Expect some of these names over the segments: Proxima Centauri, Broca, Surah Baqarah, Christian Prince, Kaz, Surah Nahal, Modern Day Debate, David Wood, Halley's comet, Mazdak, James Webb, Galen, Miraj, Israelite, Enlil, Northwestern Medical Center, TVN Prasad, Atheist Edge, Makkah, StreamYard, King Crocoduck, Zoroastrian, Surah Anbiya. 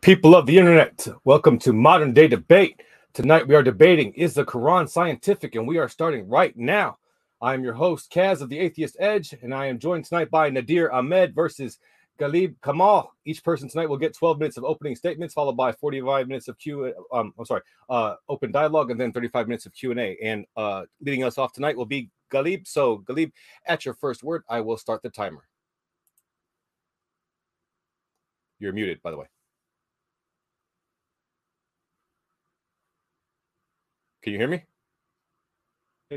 People of the internet, welcome to Modern Day Debate. Tonight we are debating, is the Quran scientific? And we are starting right now. I am your host, Kaz of the Atheist Edge, and I am joined tonight by Nadir Ahmed versus Ghalib Kamal. Each person tonight will get 12 minutes of opening statements, followed by 45 minutes of open dialogue, and then 35 minutes of Q&A. And leading us off tonight will be Ghalib. So Ghalib, at your first word, I will start the timer. You're muted, by the way. Can you hear me?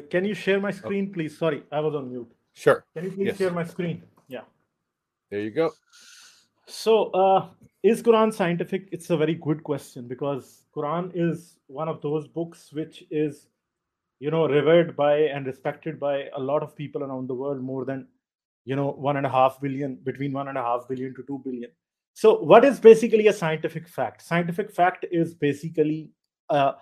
Can you share my screen, please? Sorry, I was on mute. Sure. Can you please share my screen? Yeah. There you go. So, is Quran scientific? It's a very good question, because Quran is one of those books which is, revered by and respected by a lot of people around the world, more than, 1.5 billion, between 1.5 billion to 2 billion. So what is basically a scientific fact? Scientific fact is basically a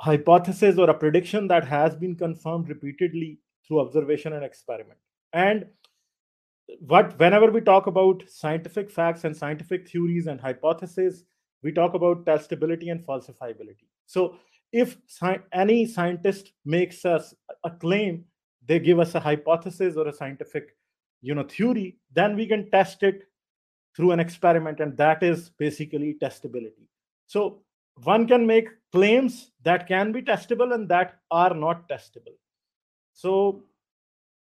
hypothesis or a prediction that has been confirmed repeatedly through observation and experiment. And whenever we talk about scientific facts and scientific theories and hypotheses, we talk about testability and falsifiability. So if any scientist makes us a claim, they give us a hypothesis or a scientific, theory, then we can test it through an experiment, and that is basically testability. So one can make claims that can be testable and that are not testable. So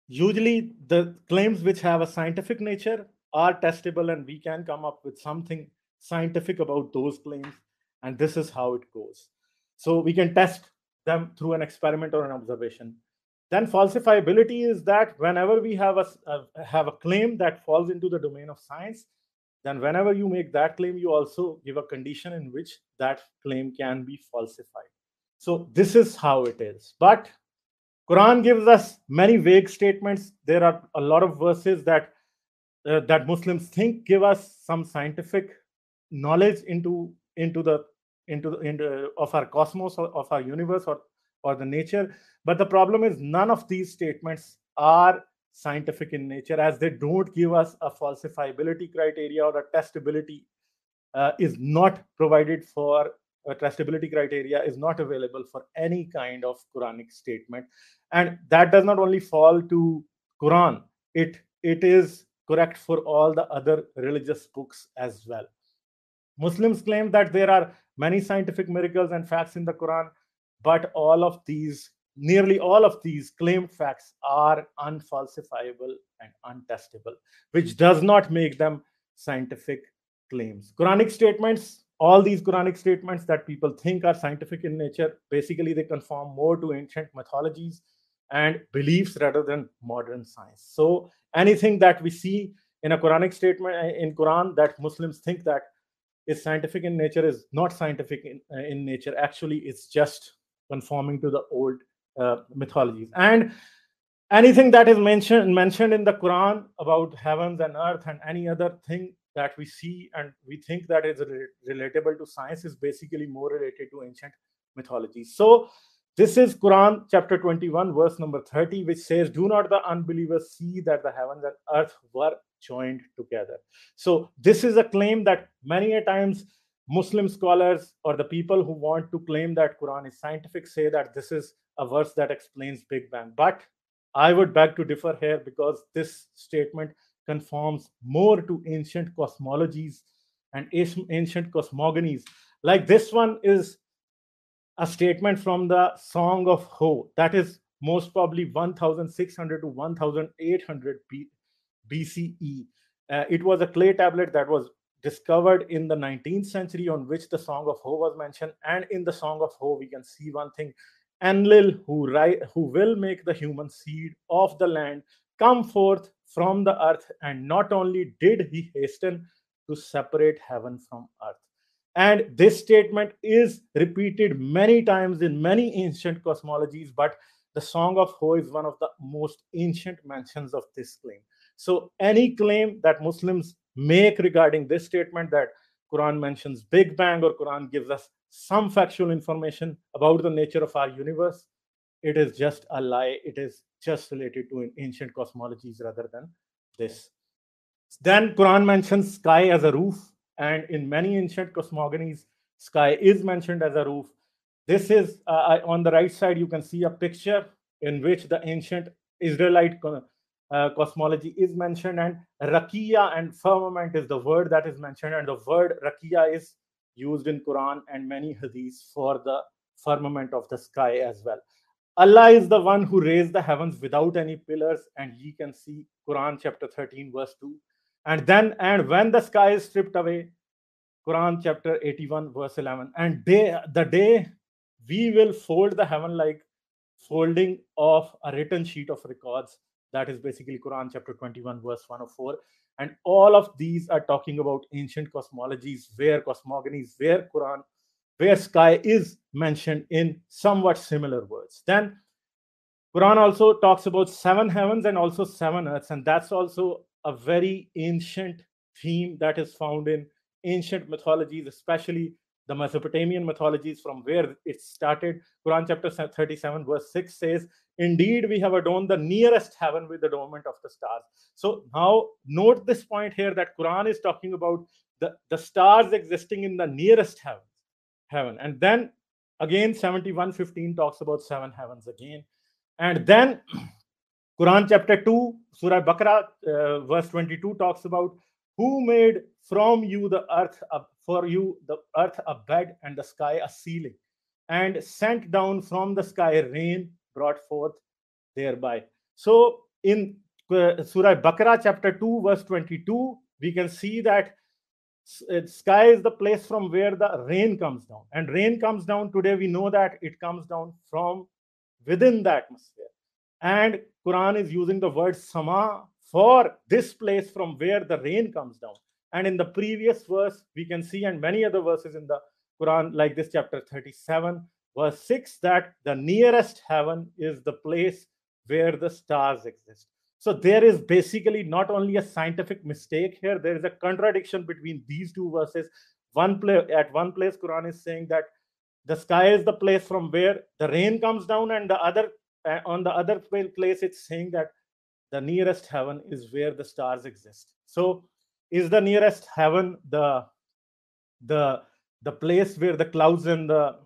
usually the claims which have a scientific nature are testable, and we can come up with something scientific about those claims. And this is how it goes. So we can test them through an experiment or an observation. Then falsifiability is that whenever we have a claim that falls into the domain of science, then whenever you make that claim, you also give a condition in which that claim can be falsified. So this is how it is. But Quran gives us many vague statements. There are a lot of verses that Muslims think give us some scientific knowledge into our cosmos or of our universe or the nature. But the problem is none of these statements are scientific in nature, as they don't give us a falsifiability criteria, or a testability is not provided for. A testability criteria is not available for any kind of Quranic statement, and that does not only fall to Quran, it is correct for all the other religious books as well. Muslims claim that there are many scientific miracles and facts in the Quran, but nearly all of these claimed facts are unfalsifiable and untestable, which does not make them scientific claims. Quranic statements, all these Quranic statements that people think are scientific in nature, basically they conform more to ancient mythologies and beliefs rather than modern science. So anything that we see in a Quranic statement in Quran that Muslims think that is scientific in nature is not scientific in nature. Actually, it's just conforming to the old mythologies. And anything that is mentioned in the Quran about heavens and earth and any other thing that we see and we think that is relatable to science is basically more related to ancient mythology. So this is Quran chapter 21 verse number 30, which says, "Do not the unbelievers see that the heavens and earth were joined together?" So this is a claim that many a times Muslim scholars or the people who want to claim that Quran is scientific say that this is a verse that explains Big Bang. But I would beg to differ here, because this statement conforms more to ancient cosmologies and ancient cosmogonies. Like this one is a statement from the Song of Ho. That is most probably 1600 to 1800 BCE. It was a clay tablet that was discovered in the 19th century, on which the Song of Ho was mentioned. And in the Song of Ho, we can see one thing. Enlil, who will make the human seed of the land come forth from the earth, and not only did he hasten to separate heaven from earth. And this statement is repeated many times in many ancient cosmologies, but the Song of Ho is one of the most ancient mentions of this claim. So any claim that Muslims make regarding this statement that Quran mentions Big Bang or Quran gives us some factual information about the nature of our universe, it is just a lie. It is just related to ancient cosmologies rather than this. Then Quran mentions sky as a roof. And in many ancient cosmogonies, sky is mentioned as a roof. This is on the right side, you can see a picture in which the ancient Israelite cosmology is mentioned, and rakia and firmament is the word that is mentioned, and the word rakia is used in Quran and many hadiths for the firmament of the sky as well. Allah is the one who raised the heavens without any pillars, and ye can see Quran chapter 13 verse 2. And when the sky is stripped away, Quran chapter 81 verse 11. And the day we will fold the heaven like folding of a written sheet of records. That is basically Quran chapter 21 verse 104. And all of these are talking about ancient cosmologies, where cosmogonies, where Quran, where sky is mentioned in somewhat similar words. Then Quran also talks about seven heavens and also seven earths, and that's also a very ancient theme that is found in ancient mythologies, especially the Mesopotamian mythologies, from where it started. Quran chapter 37 verse 6 says, "Indeed, we have adorned the nearest heaven with the adornment of the stars." So now note this point here that Quran is talking about the stars existing in the nearest heaven. And then again, 71:15 talks about seven heavens again. And then Quran chapter 2, Surah Baqarah, verse 22 talks about who made from you the earth, for you the earth a bed and the sky a ceiling, and sent down from the sky rain brought forth thereby. So in Surah Baqarah chapter 2, verse 22, we can see that sky is the place from where the rain comes down. And rain comes down, today we know that it comes down from within the atmosphere. And Quran is using the word sama for this place from where the rain comes down. And in the previous verse, we can see, and many other verses in the Quran, like this chapter 37, verse 6, that the nearest heaven is the place where the stars exist. So there is basically not only a scientific mistake here, there is a contradiction between these two verses. At one place, Quran is saying that the sky is the place from where the rain comes down, and on the other place, it's saying that the nearest heaven is where the stars exist. So is the nearest heaven the place where the clouds and the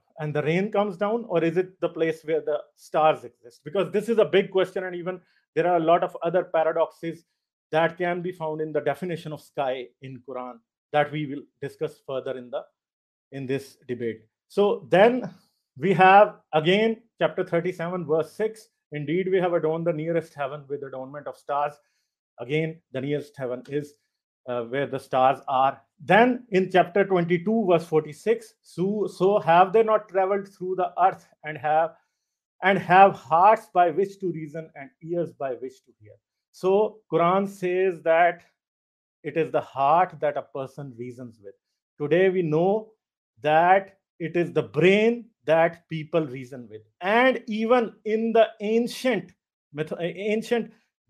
rain comes down, or is it the place where the stars exist? Because this is a big question, and even there are a lot of other paradoxes that can be found in the definition of sky in Quran that we will discuss further in this debate. So then we have again chapter 37 verse 6, "Indeed, we have adorned the nearest heaven with the adornment of stars." Again, the nearest heaven is where the stars are. Then in chapter 22 verse 46, so have they not traveled through the earth and have hearts by which to reason and ears by which to hear? So Quran says that it is the heart that a person reasons with. Today we know that it is the brain that people reason with. And even in the ancient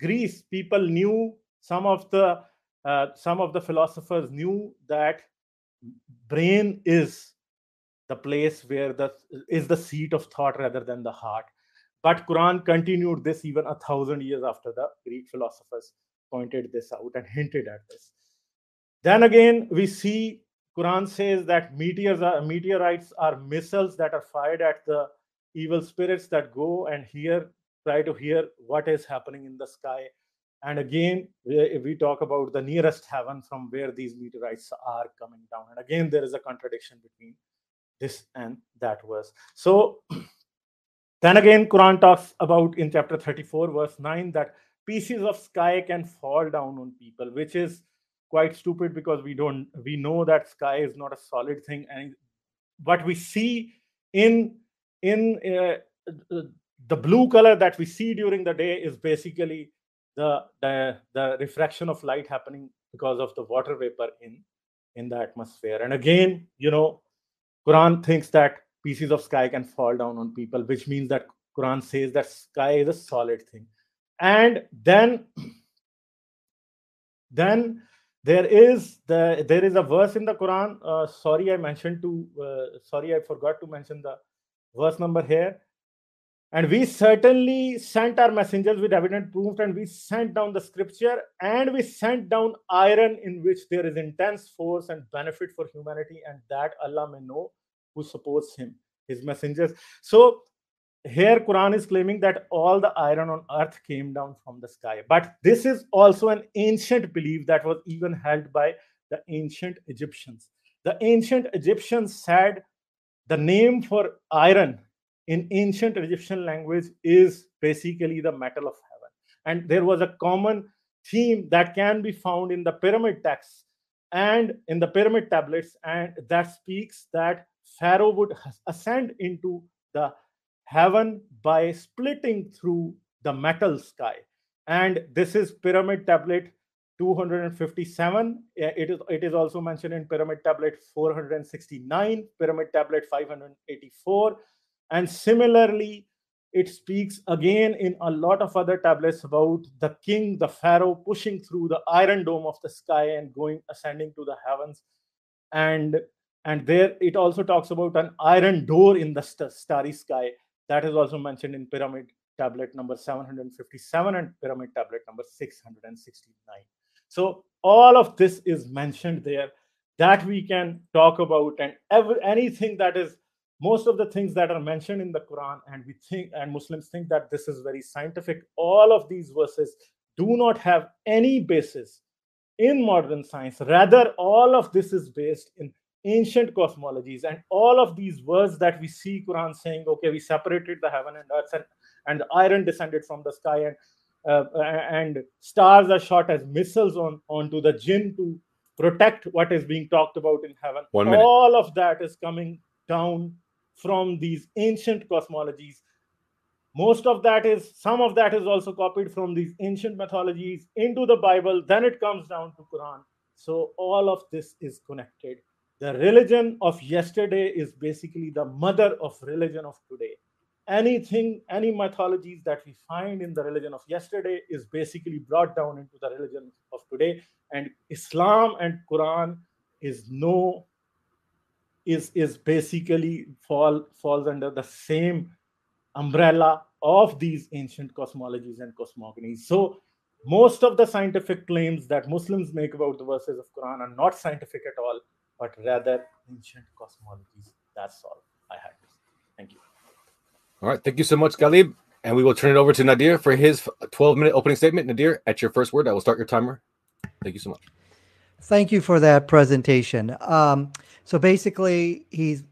Greece, people knew, some of the philosophers knew that brain is the place where is the seat of thought rather than the heart. But Quran continued this even 1,000 years after the Greek philosophers pointed this out and hinted at this. Then again, we see Quran says that meteorites are missiles that are fired at the evil spirits that go and try to hear what is happening in the sky. And again, we talk about the nearest heaven from where these meteorites are coming down. And again, there is a contradiction between this and that verse. So then again, Quran talks about in chapter 34, verse 9, that pieces of sky can fall down on people, which is quite stupid, because we know that sky is not a solid thing, and what we see in the blue color that we see during the day is basically the refraction of light happening because of the water vapor in in the atmosphere. And again, you know, Quran thinks that pieces of sky can fall down on people, which means that Quran says that sky is a solid thing. And then there is a verse in the Quran. Sorry, I forgot to mention the verse number here. And we certainly sent our messengers with evident proof, and we sent down the scripture, and we sent down iron in which there is intense force and benefit for humanity, and that Allah may know who supports him, his messengers. So here Quran is claiming that all the iron on earth came down from the sky. But this is also an ancient belief that was even held by the ancient Egyptians. The ancient Egyptians said the name for iron in ancient Egyptian language is basically the metal of heaven. And there was a common theme that can be found in the pyramid texts and in the pyramid tablets, and that speaks that Pharaoh would ascend into the heaven by splitting through the metal sky. And this is pyramid tablet 257. It is also mentioned in pyramid tablet 469, pyramid tablet 584. And similarly, it speaks again in a lot of other tablets about the king, the pharaoh, pushing through the iron dome of the sky and ascending to the heavens. And there it also talks about an iron door in the starry sky. That is also mentioned in pyramid tablet number 757 and pyramid tablet number 669. So all of this is mentioned there that we can talk about, and anything that is, most of the things that are mentioned in the Quran, and Muslims think that this is very scientific. All of these verses do not have any basis in modern science. Rather, all of this is based in ancient cosmologies, and all of these words that we see Quran saying, okay, we separated the heaven and earth, and the iron descended from the sky, and stars are shot as missiles onto the jinn to protect what is being talked about in heaven. All of that is coming down from these ancient cosmologies. Some of that is also copied from these ancient mythologies into the Bible. Then it comes down to Quran. So all of this is connected. The religion of yesterday is basically the mother of religion of today. Any mythologies that we find in the religion of yesterday is basically brought down into the religion of today. And Islam and Quran is basically falls under the same umbrella of these ancient cosmologies and cosmogonies. So most of the scientific claims that Muslims make about the verses of Quran are not scientific at all, but rather ancient cosmologies. That's all I had. Thank you. All right. Thank you so much, Ghalib. And we will turn it over to Nadir for his 12-minute opening statement. Nadir, at your first word, I will start your timer. Thank you so much. Thank you for that presentation. So basically, he's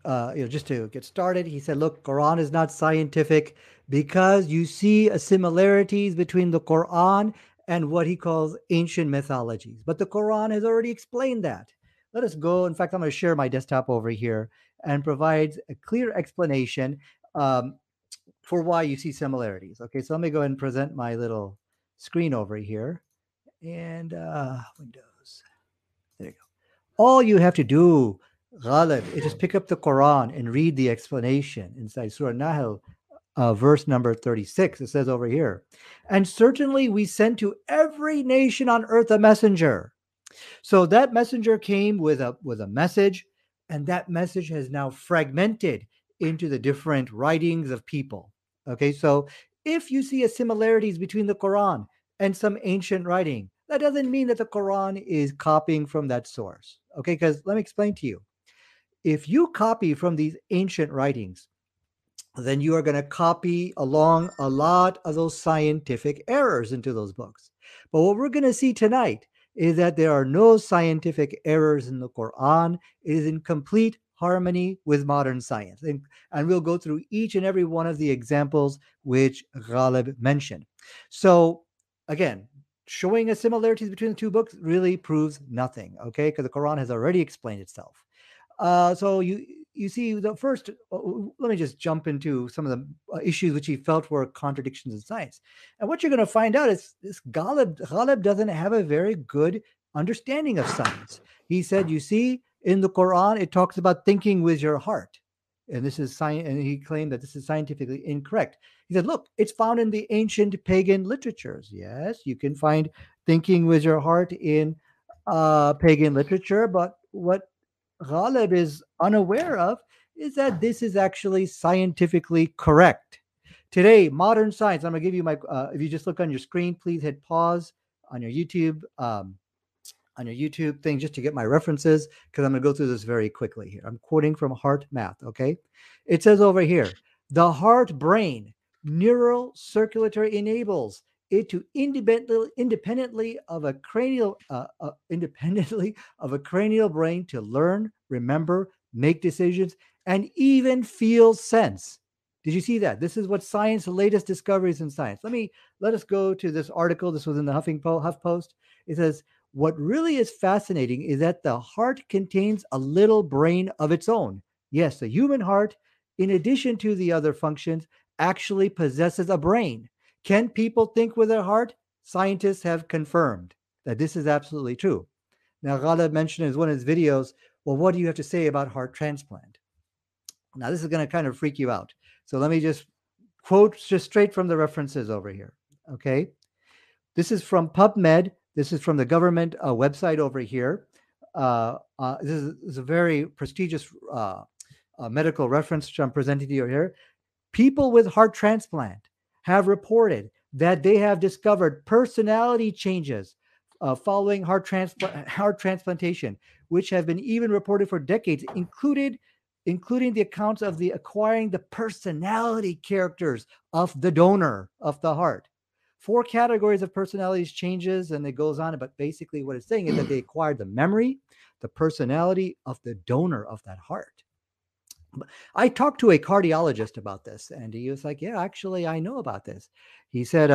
just to get started, he said, look, Quran is not scientific because you see similarities between the Quran and what he calls ancient mythologies. But the Quran has already explained that. Let us go. In fact, I'm going to share my desktop over here and provides a clear explanation for why you see similarities. Okay, so let me go ahead and present my little screen over here. And Windows. There you go. All you have to do, Ghalib, is just pick up the Quran and read the explanation inside Surah Nahal, verse number 36. It says over here, and certainly we sent to every nation on earth a messenger. So that messenger came with a message, and that message has now fragmented into the different writings of people. Okay, so if you see similarities between the Quran and some ancient writing, that doesn't mean that the Quran is copying from that source. Okay, because let me explain to you. If you copy from these ancient writings, then you are going to copy along a lot of those scientific errors into those books. But what we're going to see tonight is that there are no scientific errors in the Quran. It is in complete harmony with modern science. And we'll go through each and every one of the examples which Ghalib mentioned. So again, showing similarities between the two books really proves nothing, okay? Because the Quran has already explained itself. So you see the first, let me just jump into some of the issues which he felt were contradictions in science. And what you're going to find out is this Ghalib doesn't have a very good understanding of science. He said, you see, in the Quran, it talks about thinking with your heart. And this is science. And he claimed that this is scientifically incorrect. He said, look, it's found in the ancient pagan literatures. Yes, you can find thinking with your heart in pagan literature. But what Ghalib is unaware of is that this is actually scientifically correct. Today, modern science, I'm going to give you my, if you just look on your screen, please hit pause on your YouTube thing just to get my references, because I'm going to go through this very quickly here. I'm quoting from HeartMath, okay? It says over here, the heart brain neural circulatory enables it to independently of a cranial brain to learn, remember, make decisions, and even feel sense. Did you see that? This is what science, the latest discoveries in science. Let us go to this article. This was in the HuffPost. It says, what really is fascinating is that the heart contains a little brain of its own. Yes, the human heart, in addition to the other functions, actually possesses a brain. Can people think with their heart? Scientists have confirmed that this is absolutely true. Now, Ghalib mentioned in one of his videos, well, what do you have to say about heart transplant? Now, this is going to kind of freak you out. So let me just quote just straight from the references over here, okay? This is from PubMed. This is from the government website over here. This is a very prestigious medical reference which I'm presenting to you here. People with heart transplant have reported that they have discovered personality changes following heart transplantation, which have been even reported for decades, including the accounts of the acquiring the personality characters of the donor of the heart. 4 categories of personalities changes, and it goes on. But basically what it's saying is that they acquired the memory, the personality of the donor of that heart. I talked to a cardiologist about this, and he was like, yeah, actually, I know about this. He said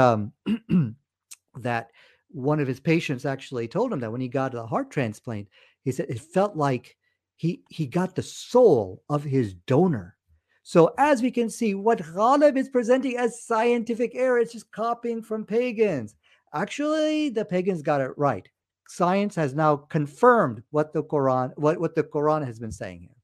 that one of his patients actually told him that when he got a heart transplant, he said it felt like he got the soul of his donor. So as we can see, what Ghalib is presenting as scientific error, it's just copying from pagans. Actually, the pagans got it right. Science has now confirmed what the Quran, what the Quran has been saying here.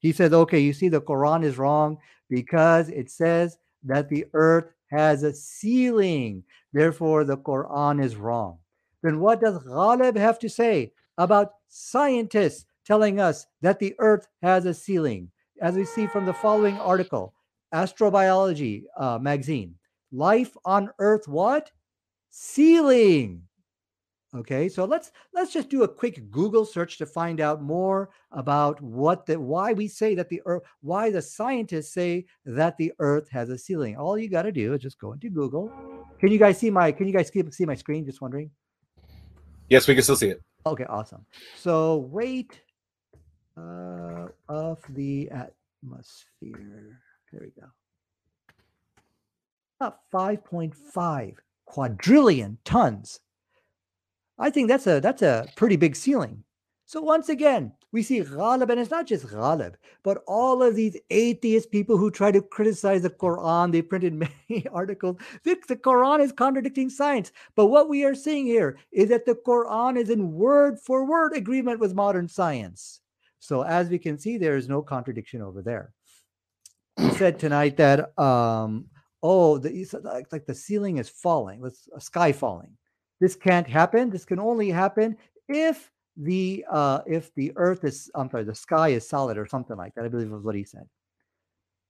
He said, okay, you see, the Quran is wrong because it says that the earth has a ceiling. Therefore, the Quran is wrong. Then what does Ghalib have to say about scientists telling us that the earth has a ceiling? As we see from the following article, Astrobiology magazine, life on earth, what? Ceiling. Okay, so let's just do a quick Google search to find out more about why we say that the earth, why the scientists say that the earth has a ceiling. All you got to do is just go into Google. Can you guys see my screen? Just wondering. Yes, we can still see it. Okay, awesome. So wait of the atmosphere. There we go. About 5.5 quadrillion tons. I think that's a pretty big ceiling. So once again, we see Ghalib, and it's not just Ghalib, but all of these atheist people who try to criticize the Quran. They printed many articles. The Quran is contradicting science. But what we are seeing here is that the Quran is in word-for-word agreement with modern science. So as we can see, there is no contradiction over there. He said tonight that, like the ceiling is falling, with a sky falling. This can't happen. This can only happen if the sky is solid or something like that, I believe was what he said.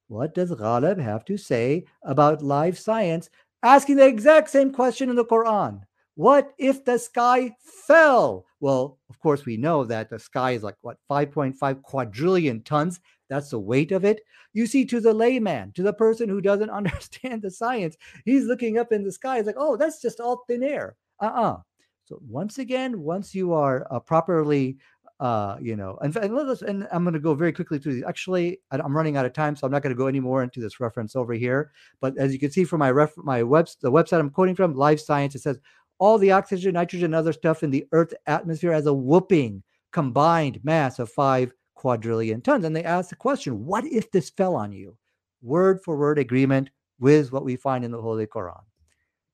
What does Ghalib have to say about live science asking the exact same question in the Quran? What if the sky fell? Well, of course, we know that the sky is like, what, 5.5 quadrillion tons. That's the weight of it. You see, to the layman, to the person who doesn't understand the science, he's looking up in the sky. He's like, oh, that's just all thin air. So once again, once you are properly, and I'm going to go very quickly through these. Actually, I'm running out of time, so I'm not going to go any more into this reference over here. But as you can see from the website I'm quoting from, Life Science, it says, all the oxygen, nitrogen, and other stuff in the Earth's atmosphere has a whopping combined mass of 5 quadrillion tons. And they ask the question, what if this fell on you? Word for word agreement with what we find in the Holy Quran.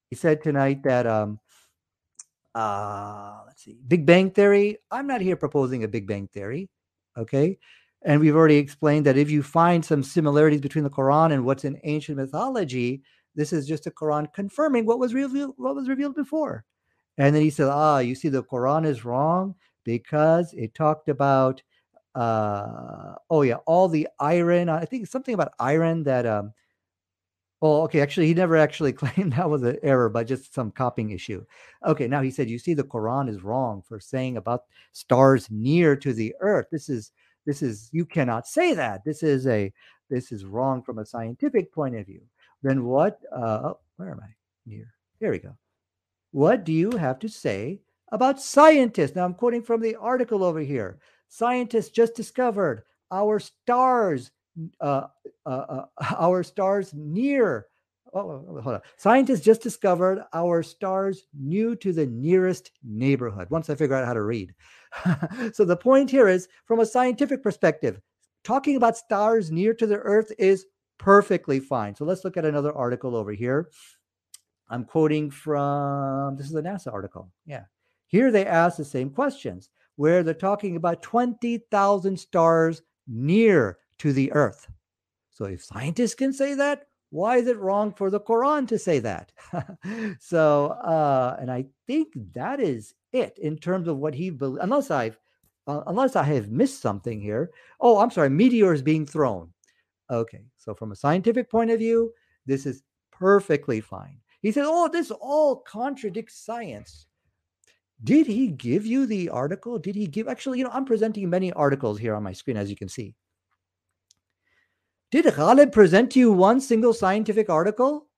He said tonight that Let's see, Big Bang Theory. I'm not here proposing a Big Bang Theory, okay? And we've already explained that if you find some similarities between the Quran and what's in ancient mythology, this is just the Quran confirming what was revealed before. And then he said, you see, the Quran is wrong because it talked about, all the iron. I think something about iron that, actually, he never actually claimed that was an error, but just some copying issue. Okay, now he said, you see, the Quran is wrong for saying about stars near to the earth. This is you cannot say that. This is wrong from a scientific point of view. Then what? Where am I? Near. Here we go. What do you have to say about scientists? Now I'm quoting from the article over here. Scientists just discovered our stars near. Oh, hold on. Scientists just discovered our stars new to the nearest neighborhood. Once I figure out how to read. So the point here is, from a scientific perspective, talking about stars near to the earth is perfectly fine. So let's look at another article over here. I'm quoting from, this is a NASA article. Yeah. Here they ask the same questions, where they're talking about 20,000 stars near to the earth. So if scientists can say that, why is it wrong for the Quran to say that? So, and I think that is it in terms of what he believes, unless I have missed something here. Oh, I'm sorry, meteors being thrown. Okay, so from a scientific point of view, this is perfectly fine. He said, this all contradicts science. Did he give you the article? Actually, I'm presenting many articles here on my screen, as you can see. Did Ghalib present to you one single scientific article?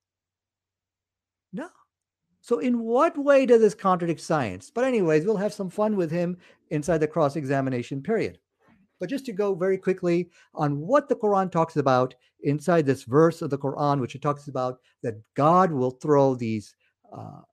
No. So in what way does this contradict science? But anyways, we'll have some fun with him inside the cross-examination period. But just to go very quickly on what the Quran talks about inside this verse of the Quran, which it talks about that God will throw these, the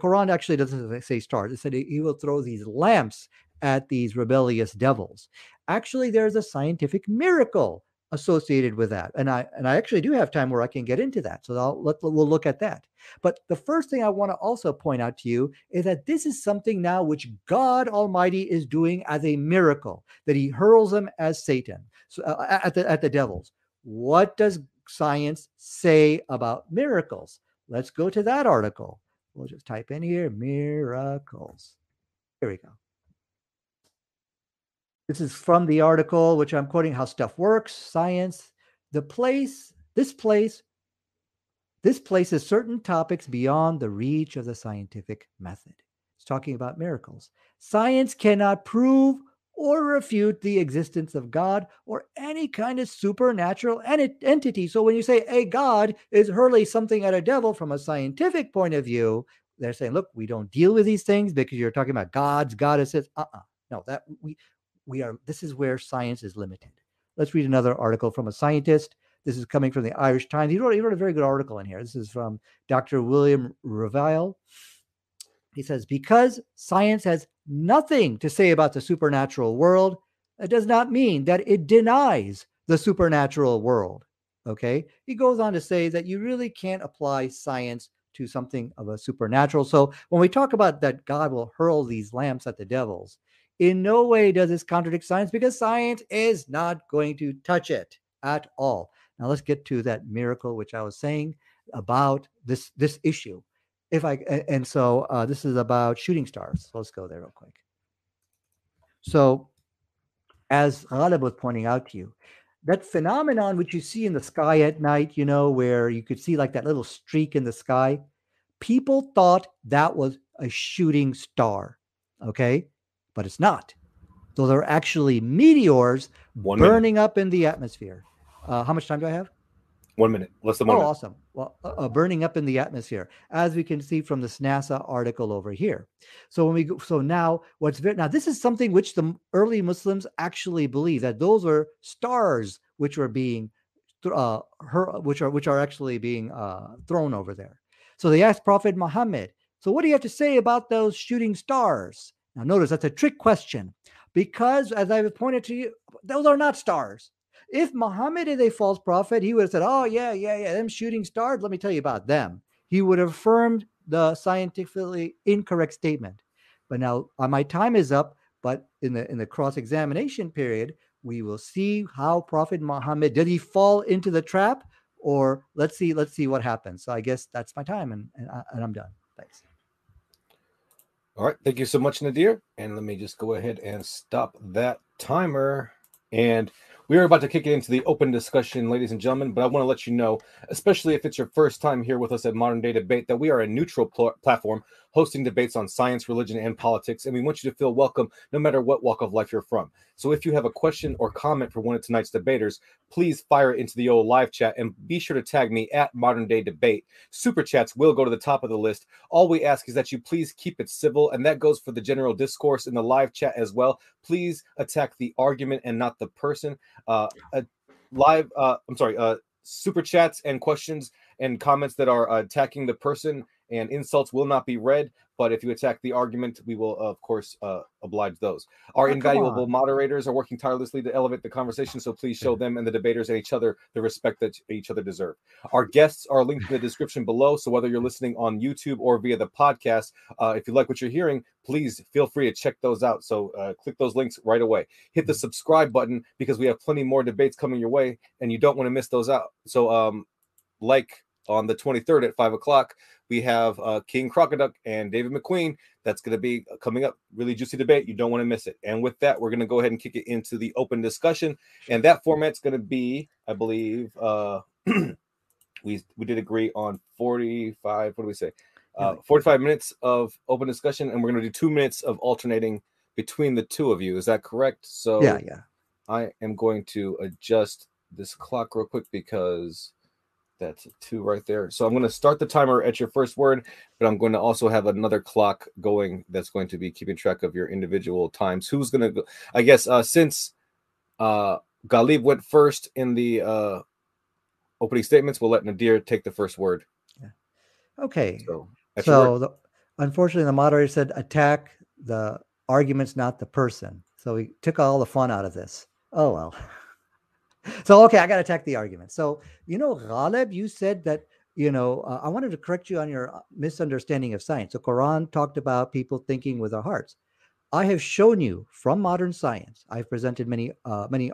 Quran actually doesn't say stars. It said he will throw these lamps at these rebellious devils. Actually, there's a scientific miracle associated with that, and I actually do have time where I can get into that, so we'll look at that. But the first thing I want to also point out to you is that this is something now which God Almighty is doing as a miracle, that He hurls them as Satan, at the devils. What does science say about miracles? Let's go to that article. We'll just type in here miracles. Here we go. This is from the article, which I'm quoting, How Stuff Works, Science. This places certain topics beyond the reach of the scientific method. It's talking about miracles. Science cannot prove or refute the existence of God or any kind of supernatural entity. So when you say a God is hurling something at a devil from a scientific point of view, they're saying, look, we don't deal with these things because you're talking about gods, goddesses. No, that this is where science is limited. Let's read another article from a scientist. This is coming from the Irish Times. He wrote a very good article in here. This is from Dr. William Revile. He says, because science has nothing to say about the supernatural world, it does not mean that it denies the supernatural world. Okay. He goes on to say that you really can't apply science to something of a supernatural. So when we talk about that God will hurl these lamps at the devils, in no way does this contradict science, because science is not going to touch it at all. Now let's get to that miracle which I was saying about this issue. This is about shooting stars. So let's go there real quick. So as Ghalib was pointing out to you, that phenomenon which you see in the sky at night, where you could see like that little streak in the sky, people thought that was a shooting star. Okay. But it's not. Those are actually meteors burning up in the atmosphere. How much time do I have? 1 minute. Less than 1 minute. Oh, awesome. Well, burning up in the atmosphere, as we can see from this NASA article over here. So when we go, this is something which the early Muslims actually believe, that those are stars which were being thrown over there. So they asked Prophet Muhammad, so what do you have to say about those shooting stars? Now, notice that's a trick question, because as I've pointed to you, those are not stars. If Muhammad is a false prophet, he would have said, them shooting stars, let me tell you about them. He would have affirmed the scientifically incorrect statement. But now my time is up, but in the cross-examination period, we will see how Prophet Muhammad, did he fall into the trap? Or let's see what happens. So I guess that's my time, and I'm done. Thanks. All right. Thank you so much, Nadir. And let me just go ahead and stop that timer. And we are about to kick it into the open discussion, ladies and gentlemen, but I want to let you know, especially if it's your first time here with us at Modern Day Debate, that we are a neutral platform hosting debates on science, religion, and politics, and we want you to feel welcome no matter what walk of life you're from. So if you have a question or comment for one of tonight's debaters, please fire it into the old live chat and be sure to tag me at Modern Day Debate. Super chats will go to the top of the list. All we ask is that you please keep it civil, and that goes for the general discourse in the live chat as well. Please attack the argument and not the person. Super chats and questions and comments that are attacking the person and insults will not be read, but if you attack the argument, we will, of course, oblige those. Our invaluable moderators are working tirelessly to elevate the conversation, so please show them and the debaters and each other the respect that each other deserve. Our guests are linked in the description below, so whether you're listening on YouTube or via the podcast, if you like what you're hearing, please feel free to check those out. So click those links right away. Hit the subscribe button because we have plenty more debates coming your way, and you don't want to miss those out. So on the 23rd at 5 o'clock, we have King Crocoduck and David McQueen. That's going to be coming up. Really juicy debate. You don't want to miss it. And with that, we're going to go ahead and kick it into the open discussion. And that format's going to be, I believe, we did agree on 45, 45 minutes of open discussion. And we're going to do 2 minutes of alternating between the two of you. Is that correct? So yeah. I am going to adjust this clock real quick because that's a 2 right there. So I'm going to start the timer at your first word, but I'm going to also have another clock going that's going to be keeping track of your individual times. Who's going to go? I guess since Ghalib went first in the opening statements, we'll let Nadir take the first word. Yeah. Okay. So unfortunately, the moderator said attack the arguments, not the person. So we took all the fun out of this. Oh, well. So, okay, I got to attack the argument. So, Ghalib, you said that, I wanted to correct you on your misunderstanding of science. So Quran talked about people thinking with their hearts. I have shown you from modern science, I've presented many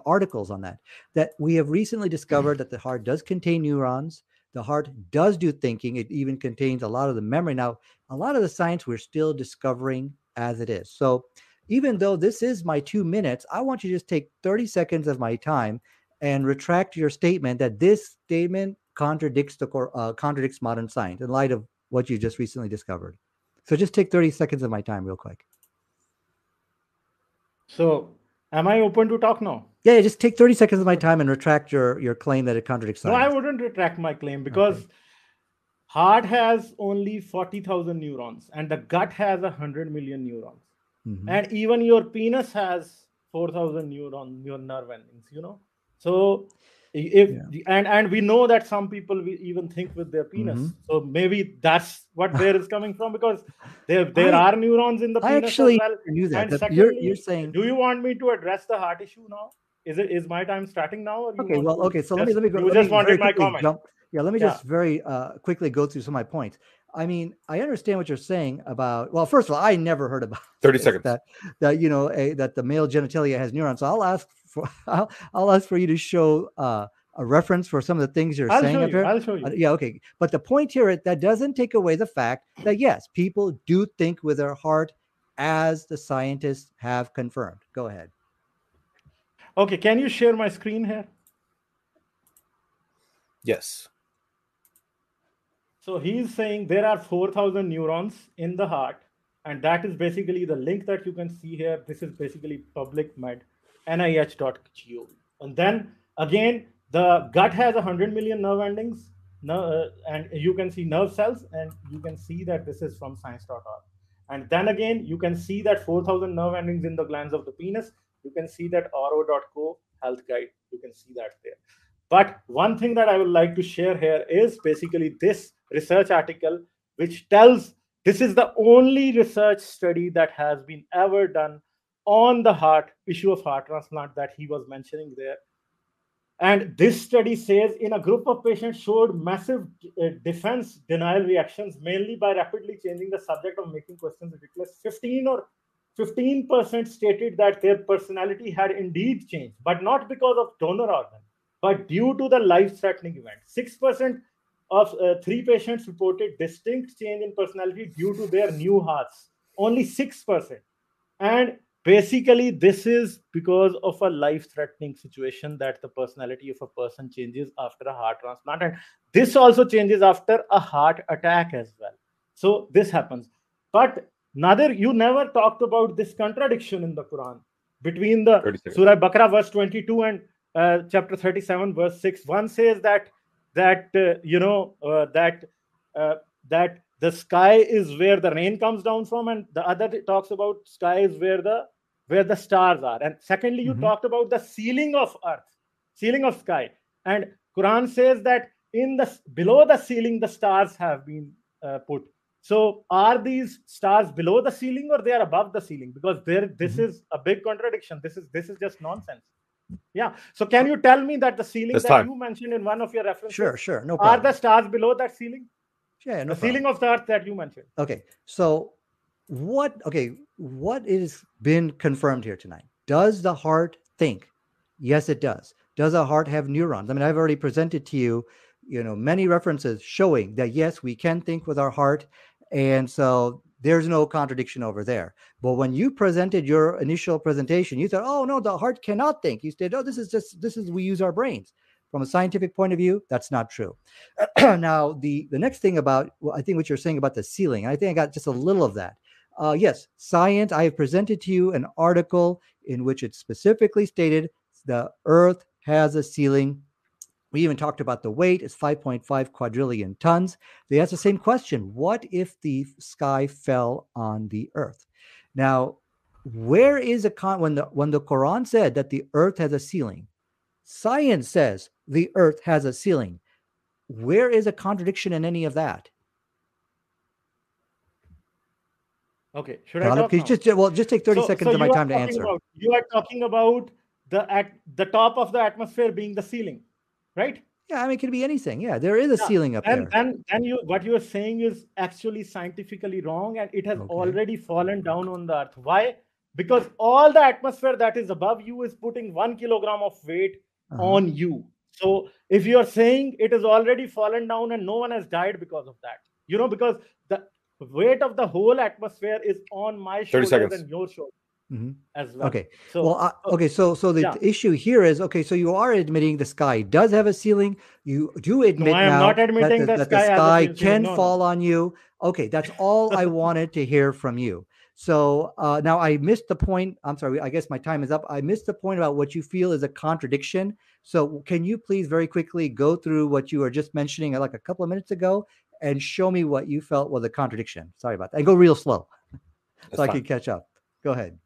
articles on that we have recently discovered that the heart does contain neurons. The heart does do thinking. It even contains a lot of the memory. Now, a lot of the science we're still discovering as it is. So even though this is my 2 minutes, I want you to just take 30 seconds of my time and retract your statement that this statement contradicts modern science in light of what you just recently discovered. So just take 30 seconds of my time real quick. So am I open to talk now? Yeah, just take 30 seconds of my time and retract your claim that it contradicts science. No, I wouldn't retract my claim because heart has only 40,000 neurons and the gut has 100 million neurons. Mm-hmm. And even your penis has 4,000 neurons, your nerve endings, So, and we know that some people even think with their penis. Mm-hmm. So maybe that's what where is coming from because there are neurons in the penis. I actually knew that. And secondly, you're saying, do you want me to address the heart issue now? Is my time starting now? Or let me go. You just wanted my comment. Let me just very quickly go through some of my points. I mean, I understand what you're saying about. Well, first of all, I never heard about 30 seconds that the male genitalia has neurons. So I'll ask for you to show a reference for some of the things you're saying up here. I'll show you. But the point here, that doesn't take away the fact that yes, people do think with their heart, as the scientists have confirmed. Go ahead. Okay, can you share my screen here? Yes. So he's saying there are 4,000 neurons in the heart, and that is basically the link that you can see here. This is basically PubMed, nih.gov. And then again, the gut has 100 million nerve endings, and you can see nerve cells, and you can see that this is from science.org. And then again, you can see that 4,000 nerve endings in the glands of the penis. You can see that ro.co health guide. You can see that there. But one thing that I would like to share here is basically this research article, which tells this is the only research study that has been ever done on the heart issue of heart transplant that he was mentioning there. And this study says in a group of patients showed massive defense denial reactions, mainly by rapidly changing the subject of making questions ridiculous. 15% stated that their personality had indeed changed, but not because of donor organ, but due to the life-threatening event. 6% of three patients reported distinct change in personality due to their new hearts. Only 6%. And basically, this is because of a life-threatening situation that the personality of a person changes after a heart transplant. And this also changes after a heart attack as well. So this happens. But Nadir, you never talked about this contradiction in the Quran between the 37. Surah Baqarah verse 22 and chapter 37 verse 6. One says that the sky is where the rain comes down from, and the other talks about sky is where the stars are. And secondly, you talked about the ceiling of earth, ceiling of sky, and Quran says that below the ceiling the stars have been put. So are these stars below the ceiling or they are above the ceiling? Because this is a big contradiction. This is just nonsense. Yeah. So can you tell me that the ceiling you mentioned in one of your references? Sure. No problem. Are the stars below that ceiling? Yeah, no problem. The ceiling of the earth that you mentioned. Okay. So what is been confirmed here tonight? Does the heart think? Yes, it does. Does the heart have neurons? I mean, I've already presented to you, many references showing that, yes, we can think with our heart. And so there's no contradiction over there. But when you presented your initial presentation, you said, oh, no, the heart cannot think. You said, oh, this is we use our brains. From a scientific point of view, that's not true. Now, the next thing about, well, I think what you're saying about the ceiling, I think I got just a little of that. Yes, science, I have presented to you an article in which it specifically stated the earth has a ceiling. We even talked about the weight. It's 5.5 quadrillion tons. They asked the same question. What if the sky fell on the earth? Now, where is when the Quran said that the earth has a ceiling, science says the earth has a ceiling. Where is a contradiction in any of that? Okay. Should I talk now? Just take 30 seconds of my time to answer. You are talking about at the top of the atmosphere being the ceiling. Right? Yeah, I mean, it could be anything. Yeah, there is a ceiling up there. And what you are saying is actually scientifically wrong, and it has already fallen down on the earth. Why? Because all the atmosphere that is above you is putting 1 kilogram of weight on you. So if you are saying it has already fallen down and no one has died because of that, because the weight of the whole atmosphere is on my shoulders and your shoulders. As well. Okay. So, the issue here is, so you are admitting the sky does have a ceiling. You do admit that the sky can fall on you. Okay. That's all I wanted to hear from you. So now I missed the point. I'm sorry. I guess my time is up. I missed the point about what you feel is a contradiction. So can you please very quickly go through what you were just mentioning like a couple of minutes ago and show me what you felt was a contradiction? Sorry about that. And go real slow I can catch up. Go ahead.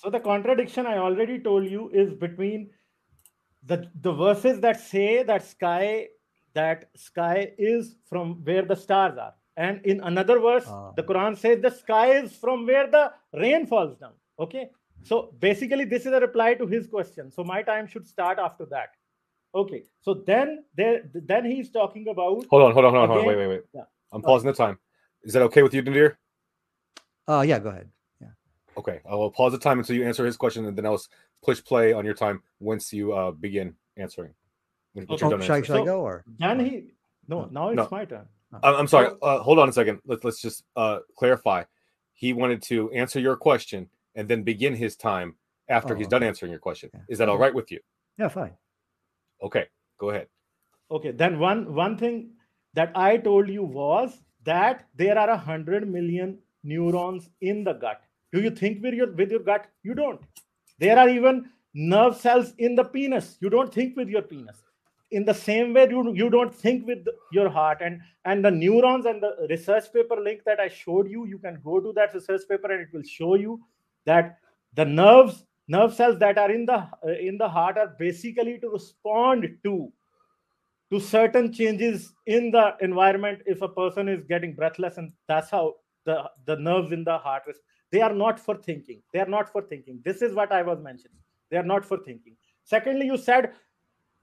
So the contradiction I already told you is between the verses that say that sky is from where the stars are. And in another verse, the Quran says the sky is from where the rain falls down. Okay. So basically this is a reply to his question. So my time should start after that. Okay. So then he's talking about... Hold on. Wait. Yeah. I'm pausing the time. Is that okay with you, Nadir? Yeah, go ahead. Okay, I will pause the time until you answer his question, and then I'll push play on your time once you begin answering. Should I go or? Now it's my turn. I'm sorry. Hold on a second. Let's just clarify. He wanted to answer your question and then begin his time after he's done answering your question. Yeah. Is that all right with you? Yeah, fine. Okay, go ahead. Okay, then one thing that I told you was that there are 100 million neurons in the gut. Do you think with your gut? You don't. There are even nerve cells in the penis. You don't think with your penis. In the same way, you don't think with your heart. And the neurons and the research paper link that I showed you, you can go to that research paper and it will show you that the nerve cells that are in the heart are basically to respond to certain changes in the environment. If a person is getting breathless, and that's how the nerves in the heart respond. They are not for thinking. They are not for thinking. This is what I was mentioning. They are not for thinking. Secondly, you said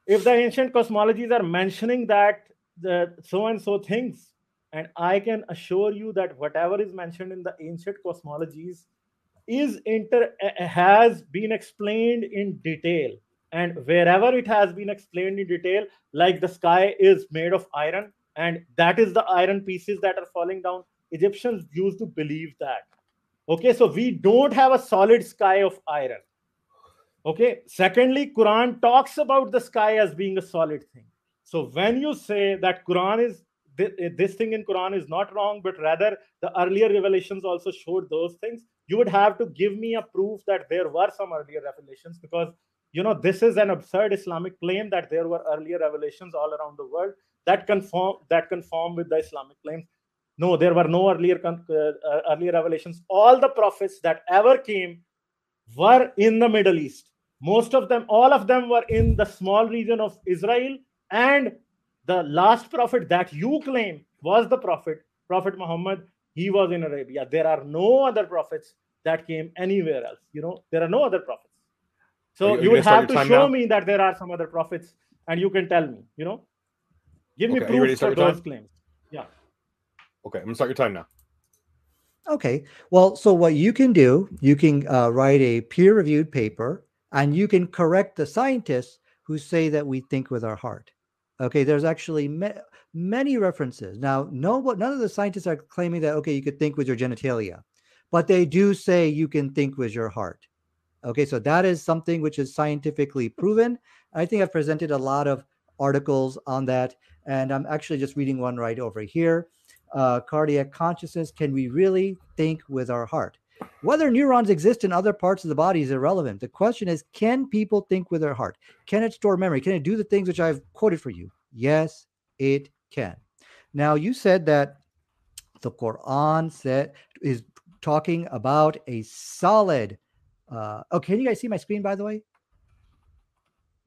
if the ancient cosmologies are mentioning that the so-and-so things, and I can assure you that whatever is mentioned in the ancient cosmologies is has been explained in detail. And wherever it has been explained in detail, like the sky is made of iron, and that is the iron pieces that are falling down. Egyptians used to believe that. Okay, so we don't have a solid sky of iron. Okay, secondly, Quran talks about the sky as being a solid thing. So when you say that Quran is this thing in Quran is not wrong, but rather the earlier revelations also showed those things, you would have to give me a proof that there were some earlier revelations, because you know this is an absurd Islamic claim that there were earlier revelations all around the world that conform with the Islamic claims. No, there were no earlier revelations. All the prophets that ever came were in the Middle East. Most of them, all of them were in the small region of Israel. And the last prophet that you claim was the Prophet Muhammad. He was in Arabia. There are no other prophets that came anywhere else. You know, there are no other prophets. So you would have to show me that there are some other prophets, and you can tell me, you know, give me proof for those claims. Yeah. Okay, I'm going to start your time now. Okay, well, so what you can do, you can write a peer-reviewed paper, and you can correct the scientists who say that we think with our heart. Okay, there's actually many references. Now, none of the scientists are claiming that, okay, you could think with your genitalia, but they do say you can think with your heart. Okay, so that is something which is scientifically proven. I think I've presented a lot of articles on that, and I'm actually just reading one right over here. Cardiac consciousness, can we really think with our heart? Whether neurons exist in other parts of the body is irrelevant. The question is, can people think with their heart? Can it store memory? Can it do the things which I've quoted for you? Yes, it can. Now, you said that the Quran is talking about a solid... oh, can you guys see my screen, by the way?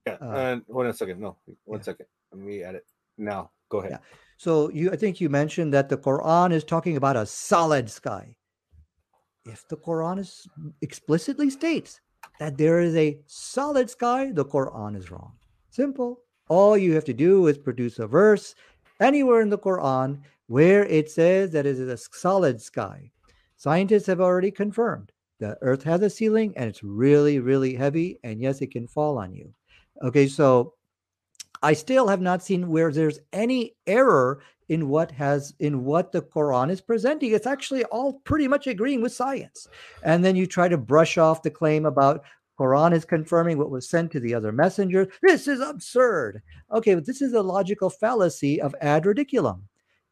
Yeah, one second. No, one second. Let me edit now. Go ahead. Yeah. So I think you mentioned that the Quran is talking about a solid sky. If the Quran explicitly states that there is a solid sky, the Quran is wrong. Simple. All you have to do is produce a verse anywhere in the Quran where it says that it is a solid sky. Scientists have already confirmed that Earth has a ceiling, and it's really, really heavy. And yes, it can fall on you. Okay, so I still have not seen where there's any error in what the Quran is presenting. It's actually all pretty much agreeing with science. And then you try to brush off the claim about Quran is confirming what was sent to the other messengers. This is absurd. Okay, but this is a logical fallacy of ad ridiculum.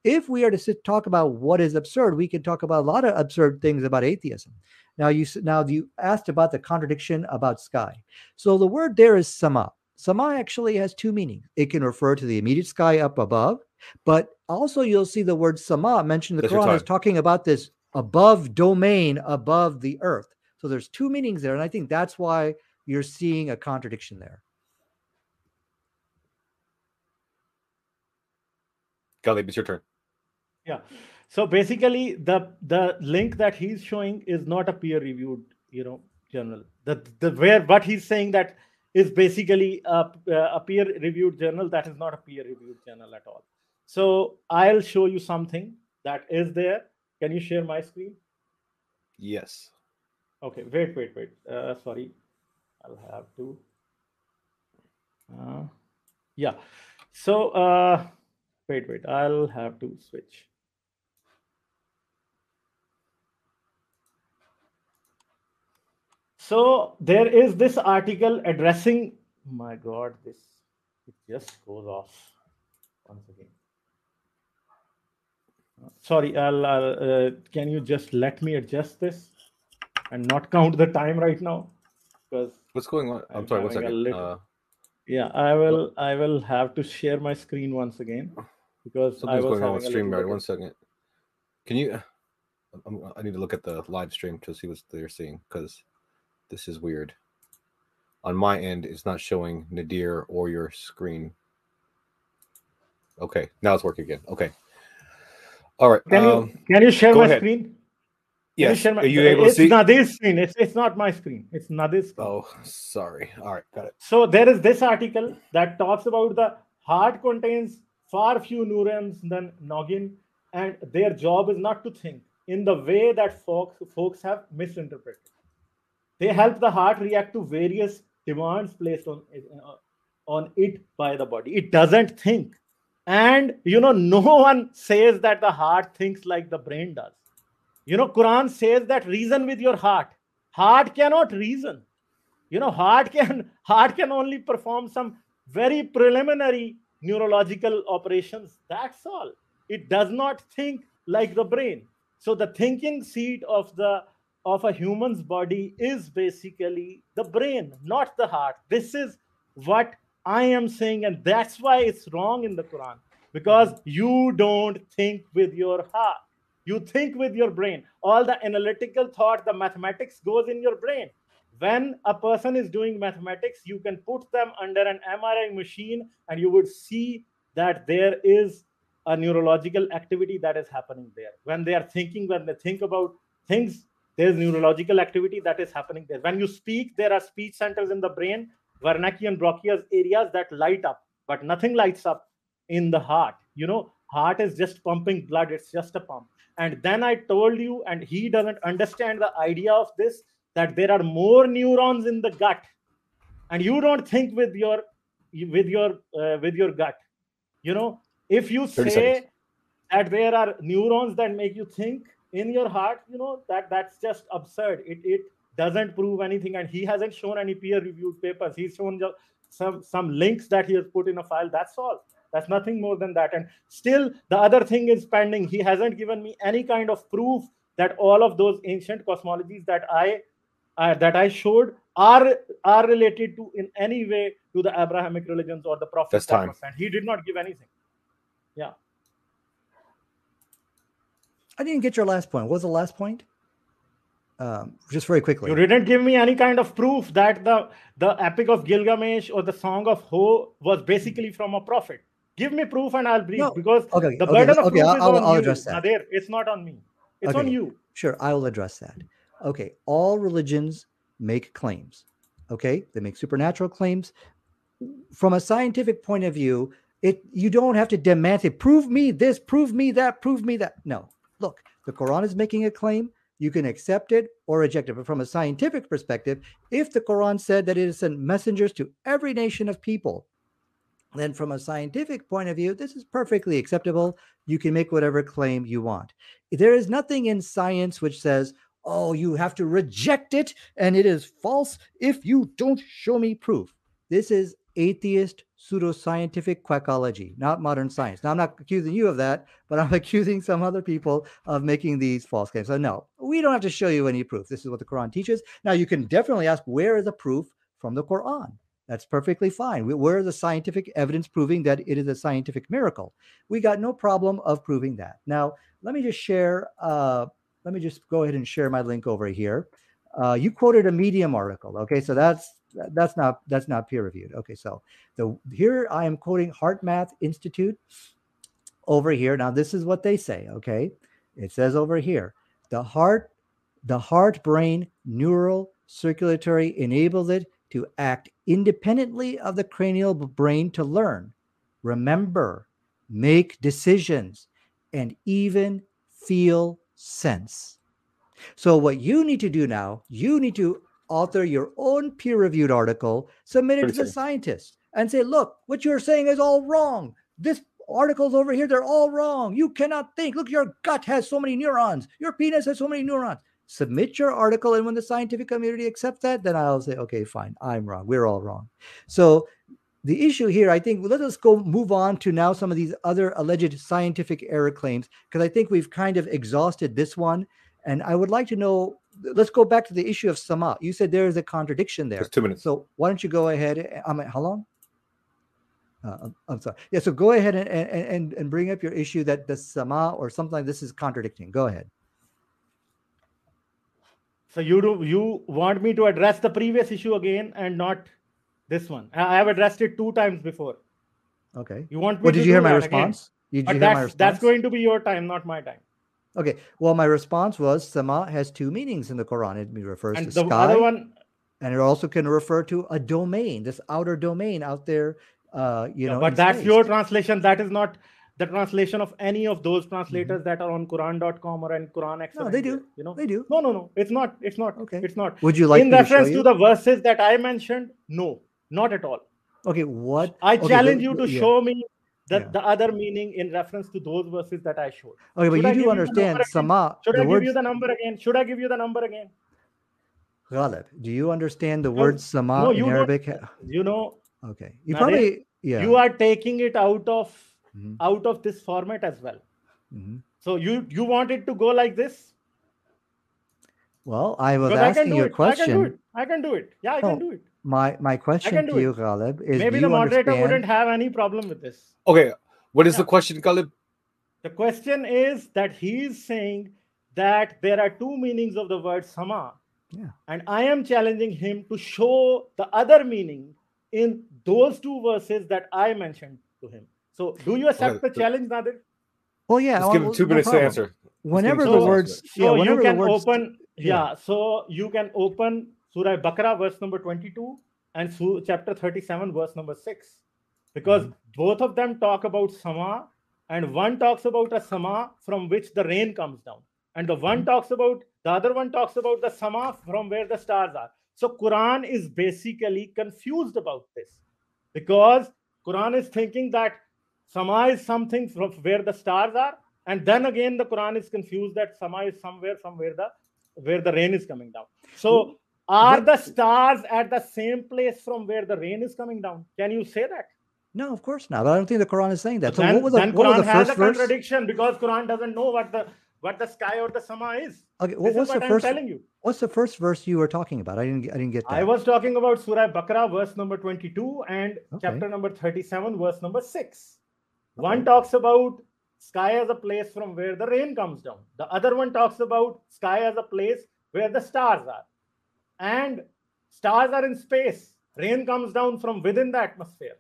If we are to talk about what is absurd, we can talk about a lot of absurd things about atheism. Now you asked about the contradiction about sky. So the word there is sama. Sama actually has two meanings. It can refer to the immediate sky up above, but also you'll see the word sama mentioned in the Quran is talking about this above domain, above the earth. So there's two meanings there, and I think that's why you're seeing a contradiction there. Ghalib, it's your turn. Yeah. So basically, the link that he's showing is not a peer-reviewed, you know, journal. What he's saying that is basically a peer-reviewed journal that is not a peer-reviewed journal at all. So I'll show you something that is there. Can you share my screen? Yes. Okay, wait. Sorry, I'll have to. Yeah, so wait, I'll have to switch. So there is this article addressing, my God, it just goes off once again. Sorry, can you just let me adjust this and not count the time right now? Because what's going on? I'm sorry, one second. Yeah, I will have to share my screen once again because something's going on with StreamYard. One second. Can you? I need to look at the live stream to see what they're seeing, because this is weird. On my end, it's not showing Nadir or your screen. Okay, now it's working again. Okay. All right. Can you share my screen? Yes. Are you able to see? It's Nadir's screen. It's not my screen. It's Nadir's screen. Oh, sorry. All right, got it. So there is this article that talks about the heart contains far fewer neurons than noggin, and their job is not to think in the way that folks have misinterpreted. They help the heart react to various demands placed on it by the body. It doesn't think. And, you know, no one says that the heart thinks like the brain does. You know, Quran says that reason with your heart. Heart cannot reason. You know, heart can only perform some very preliminary neurological operations. That's all. It does not think like the brain. So the thinking seat of a human's body is basically the brain, not the heart. This is what I am saying, and that's why it's wrong in the Quran, because you don't think with your heart. You think with your brain. All the analytical thought, the mathematics goes in your brain. When a person is doing mathematics, you can put them under an MRI machine and you would see that there is a neurological activity that is happening there. When they are thinking, when they think about things, there's neurological activity that is happening there. When you speak, there are speech centers in the brain, Wernicke and Broca's areas that light up, but nothing lights up in the heart. You know, heart is just pumping blood. It's just a pump. And then I told you, and he doesn't understand the idea of this, that there are more neurons in the gut, and you don't think with your gut. You know, if you say that there are neurons that make you think in your heart, you know, that's just absurd. It doesn't prove anything, and he hasn't shown any peer-reviewed papers. He's shown some links that he has put in a file. That's all. That's nothing more than that. And still, the other thing is pending. He hasn't given me any kind of proof that all of those ancient cosmologies that I showed are related to in any way to the Abrahamic religions or the prophets. He did not give anything. Yeah. I didn't get your last point. What was the last point? Just very quickly. You didn't give me any kind of proof that the Epic of Gilgamesh or the Song of Ho was basically from a prophet. Give me proof and I'll breathe. No. Because the burden of proof is on you. Nadir, it's not on me. It's on you. Sure, I will address that. Okay, all religions make claims. Okay, they make supernatural claims. From a scientific point of view, you don't have to demand it. Prove me this, prove me that, prove me that. No, look, the Quran is making a claim. You can accept it or reject it. But from a scientific perspective, if the Quran said that it has sent messengers to every nation of people, then from a scientific point of view, this is perfectly acceptable. You can make whatever claim you want. There is nothing in science which says, oh, you have to reject it and it is false if you don't show me proof. This is atheist pseudoscientific quackology, not modern science. Now, I'm not accusing you of that, but I'm accusing some other people of making these false claims. So no, we don't have to show you any proof. This is what the Quran teaches. Now, you can definitely ask, where is the proof from the Quran? That's perfectly fine. Where is the scientific evidence proving that it is a scientific miracle? We got no problem of proving that. Now, let me just go ahead and share my link over here. You quoted a Medium article. Okay, so that's not peer reviewed. Okay, so here I am quoting HeartMath Institute over here. Now this is what they say. Okay, it says over here, the heart brain neural circulatory enables it to act independently of the cranial brain to learn, remember, make decisions, and even feel sense. So what you need to do now, you need to author your own peer-reviewed article, submit it to the scientists, and say, look, what you're saying is all wrong. This article's over here, they're all wrong. You cannot think. Look, your gut has so many neurons. Your penis has so many neurons. Submit your article, and when the scientific community accepts that, then I'll say, okay, fine, I'm wrong. We're all wrong. So the issue here, I think, let us go move on to now some of these other alleged scientific error claims, because I think we've kind of exhausted this one. And I would like to know, let's go back to the issue of Sama. You said there is a contradiction there. Just 2 minutes. So why don't you go ahead? How long? I'm sorry. Yeah, so go ahead and bring up your issue that the Sama or something like this is contradicting. Go ahead. So you want me to address the previous issue again and not this one? I have addressed it 2 times before. Okay. You want me to do that again? Did you hear my response? That's going to be your time, not my time. Okay. Well, my response was sama has two meanings in the Quran. It refers to the sky. Other one... And it also can refer to a domain, this outer domain out there, you know. But that's space. Your translation. That is not the translation of any of those translators that are on Quran.com or on Quran Excellent. No, they do. You know? They do. No. It's not. It's not. Okay. It's not. Would you like in reference to the verses that I mentioned? No, not at all. Okay. What? I challenge you to show me the other meaning in reference to those verses that I showed. Okay, but you do understand sama. Should I give you the number again? Should I give you the number again? Ghalib, do you understand the word sama in Arabic? You know, okay. You Nadir, probably, you are taking it out of this format as well. Mm-hmm. So you want it to go like this? Well, I was asking you a question. I can do it. Yeah, I can do it. My question to you, Ghalib, is maybe the moderator wouldn't have any problem with this. Okay. What is the question, Ghalib? The question is that he is saying that there are two meanings of the word sama. Yeah. And I am challenging him to show the other meaning in those two verses that I mentioned to him. So do you accept the challenge, Nadir? Oh, yeah. Just give him 2 minutes to answer. Whenever the words... So you can open... Yeah. So you can open Surah Baqarah, verse number 22 and chapter 37, verse number 6. Because both of them talk about sama, and one talks about a sama from which the rain comes down. And the one talks about... The other one talks about the sama from where the stars are. So Quran is basically confused about this, because Quran is thinking that sama is something from where the stars are, and then again the Quran is confused that sama is somewhere from where the rain is coming down. So are the stars at the same place from where the rain is coming down? Can you say that? No, of course not. But I don't think the Quran is saying that. So Quran has a contradiction because Quran doesn't know what the sky or the sama is. Okay, what's the first verse you were talking about? I didn't get that. I was talking about Surah Baqarah, verse number 22 and chapter number 37, verse number 6. One talks about sky as a place from where the rain comes down. The other one talks about sky as a place where the stars are. And stars are in space. Rain comes down from within the atmosphere.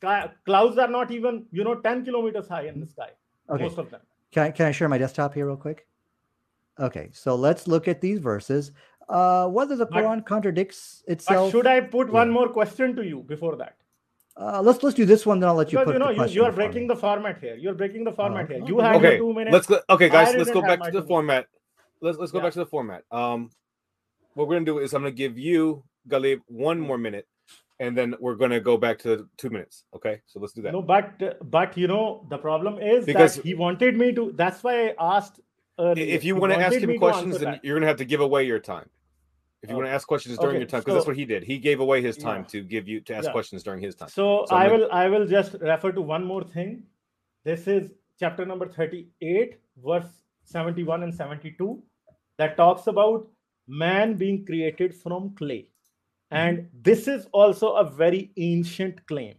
Clouds are not even, 10 kilometers high in the sky. Okay. Most of them. Can I share my desktop here real quick? Okay, so let's look at these verses. Whether the Quran contradicts itself. Should I put one more question to you before that? Let's do this one, then I'll let you put the question. You are breaking the format here. You're breaking the format here. You had 2 minutes. Let's go back to the format. Let's go back to the format. What we're going to do is I'm going to give you, Ghalib, one more minute, and then we're going to go back to the 2 minutes. Okay, so let's do that. No, but the problem is that he wanted me to. That's why I asked. If you want to ask him questions, then you're going to have to give away your time. If you want to ask questions during your time, because that's what he did. He gave away his time to ask questions during his time. So I will just refer to one more thing. This is chapter number 38, verse 71 and 72, that talks about man being created from clay. And this is also a very ancient claim.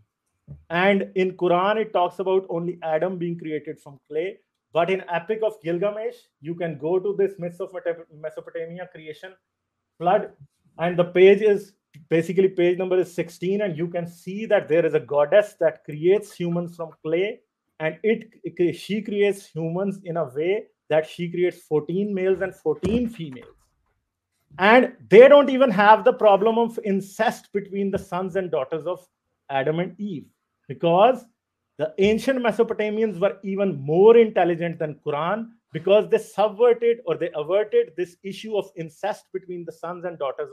And in Quran, it talks about only Adam being created from clay. But in Epic of Gilgamesh, you can go to this myths of Mesopotamia creation flood. And the page is basically page number is 16. And you can see that there is a goddess that creates humans from clay. And she creates humans in a way that she creates 14 males and 14 females. And they don't even have the problem of incest between the sons and daughters of Adam and Eve, because the ancient Mesopotamians were even more intelligent than Quran, because they averted this issue of incest between the sons and daughters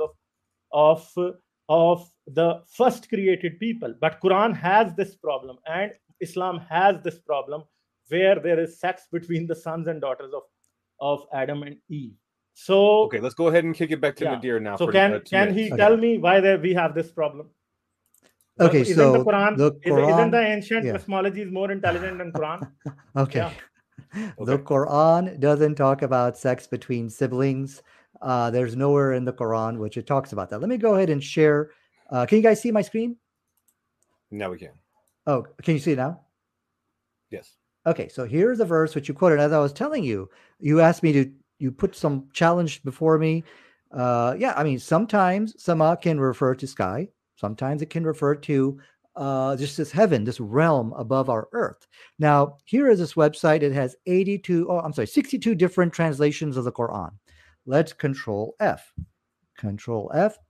of the first created people. But Quran has this problem, and Islam has this problem, where there is sex between the sons and daughters of Adam and Eve. So okay, let's go ahead and kick it back to Nadir now. So can he tell me why we have this problem? Okay, so isn't the ancient cosmology is more intelligent than Quran? Okay. Yeah. The Quran doesn't talk about sex between siblings. There's nowhere in the Quran which it talks about that. Let me go ahead and share. Can you guys see my screen? Now we can. Oh, can you see it now? Yes. Okay, so here's the verse which you quoted. As I was telling you, you asked me to. You put some challenge before me. Sometimes sama can refer to sky. Sometimes it can refer to just this heaven, this realm above our earth. Now, here is this website. It has 62 different translations of the Quran. Let's Control F,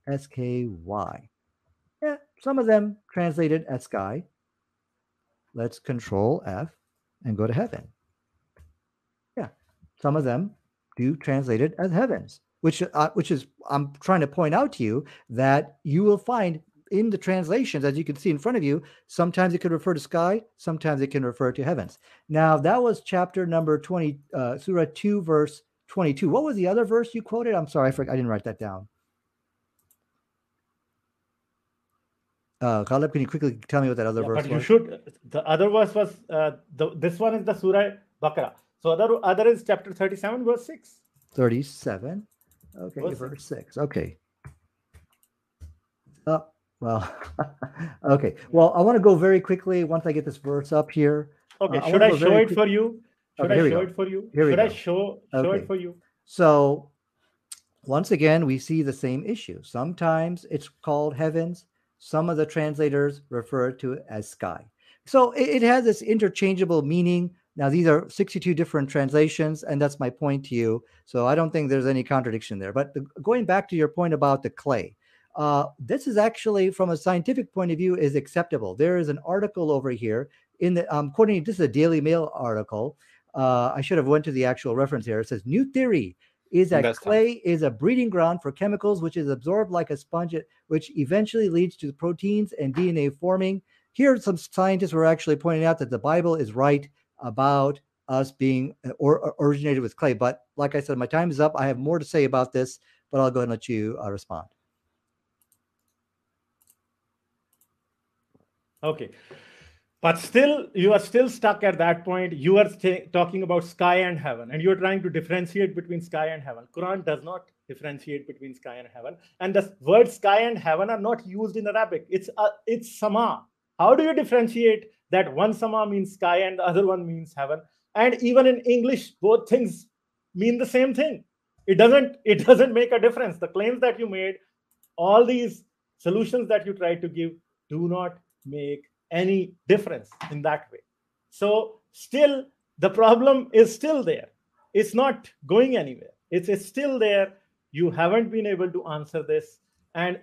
S-K-Y. Yeah, some of them translated as sky. Let's Control F and go to heaven. Yeah, some of them do translate it as heavens, which is I'm trying to point out to you that you will find in the translations, as you can see in front of you, sometimes it could refer to sky, sometimes it can refer to heavens. Now, that was chapter number 20, Surah 2, verse 22. What was the other verse you quoted? I'm sorry, I didn't write that down. Ghalib, can you quickly tell me what that other verse was? The other verse was, this one is the Surah Baqarah. So other is chapter 37, verse 6. 37. Okay, verse 6. Okay. Well, okay. Well, I want to go very quickly once I get this verse up here. Okay, should I show it for you? Should I show it for you? Should I show it for you? So, once again, we see the same issue. Sometimes it's called heavens. Some of the translators refer to it as sky. So, it has this interchangeable meaning. Now, these are 62 different translations, and that's my point to you. So I don't think there's any contradiction there. But going back to your point about the clay, this is actually, from a scientific point of view, is acceptable. There is an article over here. This is a Daily Mail article. I should have went to the actual reference here. It says, new theory is that clay is a breeding ground for chemicals, which is absorbed like a sponge, which eventually leads to proteins and DNA forming. Here, some scientists were actually pointing out that the Bible is right about us being originated with clay. But like I said, my time is up. I have more to say about this, but I'll go ahead and let you respond. Okay. But still, you are still stuck at that point. You are talking about sky and heaven, and you're trying to differentiate between sky and heaven. Quran does not differentiate between sky and heaven. And the words sky and heaven are not used in Arabic. It's sama. How do you differentiate that one sama means sky and the other one means heaven? And even in English, both things mean the same thing. It doesn't make a difference. The claims that you made, all these solutions that you tried to give, do not make any difference in that way. So still, the problem is still there. It's not going anywhere. It's still there. You haven't been able to answer this. And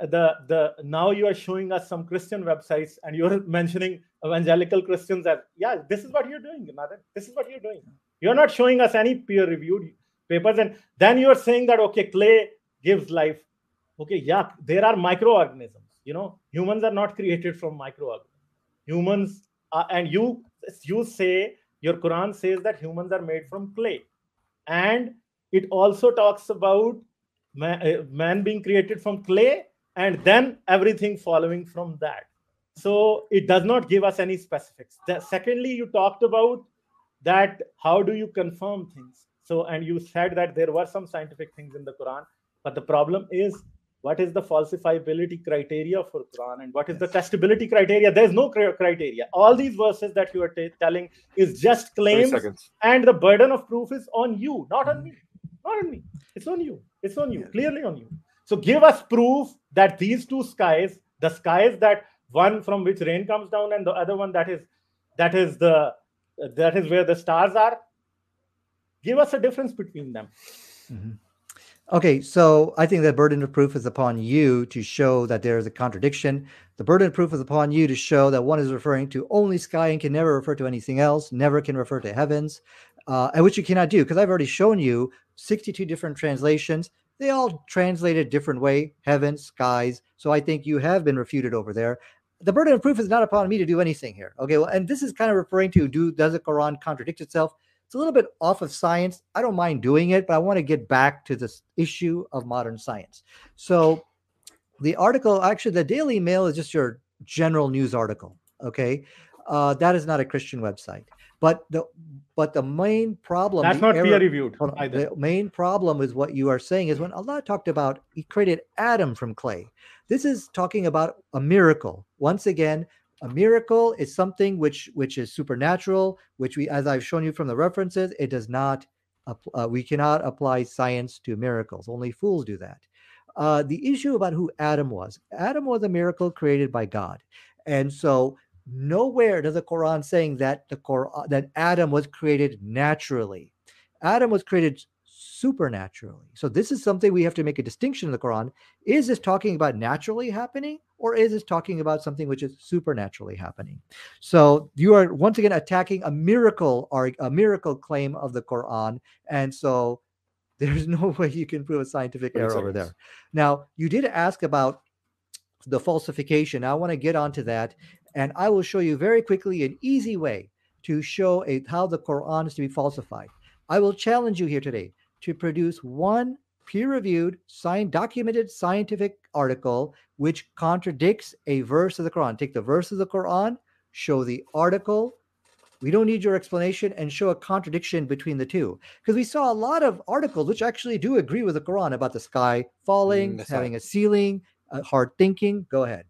now you are showing us some Christian websites, and you're mentioning evangelical Christians as, yeah, this is what you're doing, Nadir. This is what you're doing. You're not showing us any peer-reviewed papers. And then you're saying that, okay, clay gives life. Okay, yeah, there are microorganisms. You know, humans are not created from microorganisms. Humans are, and you say, your Quran says that humans are made from clay. And it also talks about man being created from clay, and then everything following from that. So it does not give us any specifics. Secondly, you talked about that, how do you confirm things? So, and you said that there were some scientific things in the Quran, but the problem is, what is the falsifiability criteria for Quran, and what is the testability criteria? There's no criteria. All these verses that you are telling is just claims, and the burden of proof is on you, not on me. Not on me. It's on you. It's on you. Yeah. Clearly on you. So give us proof that these two skies, the skies that one from which rain comes down and the other one that is where the stars are, give us a difference between them. Mm-hmm. Okay, so I think the burden of proof is upon you to show that there is a contradiction. The burden of proof is upon you to show that one is referring to only sky and can never refer to anything else, never can refer to heavens. Which you cannot do, because I've already shown you 62 different translations. They all translate a different way, heaven, skies. So I think you have been refuted over there. The burden of proof is not upon me to do anything here. Okay, well, and this is kind of referring to, does the Quran contradict itself? It's a little bit off of science. I don't mind doing it, but I want to get back to this issue of modern science. So the article, actually, the Daily Mail is just your general news article, okay? That is not a Christian website. But the main problem, that's not peer reviewed. The main problem is what you are saying is when Allah talked about He created Adam from clay. This is talking about a miracle. Once again, a miracle is something which is supernatural, which we, as I've shown you from the references, it does not. We cannot apply science to miracles. Only fools do that. The issue about who Adam was. Adam was a miracle created by God. And so nowhere does the Quran saying that the Quran, that Adam was created naturally. Adam was created supernaturally. So this is something we have to make a distinction in the Quran. Is this talking about naturally happening, or is this talking about something which is supernaturally happening? So you are once again attacking a miracle or a miracle claim of the Quran. And so there's no way you can prove a scientific error over there. Now, you did ask about the falsification. Now, I want to get onto that. And I will show you very quickly an easy way to show how the Quran is to be falsified. I will challenge you here today to produce one peer-reviewed, signed, documented scientific article which contradicts a verse of the Quran. Take the verse of the Quran, show the article. We don't need your explanation, and show a contradiction between the two. Because we saw a lot of articles which actually do agree with the Quran about the sky falling, having a ceiling, hard thinking. Go ahead.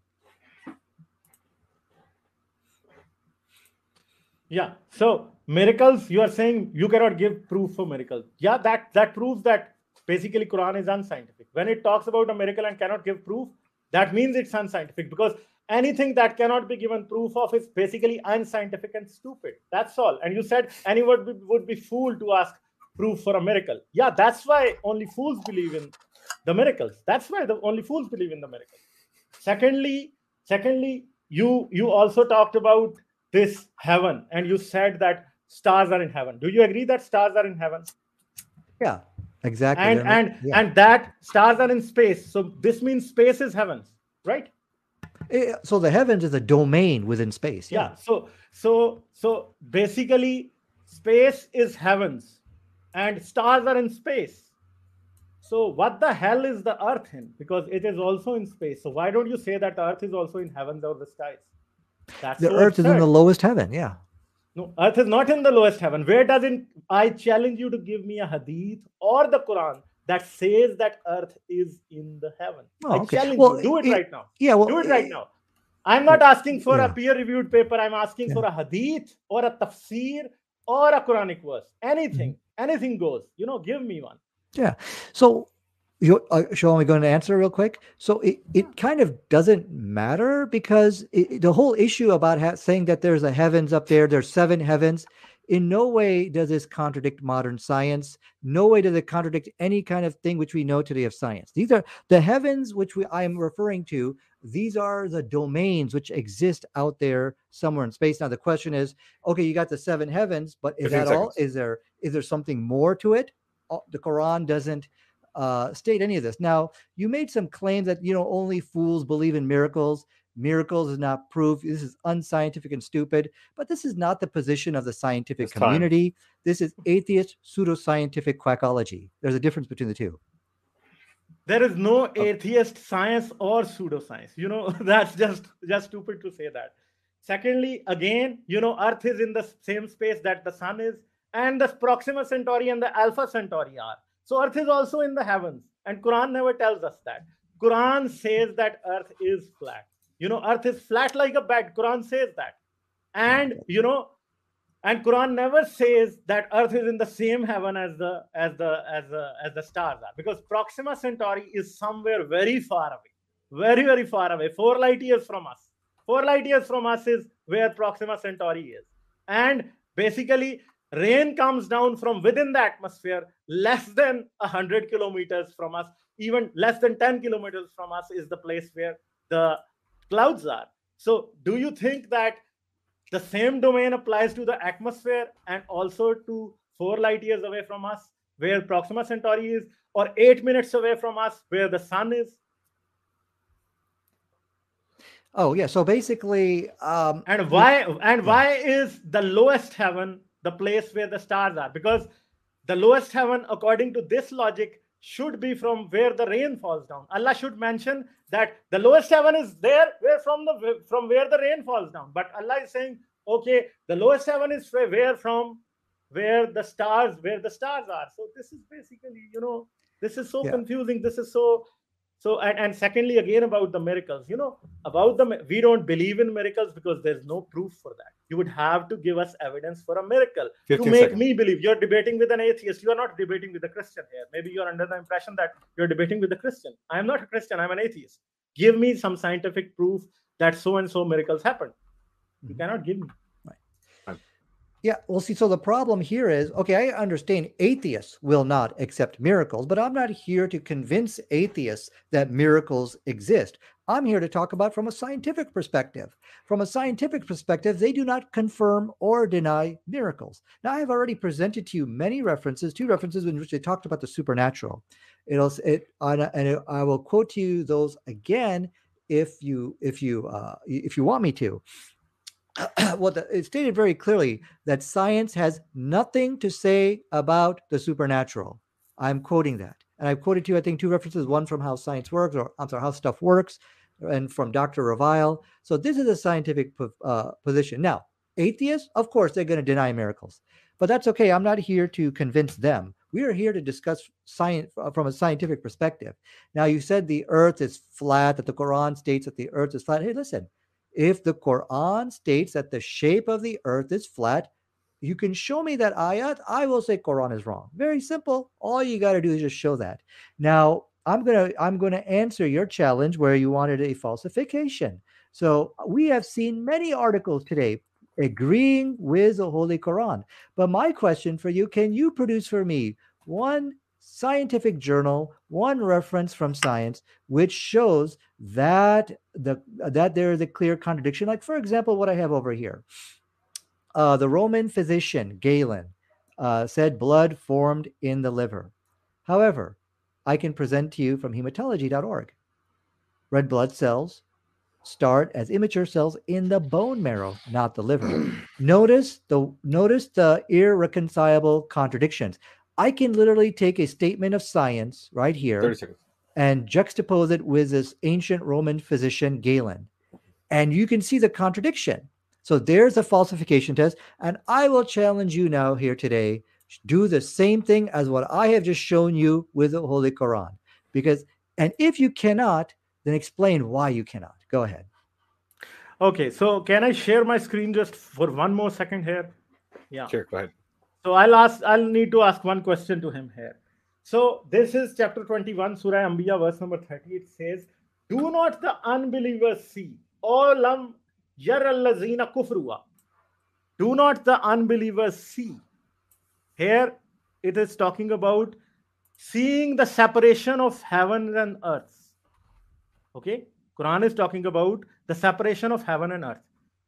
Yeah. So miracles, you are saying you cannot give proof for miracles. Yeah, that proves that basically Quran is unscientific. When it talks about a miracle and cannot give proof, that means it's unscientific, because anything that cannot be given proof of is basically unscientific and stupid. That's all. And you said anyone would be fooled to ask proof for a miracle. Yeah, that's why only fools believe in the miracles. That's why the only fools believe in the miracles. Secondly, you also talked about this heaven, and you said that stars are in heaven. Do you agree that stars are in heaven? Yeah, exactly. And that stars are in space. So this means space is heaven, right? So the heavens is a domain within space. Yeah. So basically, space is heavens, and stars are in space. So what the hell is the earth in? Because it is also in space. So why don't you say that the earth is also in heavens or the skies? That's the earth is in the lowest heaven. Yeah. No, earth is not in the lowest heaven. Where doesn't I challenge you to give me a hadith or the Quran that says that earth is in the heaven? Oh, okay. I challenge you. Do it right now. Yeah. Well, do it right now. I'm not asking for a peer-reviewed paper. I'm asking for a hadith or a tafsir or a Quranic verse. Anything. Anything goes. You know, give me one. Yeah. So Shalom, we're going to answer real quick. So it kind of doesn't matter, because the whole issue about saying that there's a heavens up there, there's seven heavens, in no way does this contradict modern science. No way does it contradict any kind of thing which we know today of science. These are the heavens which I am referring to. These are the domains which exist out there somewhere in space. Now the question is, okay, you got the seven heavens, but is that all? Is there something more to it? The Quran doesn't state any of this. Now, you made some claims that, you know, only fools believe in miracles. Miracles is not proof. This is unscientific and stupid. But this is not the position of the scientific community. This is atheist pseudoscientific quackology. There's a difference between the two. There is no atheist science or pseudoscience. You know, that's just stupid to say that. Secondly, again, you know, Earth is in the same space that the sun is, and the Proxima Centauri and the Alpha Centauri are. So Earth is also in the heavens, and Quran never tells us that. Quran says that Earth is flat. You know, Earth is flat like a bed. Quran says that. And, you know, and Quran never says that Earth is in the same heaven as the stars are, because Proxima Centauri is somewhere very far away, very, very far away, 4 light years from us. 4 light years from us is where Proxima Centauri is. And basically, rain comes down from within the atmosphere less than 100 kilometers from us. Even less than 10 kilometers from us is the place where the clouds are. So do you think that the same domain applies to the atmosphere and also to 4 light years away from us where Proxima Centauri is, or 8 minutes away from us where the sun is? Oh, yeah. So basically... why is the lowest heaven the place where the stars are? Because the lowest heaven, according to this logic, should be from where the rain falls down. Allah should mention that the lowest heaven is there from where the rain falls down. But Allah is saying, okay, the lowest heaven is where the stars are. So this is basically, you know, this is so confusing. This is so and secondly, again, about the miracles, you know, we don't believe in miracles because there's no proof for that. You would have to give us evidence for a miracle to make me believe. You're debating with an atheist. You are not debating with a Christian here. Maybe you're under the impression that you're debating with a Christian. I'm not a Christian. I'm an atheist. Give me some scientific proof that so and so miracles happened. You cannot give me. Right. Yeah, well, see, so the problem here is, okay, I understand atheists will not accept miracles, but I'm not here to convince atheists that miracles exist. I'm here to talk about from a scientific perspective. From a scientific perspective, they do not confirm or deny miracles. Now, I have already presented to you many references, two references in which they talked about the supernatural. And I will quote to you those again if you want me to. Well, it stated very clearly that science has nothing to say about the supernatural. I'm quoting that. And I've quoted to you, I think, two references, one from How Science Works, or I'm sorry, How Stuff Works, and from Dr. Revile. So this is a scientific position. Now, atheists, of course, they're going to deny miracles. But that's okay. I'm not here to convince them. We are here to discuss science from a scientific perspective. Now, you said the earth is flat, that the Quran states that the earth is flat. Hey, listen, if the Quran states that the shape of the earth is flat, you can show me that ayat, I will say Quran is wrong. Very simple. All you got to do is just show that. Now, I'm going to answer your challenge where you wanted a falsification. So we have seen many articles today agreeing with the Holy Quran. But my question for you, can you produce for me one scientific journal, one reference from science, which shows that there is a clear contradiction? Like, for example, what I have over here. The Roman physician, Galen, said blood formed in the liver. However, I can present to you from hematology.org. Red blood cells start as immature cells in the bone marrow, not the liver. Notice the irreconcilable contradictions. I can literally take a statement of science right here and juxtapose it with this ancient Roman physician, Galen. And you can see the contradiction. So there's a falsification test, and I will challenge you now here today, do the same thing as what I have just shown you with the Holy Quran. And if you cannot, then explain why you cannot. Go ahead. Okay, so can I share my screen just for one more second here? Yeah. Sure, go ahead. So I'll need to ask one question to him here. So this is chapter 21, Surah Anbiya, verse number 30. It says, do not the unbelievers see, do not the unbelievers see? Here it is talking about seeing the separation of heaven and earth. Okay, Quran is talking about the separation of heaven and earth.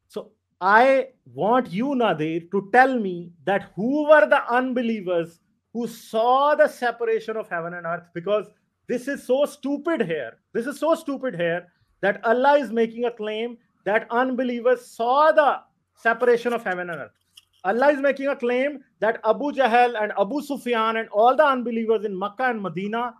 So I want you, Nadir, to tell me that who were the unbelievers who saw the separation of heaven and earth, because this is so stupid here. This is so stupid here that Allah is making a claim that unbelievers saw the separation of heaven and earth. Allah is making a claim that Abu Jahl and Abu Sufyan and all the unbelievers in Makkah and Medina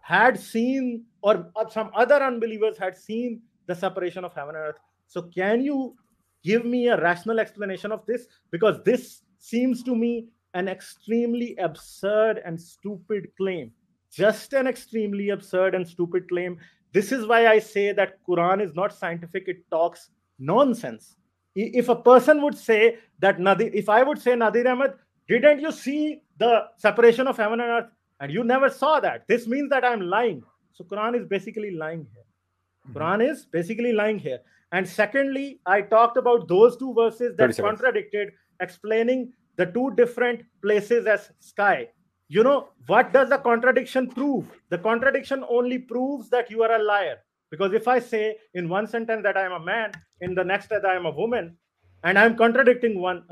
had seen, or some other unbelievers had seen, the separation of heaven and earth. So can you give me a rational explanation of this? Because this seems to me an extremely absurd and stupid claim. Just an extremely absurd and stupid claim. This is why I say that Quran is not scientific. It talks nonsense. If a person would say that, if I would say, Nadir Ahmed, didn't you see the separation of heaven and earth? And you never saw that. This means that I'm lying. So Quran is basically lying here. Quran is basically lying here. And secondly, I talked about those two verses that contradicted, explaining the two different places as sky. You know, what does the contradiction prove? The contradiction only proves that you are a liar. Because if I say in one sentence that I am a man, in the next that I am a woman, and I am contradicting one,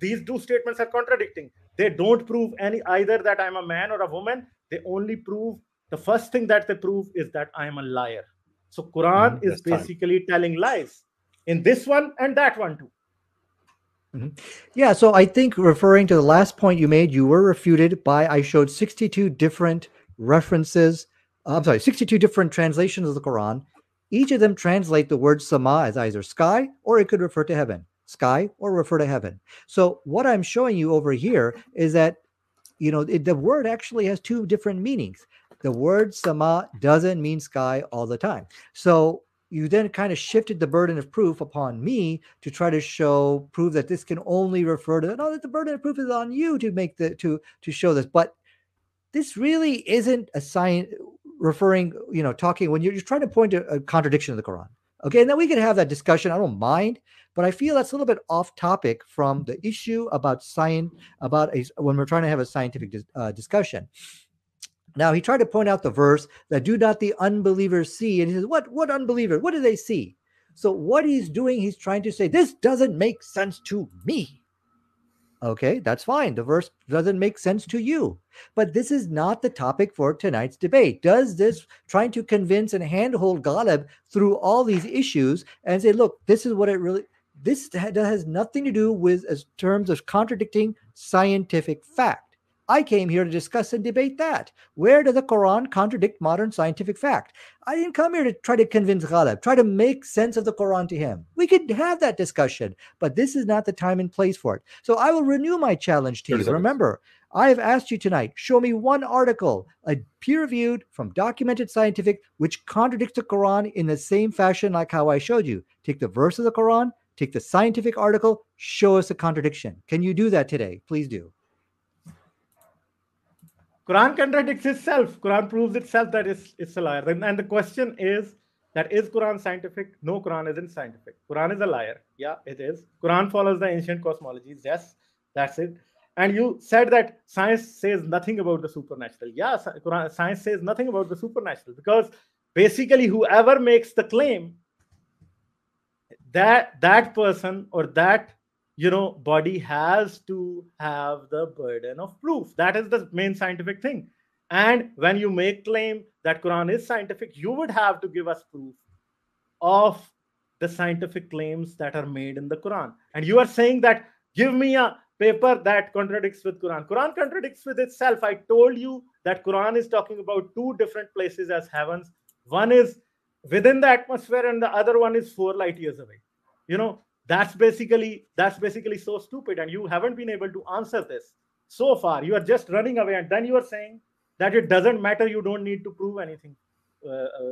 these two statements are contradicting. They don't prove either that I am a man or a woman. They only prove, the first thing that they prove is that I am a liar. So Quran is basically telling lies in this one and that one too. Yeah, so I think referring to the last point you made, you were refuted by, I showed 62 different references, 62 different translations of the Quran. Each of them translate the word sama as either sky or it could refer to heaven. Sky or refer to heaven. So what I'm showing you over here is that, you know, the word actually has two different meanings. The word sama doesn't mean sky all the time. So you then kind of shifted the burden of proof upon me to try to prove that this can only refer to, no, that the burden of proof is on you to make to show this. But this really isn't a sign referring, you know, talking when you're trying to point to a contradiction of the Quran. Okay, and then we can have that discussion. I don't mind, but I feel that's a little bit off topic from the issue about science, about when we're trying to have a scientific discussion. Now, he tried to point out the verse that do not the unbelievers see. And he says, what unbeliever? What do they see? So what he's doing, he's trying to say, this doesn't make sense to me. Okay, that's fine. The verse doesn't make sense to you. But this is not the topic for tonight's debate. Does this trying to convince and handhold Ghalib through all these issues and say, look, this is what it really, this has nothing to do with as terms of contradicting scientific fact. I came here to discuss and debate that. Where does the Quran contradict modern scientific fact? I didn't come here to try to convince Ghalib, try to make sense of the Quran to him. We could have that discussion, but this is not the time and place for it. So I will renew my challenge to you. Remember, I have asked you tonight, show me one article, a peer-reviewed from documented scientific, which contradicts the Quran in the same fashion like how I showed you. Take the verse of the Quran, take the scientific article, show us a contradiction. Can you do that today? Please do. Quran contradicts itself. Quran proves itself that it's a liar. And the question is, that is Quran scientific? No, Quran isn't scientific. Quran is a liar. Yeah, it is. Quran follows the ancient cosmologies. Yes, that's it. And you said that science says nothing about the supernatural. Yeah, Quran, science says nothing about the supernatural, because basically whoever makes the claim, that person or that body has to have the burden of proof. That is the main scientific thing. And when you make claim that Quran is scientific, you would have to give us proof of the scientific claims that are made in the Quran. And you are saying that, give me a paper that contradicts with Quran. Quran contradicts with itself. I told you that Quran is talking about two different places as heavens. One is within the atmosphere and the other one is 4 light years away. That's basically so stupid, and you haven't been able to answer this so far. You are just running away, and then you are saying that it doesn't matter. You don't need to prove anything to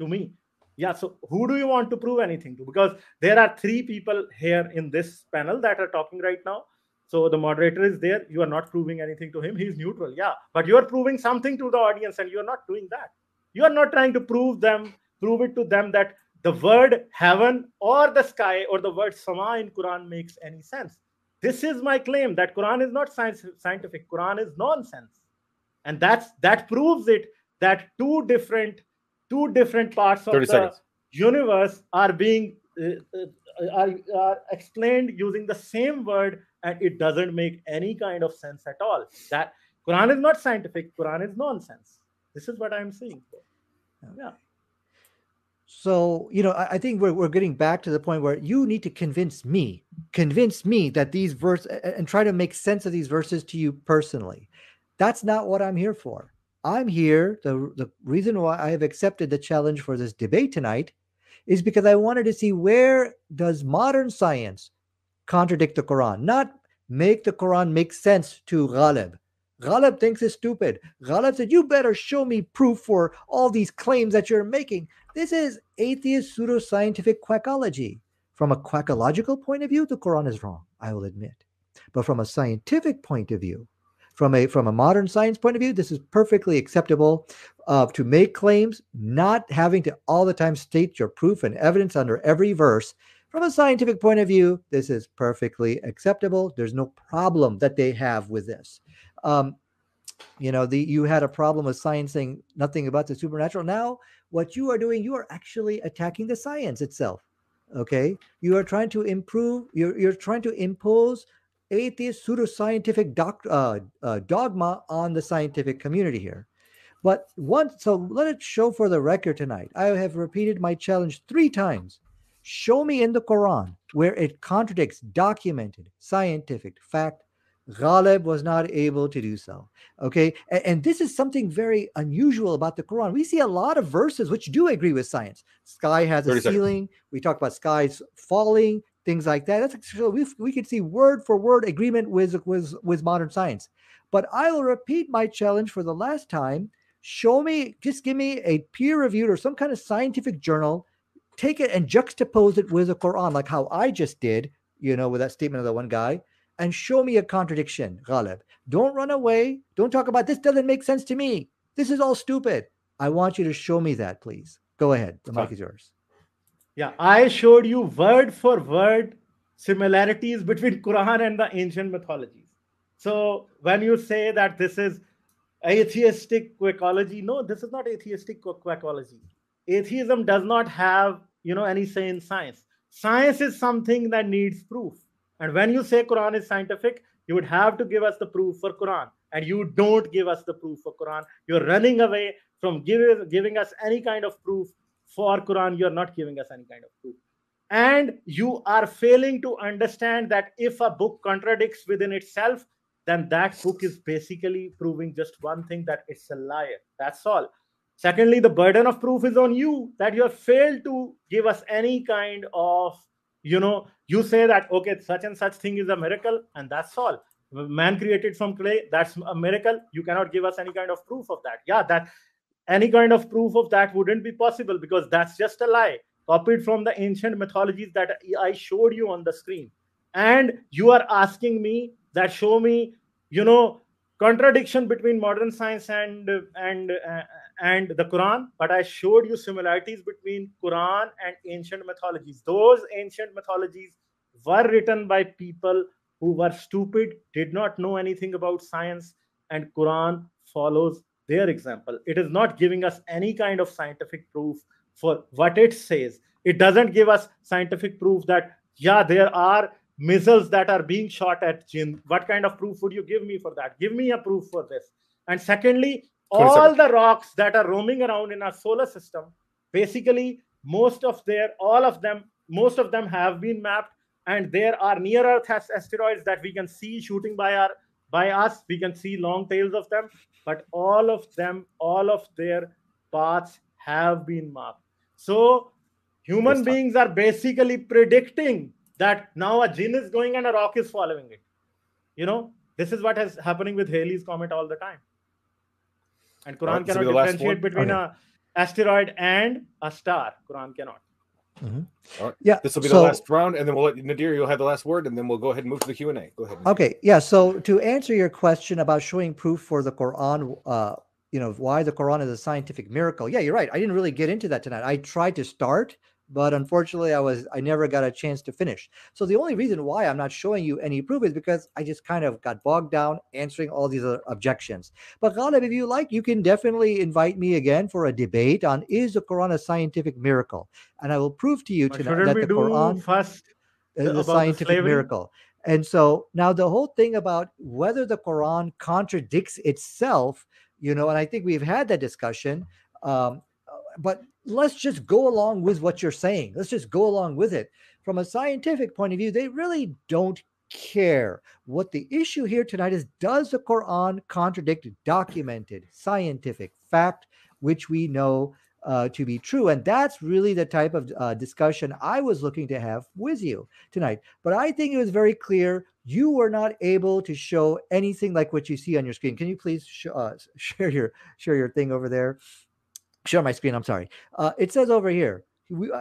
me. Yeah. So who do you want to prove anything to? Because there are 3 people here in this panel that are talking right now. So the moderator is there. You are not proving anything to him. He's neutral. Yeah. But you are proving something to the audience, and you are not doing that. You are not trying to prove it to them that the word heaven or the sky or the word sama in Quran makes any sense. This is my claim, that Quran is not scientific. Quran is nonsense. And that proves it, that two different parts of the universe are being are explained using the same word, and it doesn't make any kind of sense at all. That Quran is not scientific. Quran is nonsense. This is what I'm saying. Yeah. So, I think we're getting back to the point where you need to convince me that these verses, and try to make sense of these verses to you personally. That's not what I'm here for. I'm here. The reason why I have accepted the challenge for this debate tonight is because I wanted to see, where does modern science contradict the Quran, not make the Quran make sense to Ghalib. Ghalib thinks it's stupid. Ghalib said, you better show me proof for all these claims that you're making. This is atheist pseudoscientific quackology. From a quackological point of view, the Quran is wrong, I will admit. But from a scientific point of view, from a modern science point of view, this is perfectly acceptable to make claims, not having to all the time state your proof and evidence under every verse. From a scientific point of view, this is perfectly acceptable. There's no problem that they have with this. You had a problem with science saying nothing about the supernatural. Now, what you are doing, you are actually attacking the science itself. Okay, you are trying to improve. You're trying to impose atheist pseudoscientific dogma on the scientific community here. But so let it show for the record tonight. I have repeated my challenge 3 times. Show me in the Quran where it contradicts documented scientific fact. Ghalib was not able to do so. Okay, and this is something very unusual about the Quran. We see a lot of verses which do agree with science. Sky has a ceiling. We talk about skies falling, things like that. We could see word for word agreement with modern science. But I will repeat my challenge for the last time. Show me, just give me a peer-reviewed or some kind of scientific journal. Take it and juxtapose it with the Quran, like how I just did, with that statement of the one guy. And show me a contradiction, Ghalib. Don't run away. Don't talk about this doesn't make sense to me. This is all stupid. I want you to show me that, please. Go ahead. The mic is yours. Yeah, I showed you word for word similarities between Quran and the ancient mythologies. So when you say that this is atheistic quackology, no, this is not atheistic quackology. Atheism does not have, any say in science. Science is something that needs proof. And when you say Quran is scientific, you would have to give us the proof for Quran. And you don't give us the proof for Quran. You're running away from giving us any kind of proof for Quran. You're not giving us any kind of proof. And you are failing to understand that if a book contradicts within itself, then that book is basically proving just one thing, that it's a liar. That's all. Secondly, the burden of proof is on you, that you have failed to give us any kind of, you say that, okay, such and such thing is a miracle, and that's all. Man created from clay, that's a miracle. You cannot give us any kind of proof of that. Yeah, that any kind of proof of that wouldn't be possible, because that's just a lie, copied from the ancient mythologies that I showed you on the screen. And you are asking me that show me, contradiction between modern science and the Quran, but I showed you similarities between Quran and ancient mythologies. Those ancient mythologies were written by people who were stupid, did not know anything about science, and Quran follows their example. It is not giving us any kind of scientific proof for what it says. It doesn't give us scientific proof that, yeah, there are missiles that are being shot at jinn. What kind of proof would you give me for that? Give me a proof for this. And secondly, all the rocks that are roaming around in our solar system, basically, most of them have been mapped. And there are near Earth asteroids that we can see shooting by us. We can see long tails of them. But all of their paths have been mapped. So human beings are basically predicting that now a jinn is going and a rock is following it. This is what is happening with Halley's Comet all the time. And Quran cannot differentiate between an asteroid and a star. Quran cannot. Mm-hmm. All right. Yeah. This will be the last round, and then we'll let Nadir, you'll have the last word, and then we'll go ahead and move to the Q&A. Go ahead. Okay. Yeah. So to answer your question about showing proof for the Quran, why the Quran is a scientific miracle. Yeah, you're right. I didn't really get into that tonight. I tried to start, but unfortunately I never got a chance to finish. So the only reason why I'm not showing you any proof is because I just kind of got bogged down answering all these other objections. But Ghalib, if you like, you can definitely invite me again for a debate on, is the Quran a scientific miracle? And I will prove to you tonight that the Quran first is a scientific miracle. And so now the whole thing about whether the Quran contradicts itself, and I think we've had that discussion, but let's just go along with what you're saying. Let's just go along with it. From a scientific point of view, they really don't care. What the issue here tonight is, does the Quran contradict documented scientific fact, which we know to be true? And that's really the type of discussion I was looking to have with you tonight. But I think it was very clear you were not able to show anything like what you see on your screen. Can you please share your thing over there? Share my screen, I'm sorry. It says over here,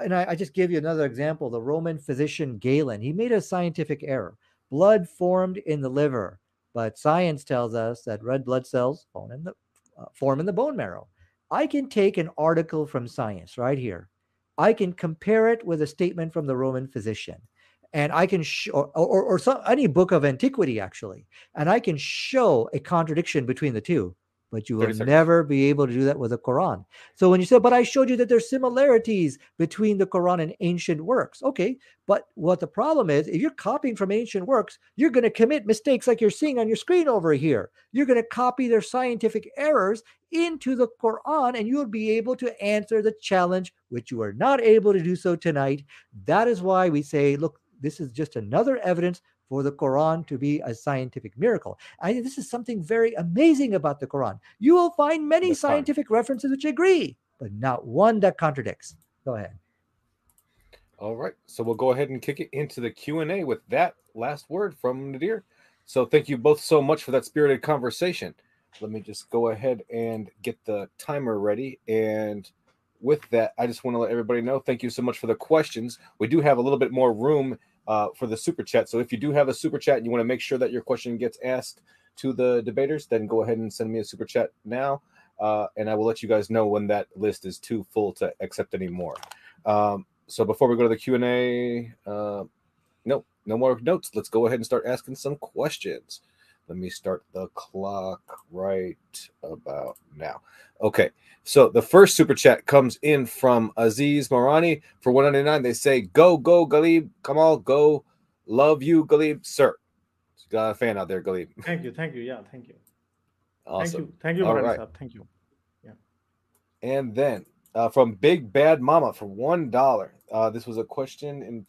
I just gave you another example, the Roman physician Galen. He made a scientific error. Blood formed in the liver, but science tells us that red blood cells form in the bone marrow. I can take an article from Science right here. I can compare it with a statement from the Roman physician. And I can show, or any book of antiquity, actually. And I can show a contradiction between the two. But you will never be able to do that with the Quran. So when you say, but I showed you that there's similarities between the Quran and ancient works. Okay, but what the problem is, if you're copying from ancient works, you're going to commit mistakes like you're seeing on your screen over here. You're going to copy their scientific errors into the Quran, and you'll be able to answer the challenge, which you are not able to do so tonight. That is why we say, look, this is just another evidence for the Quran to be a scientific miracle. I think this is something very amazing about the Quran. You will find many scientific references which agree, but not one that contradicts. Go ahead. All right. So we'll go ahead and kick it into the Q&A with that last word from Nadir. So thank you both so much for that spirited conversation. Let me just go ahead and get the timer ready. And with that, I just want to let everybody know, thank you so much for the questions. We do have a little bit more room for the super chat. So if you do have a super chat and you want to make sure that your question gets asked to the debaters, then go ahead and send me a super chat now. And I will let you guys know when that list is too full to accept anymore. So before we go to the Q&A, no more notes. Let's go ahead and start asking some questions. Let me start the clock right about now. Okay, so the first super chat comes in from Aziz Morani for $1.99. They say, go, Ghalib Kamal, go. Love you, Ghalib, sir. Got a fan out there, Ghalib. Thank you. Yeah, thank you. Awesome. Thank you, brother. Right. Thank you. Yeah. And then from Big Bad Mama for $1. This was a question and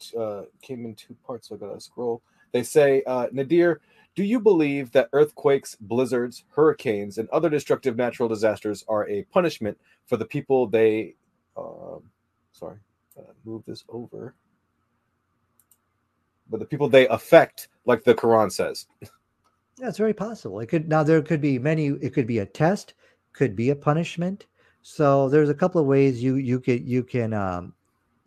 came in two parts, so I got to scroll. They say, Nadir, do you believe that earthquakes, blizzards, hurricanes, and other destructive natural disasters are a punishment for the people they... move this over. But the people they affect, like the Quran says. Yeah, it's very possible. It could. Now, there could be many. It could be a test, could be a punishment. So there's a couple of ways you can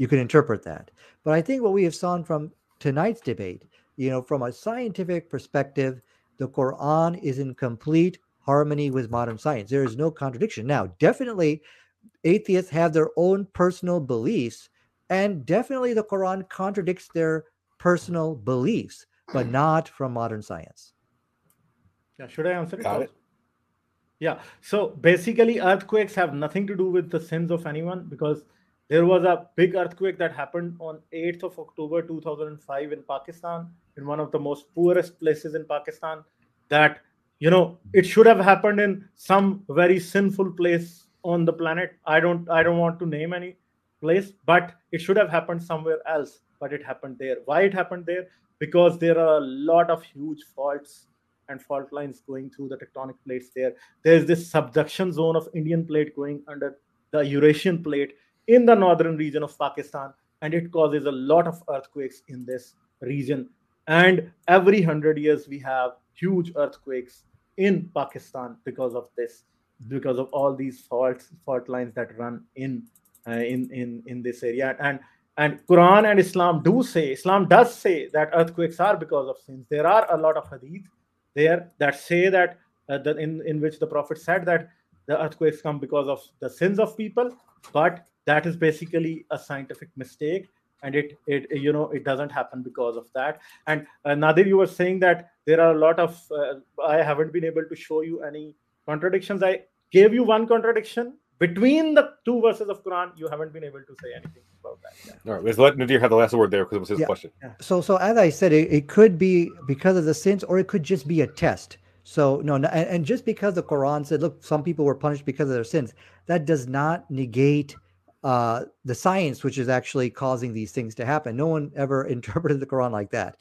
interpret that. But I think what we have seen from tonight's debate, from a scientific perspective, the Quran is in complete harmony with modern science. There is no contradiction. Now, definitely, atheists have their own personal beliefs, and definitely the Quran contradicts their personal beliefs, but not from modern science. Yeah, should I answer it? Got it. Yeah, so basically earthquakes have nothing to do with the sins of anyone, because there was a big earthquake that happened on 8th of October 2005 in Pakistan, in one of the most poorest places in Pakistan, that, it should have happened in some very sinful place on the planet. I don't want to name any place, but it should have happened somewhere else. But it happened there. Why it happened there? Because there are a lot of huge faults and fault lines going through the tectonic plates there. There's this subduction zone of Indian plate going under the Eurasian plate in the northern region of Pakistan, and it causes a lot of earthquakes in this region. And every 100 years, we have huge earthquakes in Pakistan because of this, because of all these fault lines that run in this area. And Quran and Islam does say that earthquakes are because of sins. There are a lot of hadith there that say that in which the Prophet said that the earthquakes come because of the sins of people, but that is basically a scientific mistake, and it doesn't happen because of that. And Nadir, you were saying that there are a lot of I haven't been able to show you any contradictions. I gave you one contradiction. Between the two verses of Quran, you haven't been able to say anything about that. Yeah. All right, let's let Nadir have the last word there, because it was his question. Yeah. So as I said, it could be because of the sins, or it could just be a test. So and just because the Quran said, look, some people were punished because of their sins, that does not negate the science which is actually causing these things to happen. No one ever interpreted the Quran like that.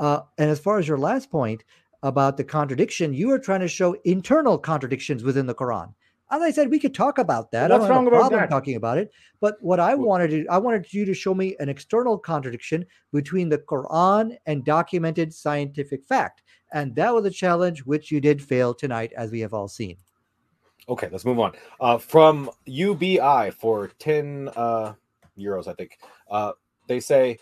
And as far as your last point about the contradiction, you are trying to show internal contradictions within the Quran. As I said, we could talk about that. What's wrong about that? I don't have a problem talking about it. But what I wanted you to show me an external contradiction between the Quran and documented scientific fact. And that was a challenge which you did fail tonight, as we have all seen. Okay, let's move on. From UBI for 10 euros, I think. They say,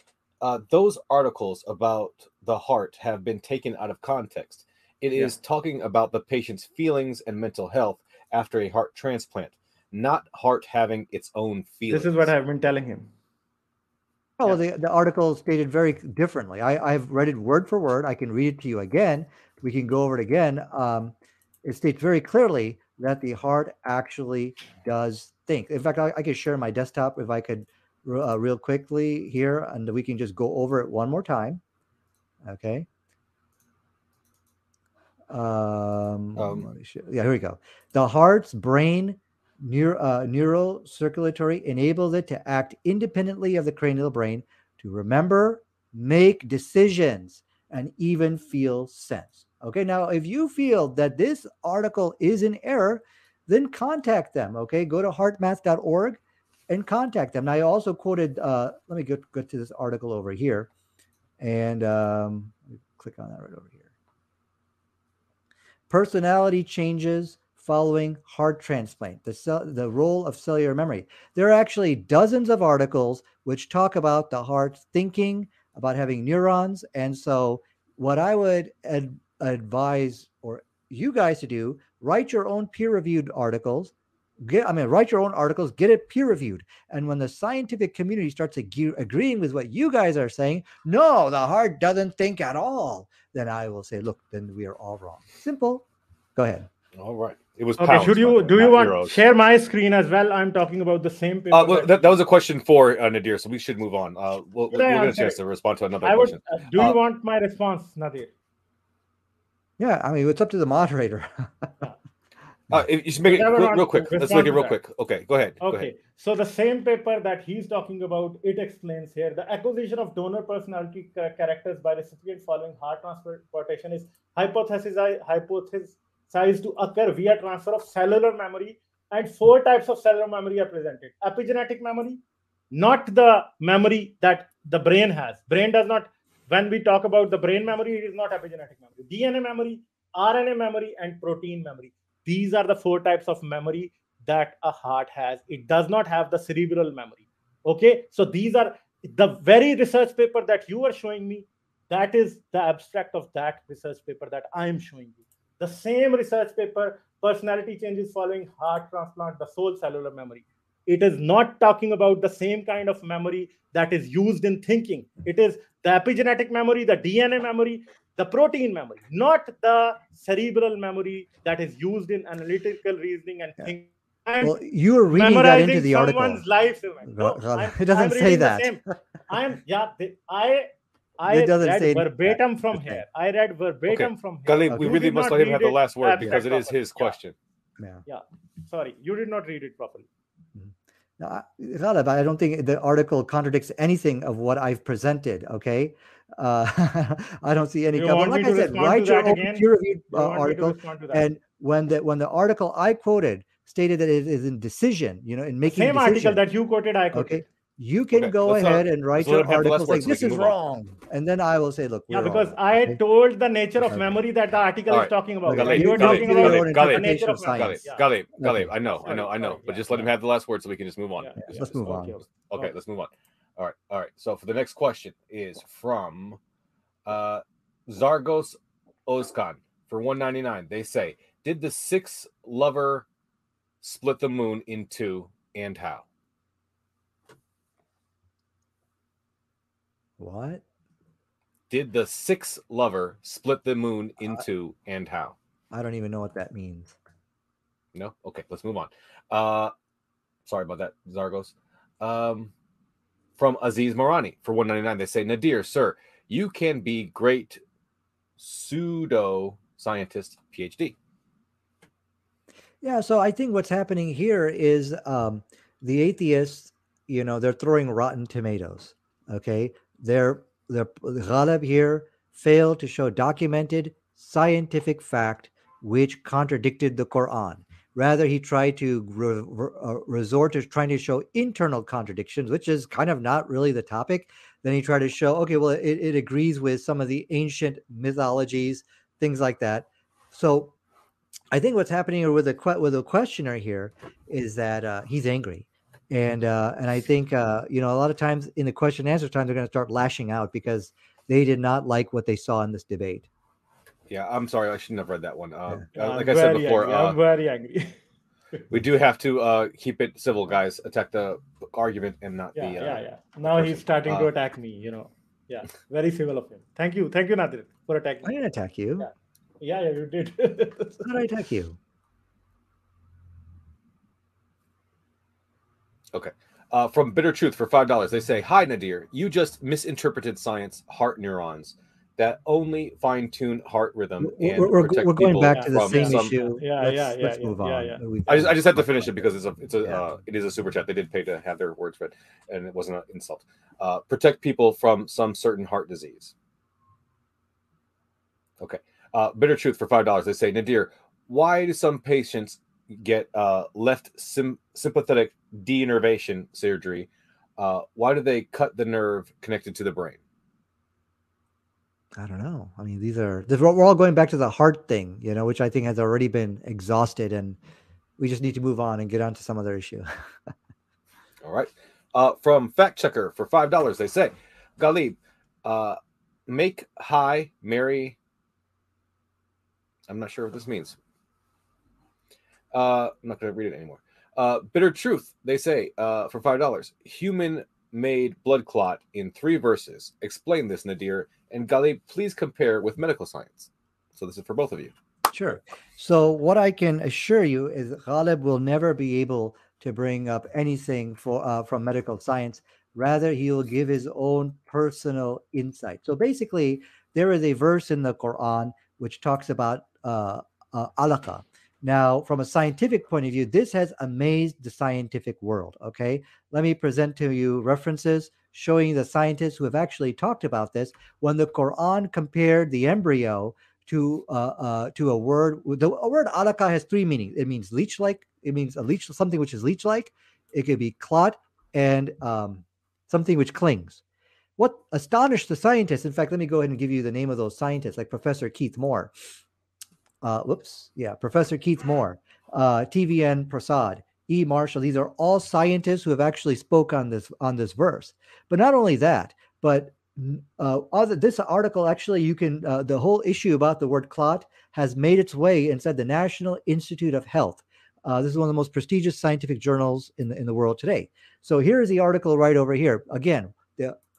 those articles about the heart have been taken out of context. It is talking about the patient's feelings and mental health after a heart transplant, not heart having its own feelings. This is what I've been telling him. Well, the article is stated very differently. I've read it word for word. I can read it to you again. We can go over it again. It states very clearly that the heart actually does think. In fact, I could share my desktop if I could real quickly here, and we can just go over it one more time. Okay. Here we go. The heart's brain neural circulatory enables it to act independently of the cranial brain to remember, make decisions, and even feel sense. Okay, now if you feel that this article is in error, then contact them. Okay, go to heartmath.org and contact them. Now, I also quoted, let me go to this article over here and click on that right over here. Personality changes following heart transplant, the role of cellular memory. There are actually dozens of articles which talk about the heart thinking, about having neurons. And so what I would advise or you guys to do, write your own peer-reviewed articles, write your own articles, get it peer reviewed. And when the scientific community starts agreeing with what you guys are saying, no, the heart doesn't think at all, then I will say, look, then we are all wrong. Simple. Go ahead. All right. It was okay. Pounds, do you want euros. Share my screen as well? I'm talking about the same paper. Well, that was a question for Nadir, so we should move on. We're going to chance to respond to another question. Do you want my response, Nadir? Yeah, I mean, it's up to the moderator. You should make it real quick. Let's make it real quick. Okay, go ahead. Okay, so the same paper that he's talking about, it explains here the acquisition of donor personality characters by recipient following heart transplantation is hypothesized to occur via transfer of cellular memory, and 4 types of cellular memory are presented. Epigenetic memory, not the memory that the brain has. Brain does not, when we talk about the brain memory, it is not epigenetic memory. DNA memory, RNA memory, and protein memory. These are the 4 types of memory that a heart has. It does not have the cerebral memory. Okay, so these are the very research paper that you are showing me. That is the abstract of that research paper that I am showing you. The same research paper, personality changes following heart transplant, the sole cellular memory. It is not talking about the same kind of memory that is used in thinking. It is the epigenetic memory, the DNA memory, the protein memory, not the cerebral memory that is used in analytical reasoning and thinking. And well, you are reading that into the article. Life event. No, it doesn't say that. I read verbatim from here. I read verbatim from here. Ghalib, we really must let him have the last word because it is his question. Yeah. Sorry, you did not read it properly. No, Ghalib, I don't think the article contradicts anything of what I've presented. Okay. I don't see any. Like I said, write your own peer-reviewed article. And when the article I quoted stated that it is in decision, in making same article that you quoted, I quoted. You can go ahead and write your articles like this is wrong, and then I will say, look, because I told the nature of memory that the article is talking about. You were talking about the nature of science. Ghalib, I know, but just let him have the last word so we can just move on. Let's move on. Okay, let's move on. All right. So for the next question is from Zargos Ozkan for $1.99. They say, did the 6th lover split the moon in 2, and how? What? Did the 6th lover split the moon in 2, and how? I don't even know what that means. No? Okay, let's move on. Sorry about that, Zargos. From Aziz Marani for $1.99. They say, Nadir, sir, you can be great pseudo-scientist PhD. Yeah, so I think what's happening here is the atheists, they're throwing rotten tomatoes, okay? Ghalib here failed to show documented scientific fact which contradicted the Quran. Rather, he tried to resort to trying to show internal contradictions, which is kind of not really the topic. Then he tried to show, it agrees with some of the ancient mythologies, things like that. So I think what's happening with the questioner here is that he's angry. And I think, a lot of times in the question and answer time, they're going to start lashing out because they did not like what they saw in this debate. Yeah, I'm sorry. I shouldn't have read that one. Like I said before, I'm very angry. We do have to keep it civil, guys. Attack the argument and not the... Now person. He's starting to attack me, Yeah, very civil of him. Thank you, Nadir, for attacking me. I didn't attack you. Yeah, you did. How did I attack you? Okay. From Bitter Truth for $5, they say, hi, Nadir, you just misinterpreted science, heart neurons that only fine-tune heart rhythm. We're going back to the same issue. Let's move on. I just had to finish it because it is a super chat. They did pay to have their words read, and it wasn't an insult. Protect people from some certain heart disease. Okay. Bitter Truth for $5, they say, Nadir, why do some patients get left sympathetic deinnervation surgery? Why do they cut the nerve connected to the brain? I don't know. I mean, we're all going back to the heart thing, which I think has already been exhausted, and we just need to move on and get on to some other issue. All right. From Fact Checker for $5, they say, Ghalib, make high Mary. I'm not sure what this means. I'm not going to read it anymore. Bitter Truth, they say, for $5. Human-made blood clot in 3 verses. Explain this, Nadir. And Ghalib, please compare with medical science. So this is for both of you. Sure. So what I can assure you is Ghalib will never be able to bring up anything for from medical science. Rather, he will give his own personal insight. So basically, there is a verse in the Quran which talks about alaqa. Now, from a scientific point of view, this has amazed the scientific world, okay? Let me present to you references showing the scientists who have actually talked about this. When the Quran compared the embryo to a word, the word alaqa has 3 meanings. It means leech-like. It means a leech, something which is leech-like. It could be clot and something which clings. What astonished the scientists, in fact, let me go ahead and give you the name of those scientists, like Professor Keith Moore. Professor Keith Moore, TVN Prasad, E. Marshall. These are all scientists who have actually spoke on this verse. But not only that, but this article, actually, you can the whole issue about the word clot has made its way inside the National Institute of Health. This is one of the most prestigious scientific journals in the world today. So here is the article right over here. Again,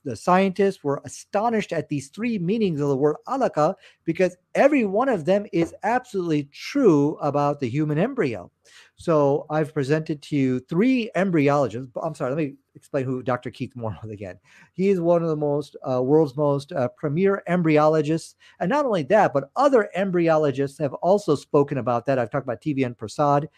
the scientists were astonished at these 3 meanings of the word alaqa because every one of them is absolutely true about the human embryo. So I've presented to you 3 embryologists. I'm sorry, let me explain who Dr. Keith Moore was again. He is one of the most world's most premier embryologists. And not only that, but other embryologists have also spoken about that. I've talked about TVN Prasad,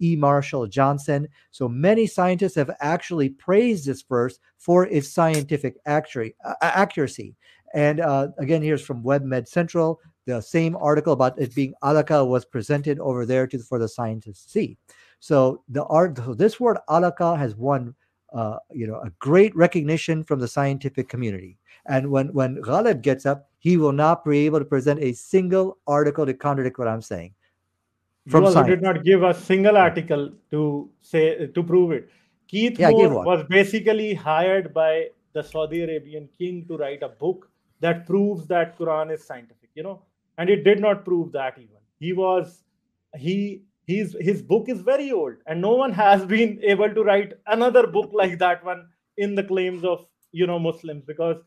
E. Marshall Johnson. So many scientists have actually praised this verse for its scientific accuracy. And again, here's from WebMed Central. The same article about it being alaqa was presented over there for the scientists to see. So this word alaqa has won a great recognition from the scientific community. And when Ghalib gets up, he will not be able to present a single article to contradict what I'm saying. From you also did not give a single article to say to prove it. Keith Moore was basically hired by the Saudi Arabian king to write a book that proves that Quran is scientific, you know, and it did not prove that even. His book is very old, and no one has been able to write another book like that one in the claims of, you know, Muslims, because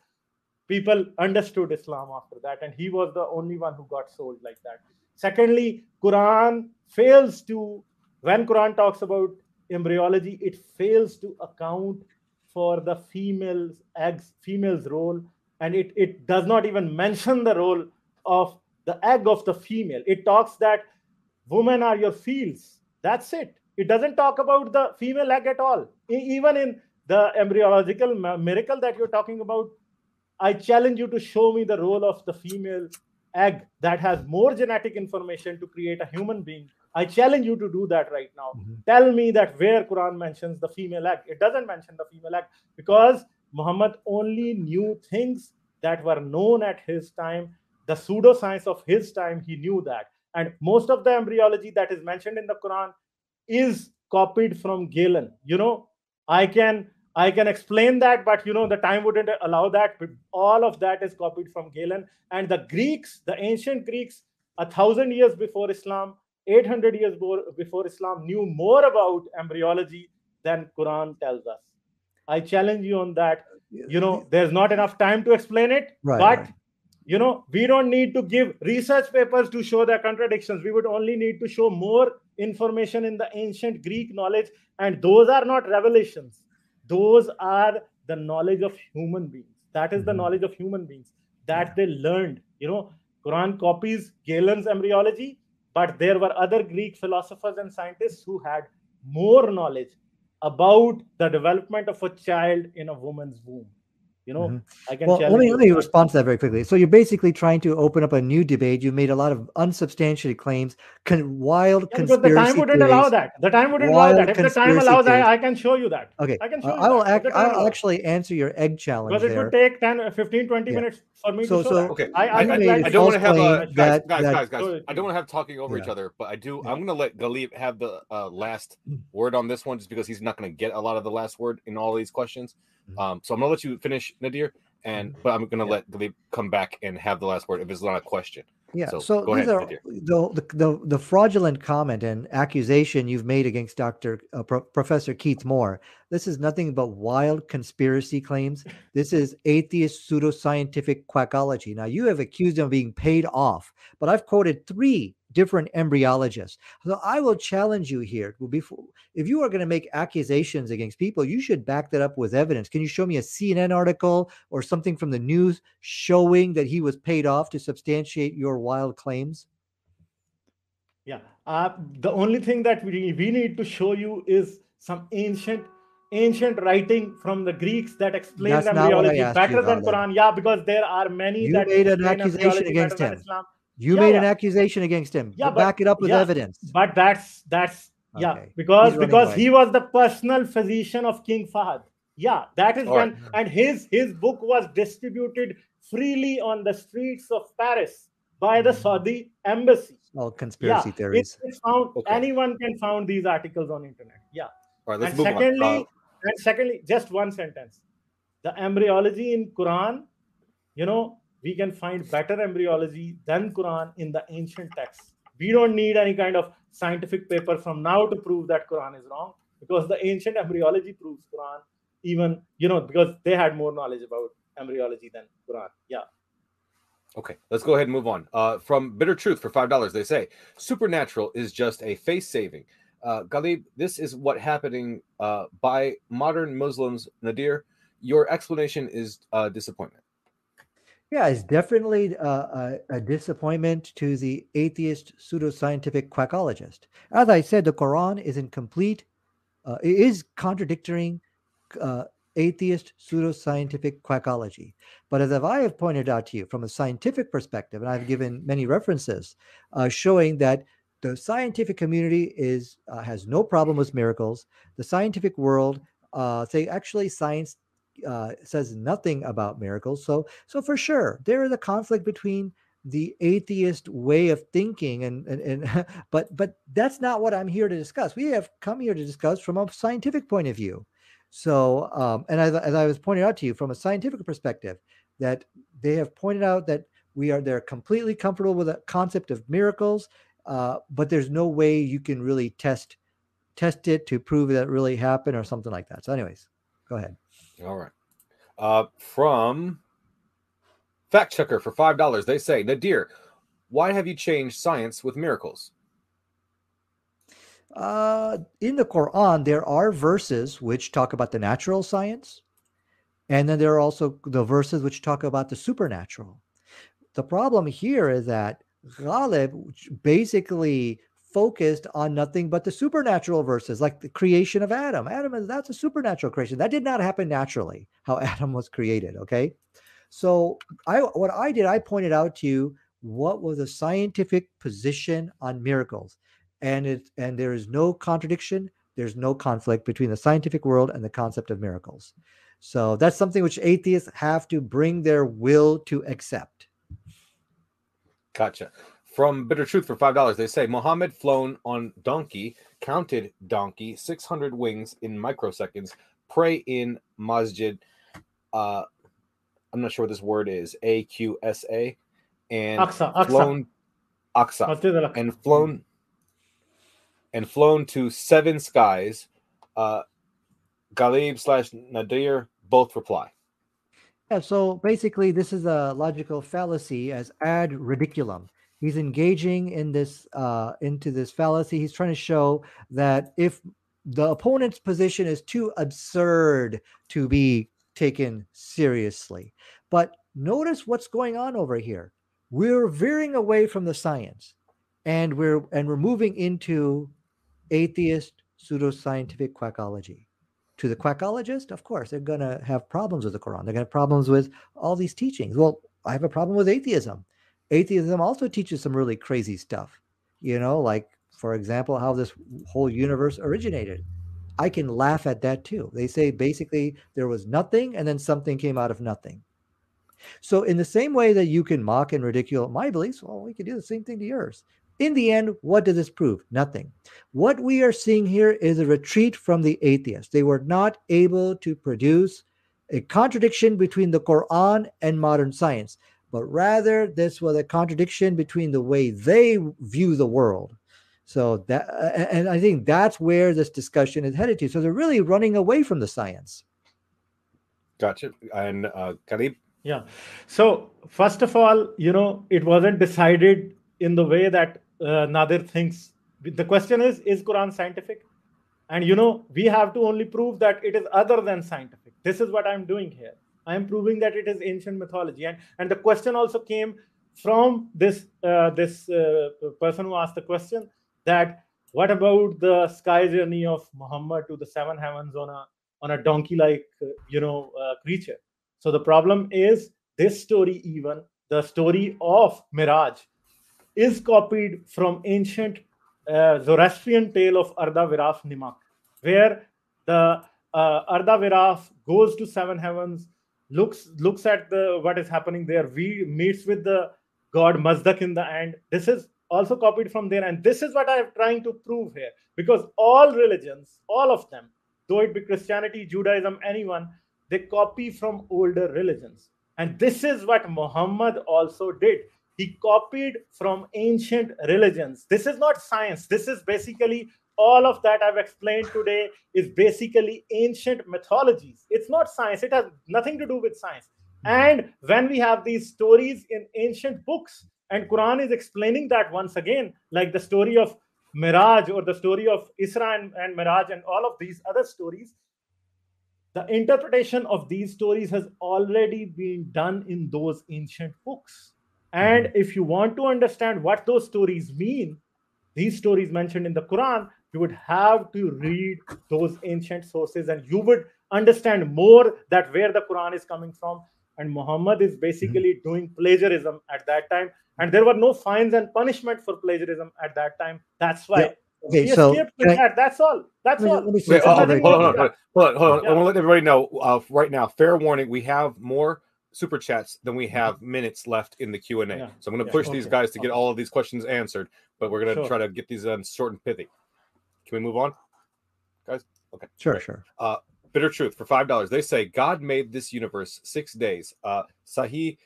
people understood Islam after that, and he was the only one who got sold like that. Secondly, Quran fails to, when Quran talks about embryology, it fails to account for the female's role, and it does not even mention the role of the egg of the female. It talks that women are your fields. That's it. It doesn't talk about the female egg at all. Even in the embryological miracle that you're talking about, I challenge you to show me the role of the female egg that has more genetic information to create a human being. I challenge you to do that right now. Mm-hmm. Tell me that where Quran mentions the female egg. It doesn't mention the female egg because Muhammad only knew things that were known at his time. The pseudoscience of his time, he knew that. And most of the embryology that is mentioned in the Quran is copied from Galen. You know, I can explain that, but you know, the time wouldn't allow that. But all of that is copied from Galen. And the Greeks, the ancient Greeks, 1,000 years before Islam, 800 years before Islam, knew more about embryology than Quran tells us. I challenge you on that. You know, there's not enough time to explain it, right. You know, we don't need to give research papers to show their contradictions. We would only need to show more information in the ancient Greek knowledge. And those are not revelations. Those are the knowledge of human beings. That is the knowledge of human beings that they learned. You know, Quran copies Galen's embryology, but there were other Greek philosophers and scientists who had more knowledge about the development of a child in a woman's womb. You know, I can let me respond to that very quickly. So you're basically trying to open up a new debate. You made a lot of unsubstantiated claims, wild conspiracy theories. The time wouldn't allow that. The time wouldn't allow that. If the time allows, I can show you that. Okay. I can show you I'll actually answer your egg challenge because it would take 10, 15, 20 minutes for me to show that. Okay. I don't want to have guys. I don't want to have talking over each other, but I do. I'm going to let Ghalib have the last word on this one just because he's not going to get a lot of the last word in all these questions. So I'm gonna let you finish, Nadir, but I'm gonna let Ghalib come back and have the last word if it's not a question. Yeah. So go ahead, the fraudulent comment and accusation you've made against Professor Keith Moore. This is nothing but wild conspiracy claims. This is atheist pseudoscientific quackology. Now, you have accused him of being paid off, but I've quoted three different embryologists. So I will challenge you here. If you are going to make accusations against people, you should back that up with evidence. Can you show me a CNN article or something from the news showing that he was paid off to substantiate your wild claims? Yeah. The only thing that we need to show you is some ancient writing from the Greeks that explain embryology better than Quran. Yeah, because there are many that made an accusation against him. Islam. You made an accusation against him. Yeah, back it up with evidence. But that's okay. because he was the personal physician of King Fahd. Yeah, that is when, and his book was distributed freely on the streets of Paris by the Saudi embassy. All conspiracy theories. It's found, anyone can find these articles on internet. Yeah. All right, let's move on. And secondly, just one sentence. The embryology in Quran, we can find better embryology than Quran in the ancient texts. We don't need any kind of scientific paper from now to prove that Quran is wrong, because the ancient embryology proves Quran, even, because they had more knowledge about embryology than Quran. Yeah. Okay, let's go ahead and move on. From Bitter Truth for $5, they say, supernatural is just a face-saving. Ghalib, this is what happening by modern Muslims. Nadir, your explanation is disappointment. Yeah, it's definitely a disappointment to the atheist pseudoscientific quackologist. As I said, the Quran is incomplete. It is contradicting atheist pseudoscientific quackology. But as I have pointed out to you from a scientific perspective, and I've given many references showing that the scientific community has no problem with miracles. The scientific world, science says nothing about miracles. So for sure, there is a conflict between the atheist way of thinking and but that's not what I'm here to discuss. We have come here to discuss from a scientific point of view. So, and as I was pointing out to you from a scientific perspective, that they have pointed out that they're completely comfortable with the concept of miracles, but there's no way you can really test it to prove that it really happened or something like that. So anyways, go ahead. All right. From Fact Checker for $5, they say, Nadir, why have you changed science with miracles? In the Quran, there are verses which talk about the natural science, and then there are also the verses which talk about the supernatural. The problem here is that Ghalib basically focused on nothing but the supernatural verses, like the creation of Adam. That's a supernatural creation. That did not happen naturally, how Adam was created, okay? So I pointed out to you what was the scientific position on miracles. And there is no contradiction. There's no conflict between the scientific world and the concept of miracles. So that's something which atheists have to bring their will to accept. Gotcha. From Bitter Truth for $5, they say, Muhammad flown on donkey, counted donkey, 600 wings in microseconds, pray in masjid. I'm not sure what this word is, AQSA. And Aqsa. Flown, Aqsa. And flown to seven skies. Ghalib / Nadir both reply. Yeah, so basically this is a logical fallacy as ad ridiculum. He's engaging in this into this fallacy. He's trying to show that if the opponent's position is too absurd to be taken seriously. But notice what's going on over here. We're veering away from the science, and we're moving into atheist pseudoscientific quackology. To the quackologist, of course, they're going to have problems with the Quran. They're going to have problems with all these teachings. Well, I have a problem with atheism. Atheism also teaches some really crazy stuff, like, for example, how this whole universe originated. I can laugh at that too. They say basically there was nothing and then something came out of nothing. So in the same way that you can mock and ridicule my beliefs, well, we can do the same thing to yours. In the end, what does this prove? Nothing. What we are seeing here is a retreat from the atheists. They were not able to produce a contradiction between the Quran and modern science. but rather this was a contradiction between the way they view the world. So that, and I think that's where this discussion is headed to. So they're really running away from the science. Gotcha. And Ghalib? Yeah. So first of all, you know, it wasn't decided in the way that Nadir thinks. The question is Quran scientific? And, you know, we have to only prove that it is other than scientific. This is what I'm doing here. I'm proving that it is ancient mythology. And the question also came from this, person who asked the question that what about the sky journey of Muhammad to the seven heavens on a donkey-like, creature? So the problem is this story, even the story of Miraj, is copied from ancient Zoroastrian tale of Ardaviraf Nimak, where the Ardaviraf goes to seven heavens, looks at what is happening there, meets with the god Mazdak in the end. This is also copied from there, and this is what I am trying to prove here, because all religions, all of them, though it be Christianity, Judaism, anyone, they copy from older religions. And this is what Muhammad also did. He copied from ancient religions. This is not science. This is basically all of that I've explained today is basically ancient mythologies. It's not science. It has nothing to do with science. And when we have these stories in ancient books, and Quran is explaining that once again, like the story of Miraj or the story of Isra and Miraj and all of these other stories, the interpretation of these stories has already been done in those ancient books. And if you want to understand what those stories mean, these stories mentioned in the Quran, you would have to read those ancient sources and you would understand more that where the Quran is coming from. And Muhammad is basically doing plagiarism at that time. And there were no fines and punishment for plagiarism at that time. That's why. Yeah. Okay, he escaped with that. That's all. That's all. Wait, hold on. Yeah. I want to let everybody know right now, fair warning, we have more super chats than we have minutes left in the Q&A. Yeah. So I'm going to push these guys to get all of these questions answered, but we're going to try to get these short and pithy. Can we move on, guys? Okay. Sure. Bitter Truth for $5. They say God made this universe 6 days. Sahih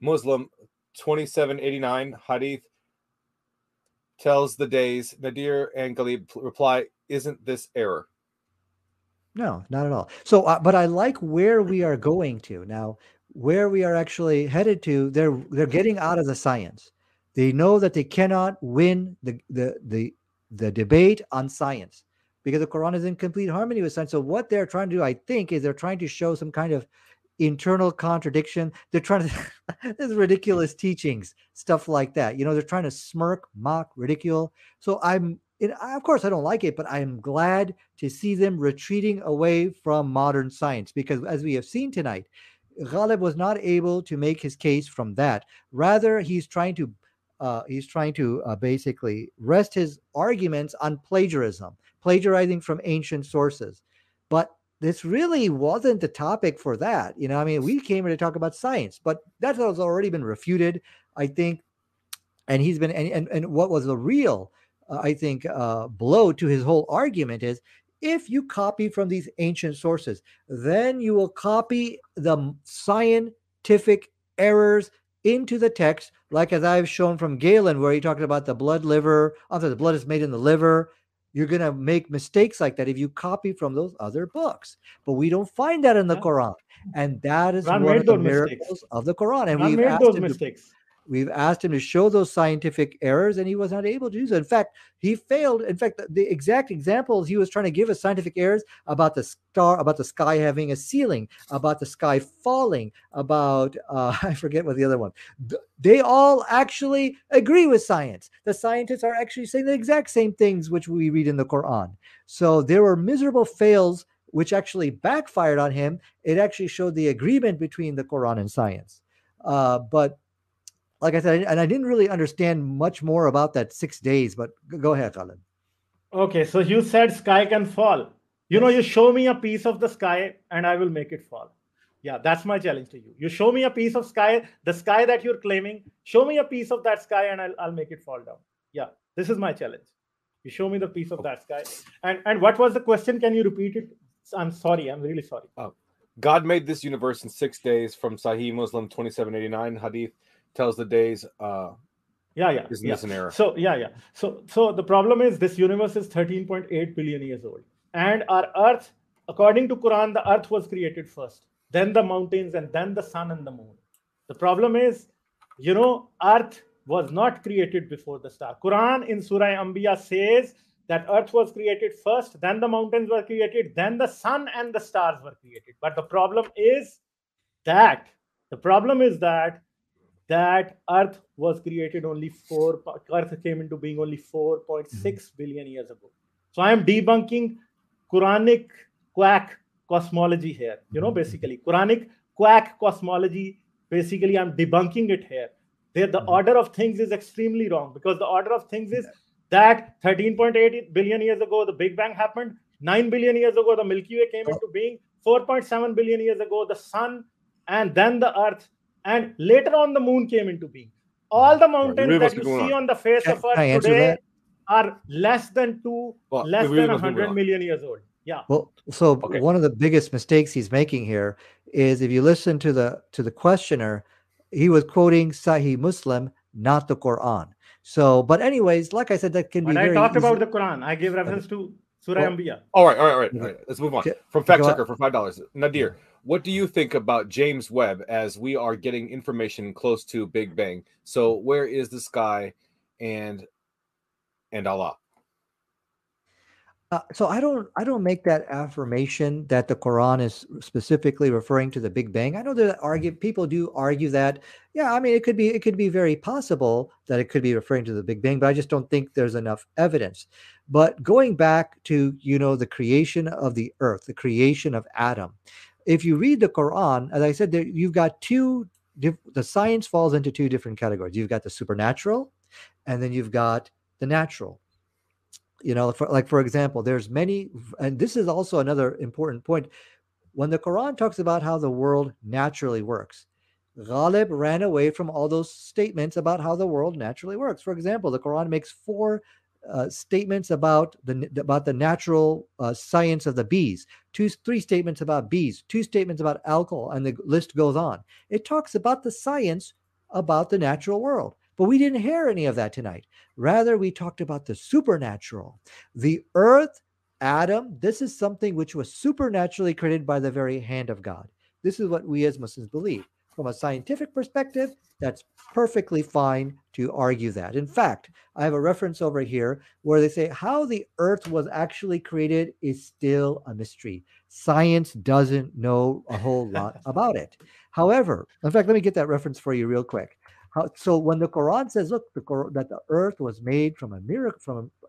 Muslim 2789 Hadith tells the days. Nadir and Ghalib reply, isn't this error? No, not at all. So, but I like where we are going to now. Where we are actually headed to, they're getting out of the science. They know that they cannot win the debate on science because the Quran is in complete harmony with science. So what they're trying to do, I think, is they're trying to show some kind of internal contradiction. They're trying to this is ridiculous teachings, stuff like that. You know, they're trying to smirk, mock, ridicule. So of course, I don't like it, but I am glad to see them retreating away from modern science because, as we have seen tonight, Ghalib was not able to make his case from that. Rather, he's trying to basically rest his arguments on plagiarism, plagiarizing from ancient sources. But this really wasn't the topic for that. You know, I mean, we came here to talk about science, but that has already been refuted, I think. And he's been and what was the real, I think, blow to his whole argument is, if you copy from these ancient sources, then you will copy the scientific errors into the text, like as I've shown from Galen, where he talked about the blood liver, after the blood is made in the liver. You're going to make mistakes like that if you copy from those other books. But we don't find that in the Quran. And that is one of the miracles of the Quran. And we've asked him to show those scientific errors, and he was not able to do so. In fact, he failed. In fact, the exact examples he was trying to give us scientific errors about the star, about the sky having a ceiling, about the sky falling, about I forget what the other one. They all actually agree with science. The scientists are actually saying the exact same things which we read in the Quran. So there were miserable fails which actually backfired on him. It actually showed the agreement between the Quran and science. But like I said, and I didn't really understand much more about that 6 days, but go ahead, Ghalib. Okay, so you said sky can fall. You know, you show me a piece of the sky and I will make it fall. Yeah, that's my challenge to you. You show me a piece of sky, the sky that you're claiming, show me a piece of that sky and I'll make it fall down. Yeah, this is my challenge. You show me the piece of that sky. And what was the question? Can you repeat it? I'm sorry. I'm really sorry. Oh. God made this universe in 6 days from Sahih Muslim 2789. Hadith tells the days. So the problem is this universe is 13.8 billion years old. And our earth, according to Quran, the earth was created first. Then the mountains and then the sun and the moon. The problem is, you know, earth was not created before the star. Quran in Surah Anbiya says that earth was created first, then the mountains were created, then the sun and the stars were created. But the problem is that earth was created earth came into being only 4.6 billion years ago. So I am debunking Quranic quack cosmology here, basically I'm debunking it here. The order of things is extremely wrong, because the order of things is that 13.8 billion years ago, the Big Bang happened. 9 billion years ago, the Milky Way came into being. 4.7 billion years ago, the sun and then the earth. And later on, the moon came into being. All the mountains that you see on the face of earth today are less than 100 million years old. Yeah. Well, so one of the biggest mistakes he's making here is, if you listen to the questioner, he was quoting Sahih Muslim, not the Quran. So, but anyways, like I said, that can be. When I talked about the Quran, I gave reference to Surah Anbiya. All right. Let's move on. From Fact Checker for $5. Nadir, what do you think about James Webb, as we are getting information close to Big Bang? So, where is the sky and Allah? So I don't make that affirmation that the Quran is specifically referring to the Big Bang. I know people do argue that. Yeah, I mean, it could be very possible that it could be referring to the Big Bang, but I just don't think there's enough evidence. But going back to, the creation of the earth, the creation of Adam, if you read the Quran, as I said, you've got the science falls into two different categories. You've got the supernatural, and then you've got the natural. For example, there's many, and this is also another important point. When the Quran talks about how the world naturally works, Ghalib ran away from all those statements about how the world naturally works. For example, the Quran makes four statements about the natural science of the bees, three statements about bees, two statements about alcohol, and the list goes on. It talks about the science about the natural world. But we didn't hear any of that tonight. Rather, we talked about the supernatural. The earth, Adam, this is something which was supernaturally created by the very hand of God. This is what we as Muslims believe. From a scientific perspective, that's perfectly fine to argue that. In fact, I have a reference over here where they say how the earth was actually created is still a mystery. Science doesn't know a whole lot about it. However, in fact, let me get that reference for you real quick. So when the Quran says, look, that the earth was made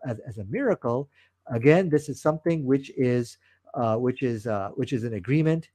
as a miracle, again, this is something which is in agreement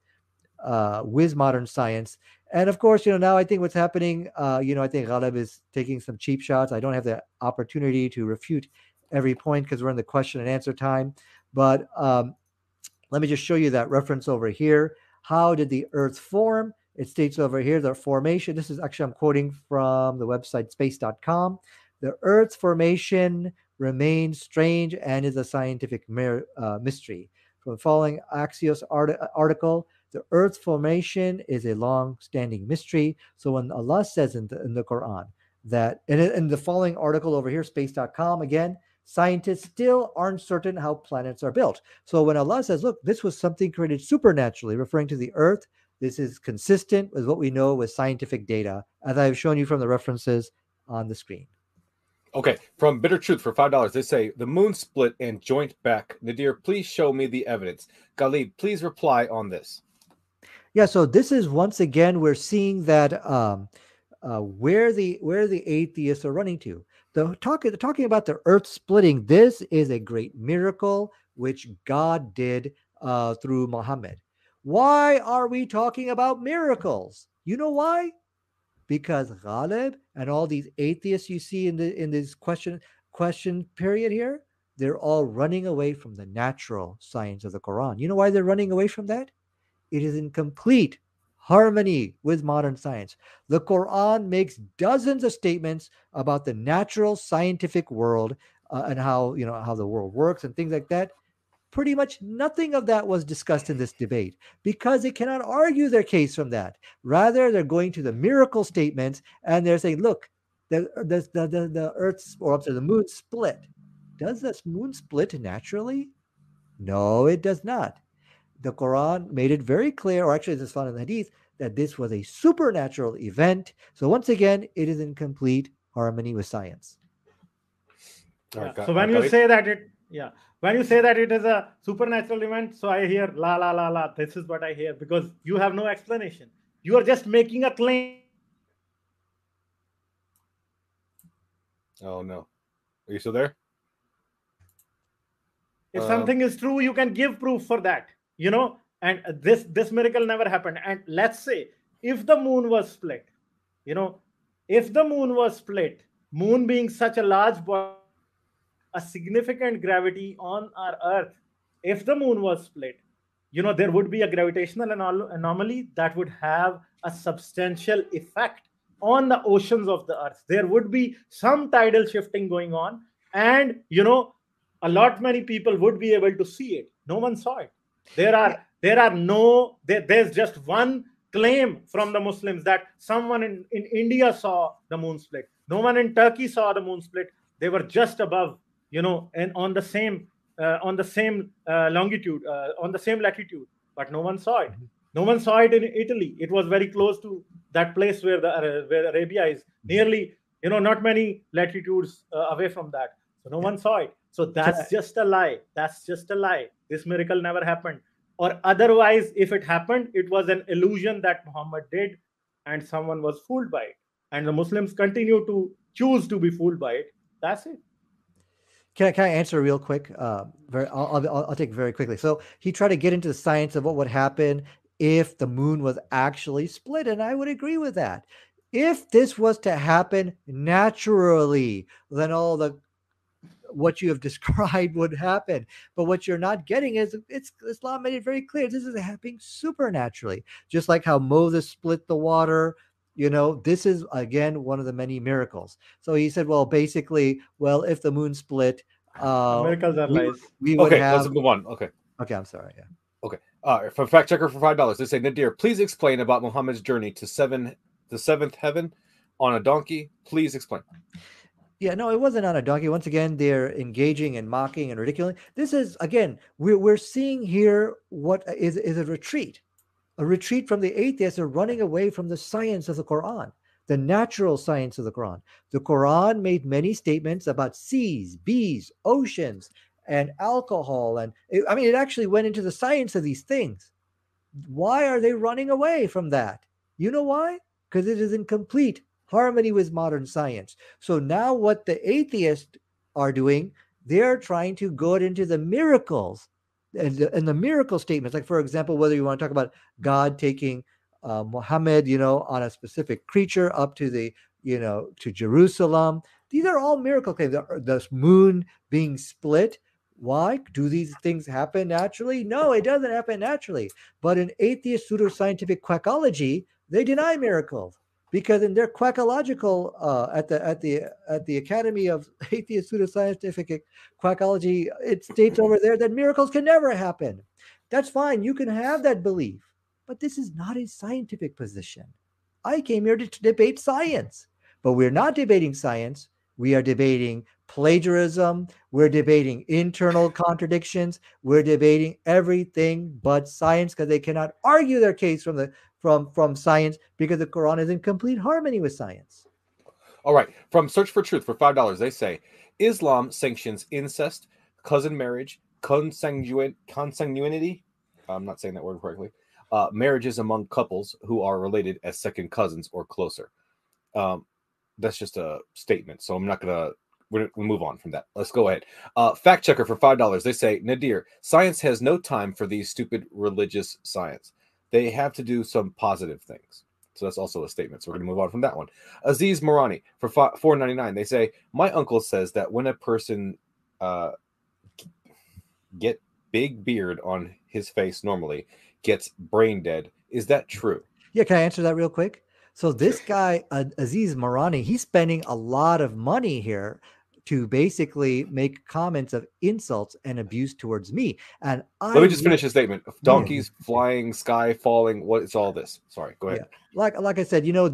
with modern science. And of course, now I think what's happening, I think Ghalib is taking some cheap shots. I don't have the opportunity to refute every point because we're in the question and answer time. But let me just show you that reference over here. How did the earth form? It states over here, the formation. This is actually, I'm quoting from the website space.com. The Earth's formation remains strange and is a scientific mystery. From the following Axios article, the Earth's formation is a long-standing mystery. So when Allah says in the Quran that, and in the following article over here, space.com again, scientists still aren't certain how planets are built. So when Allah says, look, this was something created supernaturally, referring to the Earth, this is consistent with what we know with scientific data, as I've shown you from the references on the screen. Okay, from Bitter Truth for $5, they say, the moon split and joint back. Nadir, please show me the evidence. Ghalib, please reply on this. Yeah, so this is, once again, we're seeing that where the atheists are running to. Talking about the earth splitting, this is a great miracle which God did through Muhammad. Why are we talking about miracles? You know why? Because Ghalib and all these atheists you see in this question period here, they're all running away from the natural science of the Quran. You know why they're running away from that? It is in complete harmony with modern science. The Quran makes dozens of statements about the natural scientific world and how the world works and things like that. Pretty much nothing of that was discussed in this debate because they cannot argue their case from that. Rather, they're going to the miracle statements and they're saying, look, the Earth's, or I'm sorry, the moon split. Does this moon split naturally? No, it does not. The Quran made it very clear, or actually it's found in the Hadith, that this was a supernatural event. So once again, it is in complete harmony with science. Yeah. So when you say that it, yeah, when you say that it is a supernatural event, so I hear la la la la. This is what I hear because you have no explanation. You are just making a claim. Oh no, are you still there? If something is true, you can give proof for that, you know, and this miracle never happened. And let's say if the moon was split, you know, if the moon was split, moon being such a large body, a significant gravity on our Earth, if the moon was split, you know, there would be a gravitational anomaly that would have a substantial effect on the oceans of the Earth. There would be some tidal shifting going on, and, you know, a lot many people would be able to see it. No one saw it. There's just one claim from the Muslims that someone in India saw the moon split. No one in Turkey saw the moon split. They were just above, you know, and on the same latitude, but no one saw it. No one saw it in Italy. It was very close to that place where Arabia is, nearly, you know, not many latitudes away from that. So no one saw it. So that's just a lie. That's just a lie. This miracle never happened. Or otherwise, if it happened, it was an illusion that Muhammad did and someone was fooled by it. And the Muslims continue to choose to be fooled by it. That's it. Can I answer real quick? I'll take it very quickly. So he tried to get into the science of what would happen if the moon was actually split, and I would agree with that. If this was to happen naturally, then all the what you have described would happen. But what you're not getting is Islam made it very clear this is happening supernaturally, just like how Moses split the water. You know, this is, again, one of the many miracles. So he said, well, basically, well, if the moon split, miracles are lies. Let's move on. Okay, I'm sorry. Yeah. Okay. For fact checker for $5, they say, Nadir, please explain about Muhammad's journey to the seventh heaven on a donkey. Please explain. Yeah, no, it wasn't on a donkey. Once again, they're engaging and mocking and ridiculing. This is, again, we're seeing here what is a retreat. A retreat from the atheists are running away from the science of the Quran, the natural science of the Quran. The Quran made many statements about seas, bees, oceans, and alcohol. And it actually went into the science of these things. Why are they running away from that? You know why? Because it is in complete harmony with modern science. So now what the atheists are doing, they're trying to go into the miracles and the miracle statements, like, for example, whether you want to talk about God taking Muhammad, you know, on a specific creature up to the, you know, to Jerusalem. These are all miracle claims. The moon being split. Why? Do these things happen naturally? No, it doesn't happen naturally. But in atheist pseudoscientific quackology, they deny miracles because in their quackological at the Academy of Atheist Pseudoscientific Quackology, it states over there that miracles can never happen. That's fine. You can have that belief, but this is not a scientific position. I came here to debate science, but we're not debating science. We are debating plagiarism. We're debating internal contradictions. We're debating everything but science because they cannot argue their case from science because the Quran is in complete harmony with science. All right. From Search for Truth for $5, they say, Islam sanctions incest, cousin marriage, consanguinity. I'm not saying that word correctly. Marriages among couples who are related as second cousins or closer. That's just a statement. So I'm not going to move on from that. Let's go ahead. Fact checker for $5. They say, Nadir, science has no time for these stupid religious science. They have to do some positive things. So that's also a statement. So we're going to move on from that one. Aziz Marani for $4.99. They say, my uncle says that when a person get big beard on his face normally gets brain dead. Is that true? Yeah, can I answer that real quick? So this guy, Aziz Marani, he's spending a lot of money here to basically make comments of insults and abuse towards me. And let me just finish his statement. Donkeys flying, sky falling. What is all this? Sorry, go ahead. Yeah. Like I said, you know,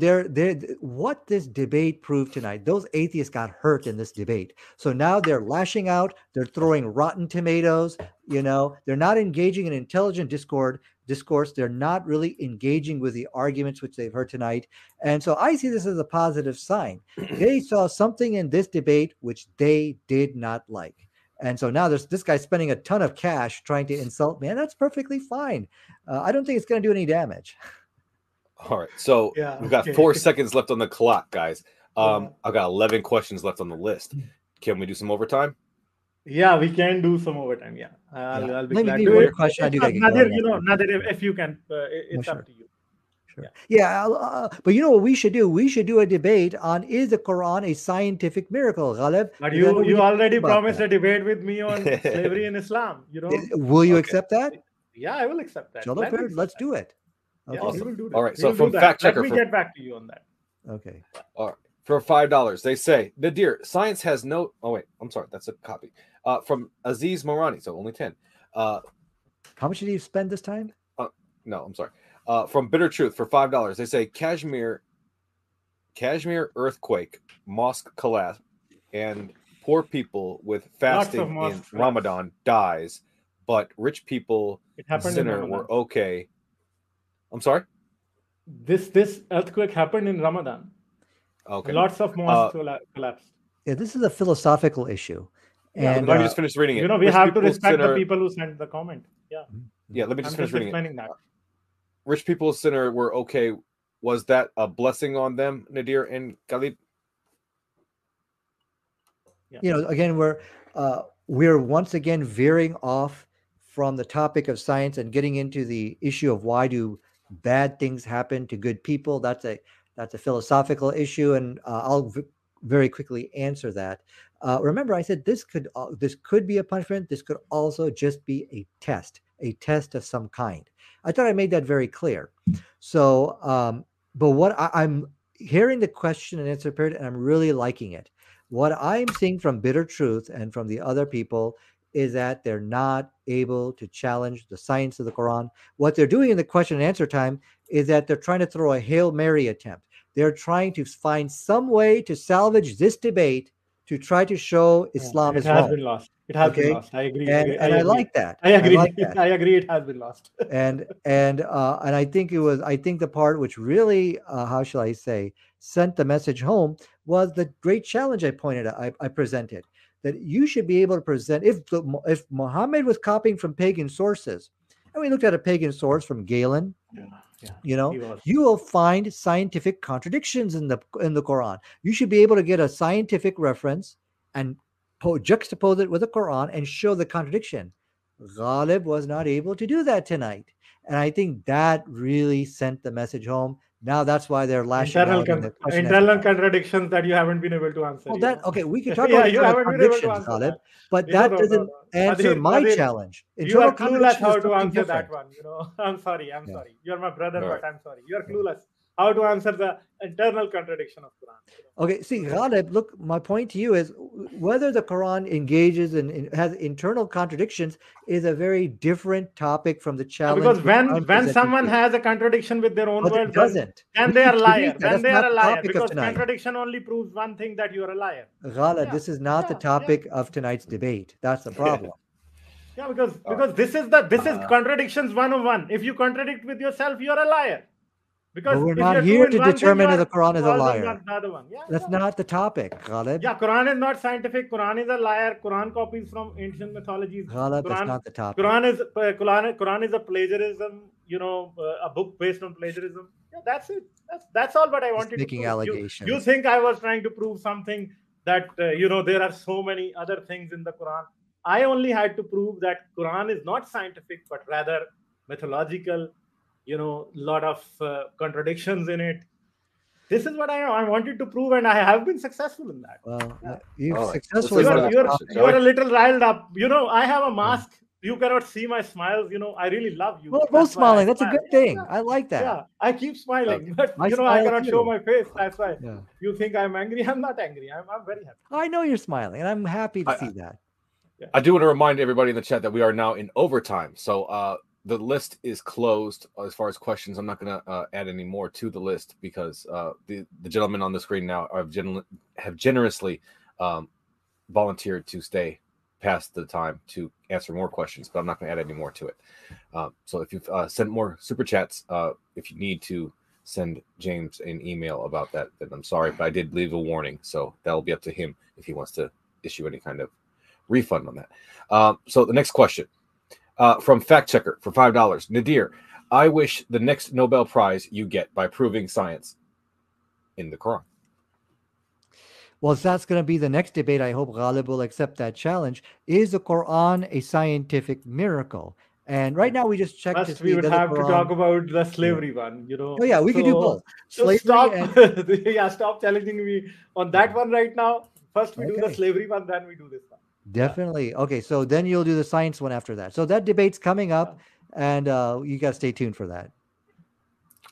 what this debate proved tonight, those atheists got hurt in this debate. So now they're lashing out. They're throwing rotten tomatoes. You know, they're not engaging in intelligent discourse. They're not really engaging with the arguments which they've heard tonight. And so I see this as a positive sign. They saw something in this debate which they did not like. And so now there's this guy spending a ton of cash trying to insult me, and that's perfectly fine. I don't think it's going to do any damage. All right. So we've got 4 seconds left on the clock, guys. I've got 11 questions left on the list. Can we do some overtime? Yeah, we can do some overtime. Yeah, I'll be glad to do it. Nadir, you know, if you can, it's up to you. Sure. Yeah, but you know what we should do? We should do a debate on, is the Quran a scientific miracle, Ghalib? But you already promised a debate with me on slavery in Islam. You know, will you accept that? Yeah, I will accept that. Let's do it. Okay. Yeah, awesome. Do that. All right. So from fact checker, let me get back to you on that. Okay. All right. For $5, they say, Nadir, science has no. Oh wait, I'm sorry. That's a copy. From Aziz Morani, so only 10. How much did you spend this time? No, I'm sorry. From Bitter Truth for $5, they say Kashmir earthquake, mosque collapse, and poor people with fasting in Ramadan dies, but rich people sinner were okay. I'm sorry. This earthquake happened in Ramadan. Okay. Lots of mosques collapsed. Yeah, this is a philosophical issue. And let me just finish reading it. You know, we have to respect the people who sent the comment. Yeah. Yeah, let me just finish reading that. Rich people sinner were okay. Was that a blessing on them, Nadir and Ghalib? Yeah. You know, again, we're once again veering off from the topic of science and getting into the issue of why do bad things happen to good people. That's a philosophical issue, and I'll very quickly answer that. Remember, I said this could be a punishment. This could also just be a test of some kind. I thought I made that very clear. So, but what I'm hearing the question and answer period, and I'm really liking it. What I'm seeing from Bitter Truth and from the other people is that they're not able to challenge the science of the Quran. What they're doing in the question and answer time is that they're trying to throw a Hail Mary attempt. They're trying to find some way to salvage this debate to try to show Islam is wrong. It has been lost. It has been lost. I agree. And I like that. I agree. I agree. It has been lost. And I think it was. I think the part which really, how shall I say, sent the message home was the great challenge I pointed out. I presented that you should be able to present if Muhammad was copying from pagan sources, and we looked at a pagan source from Galen. Yeah. You know, you will find scientific contradictions in the Quran. You should be able to get a scientific reference and juxtapose it with the Quran and show the contradiction. Ghalib was not able to do that tonight, and I think that really sent the message home. Now that's why they're lashing out. Internal contradictions that you haven't been able to answer. Well, we can talk about internal contradictions, Ghalib, but that doesn't answer my challenge. You are clueless how to answer that one. You know, I'm sorry. I'm sorry. You're my brother, but I'm sorry. You're clueless how to answer the internal contradiction of Quran. Okay, see, Ghalib, look, my point to you is whether the Quran engages and has internal contradictions is a very different topic from the challenge. Because when someone has a contradiction with their own words, then they are liars. Then they are a liar. Because contradiction only proves one thing, that you are a liar. Ghalib, this is not the topic of tonight's debate. That's the problem. Yeah, because this is contradictions 101. If you contradict with yourself, you are a liar. Because we're not here to determine if the Quran is a liar. That's not the topic, Ghalib. Yeah, Quran is not scientific. Quran is a liar. Quran copies from ancient mythologies. Ghalib, that's not the topic. Quran is a plagiarism. You know, a book based on plagiarism. Yeah, that's it. That's all. But I wanted to prove. Allegations. You think I was trying to prove something that you know, there are so many other things in the Quran. I only had to prove that Quran is not scientific, but rather mythological. You know, a lot of contradictions in it. This is what I wanted to prove, and I have been successful in that. Well, you've successfully. You're a little riled up. You know, I have a mask You cannot see my smiles. You know, I really love you. Well, both smiling. That's a good thing. I like that. Yeah, I keep smiling. But, you know, I cannot show my face. That's why you think I'm angry. I'm not angry. I'm very happy. I know you're smiling, and I'm happy to see that. Yeah. I do want to remind everybody in the chat that we are now in overtime. So the list is closed as far as questions. I'm not going to add any more to the list because the gentlemen on the screen now have generously volunteered to stay past the time to answer more questions, but I'm not going to add any more to it. So if you've sent more super chats, if you need to send James an email about that, then I'm sorry, but I did leave a warning. So that'll be up to him if he wants to issue any kind of refund on that. So the next question from Fact Checker for $5. Nadir, I wish the next Nobel Prize you get by proving science in the Quran. Well, that's going to be the next debate. I hope Ghalib will accept that challenge. Is the Quran a scientific miracle? And right now we just checked. We would have to talk about the slavery one, you know. Oh, yeah, we can do both. So stop. Yeah, stop challenging me on that one right now. First, we do the slavery one, then we do this one. Definitely. Yeah. Okay, so then you'll do the science one after that. So that debate's coming up, and you got to stay tuned for that.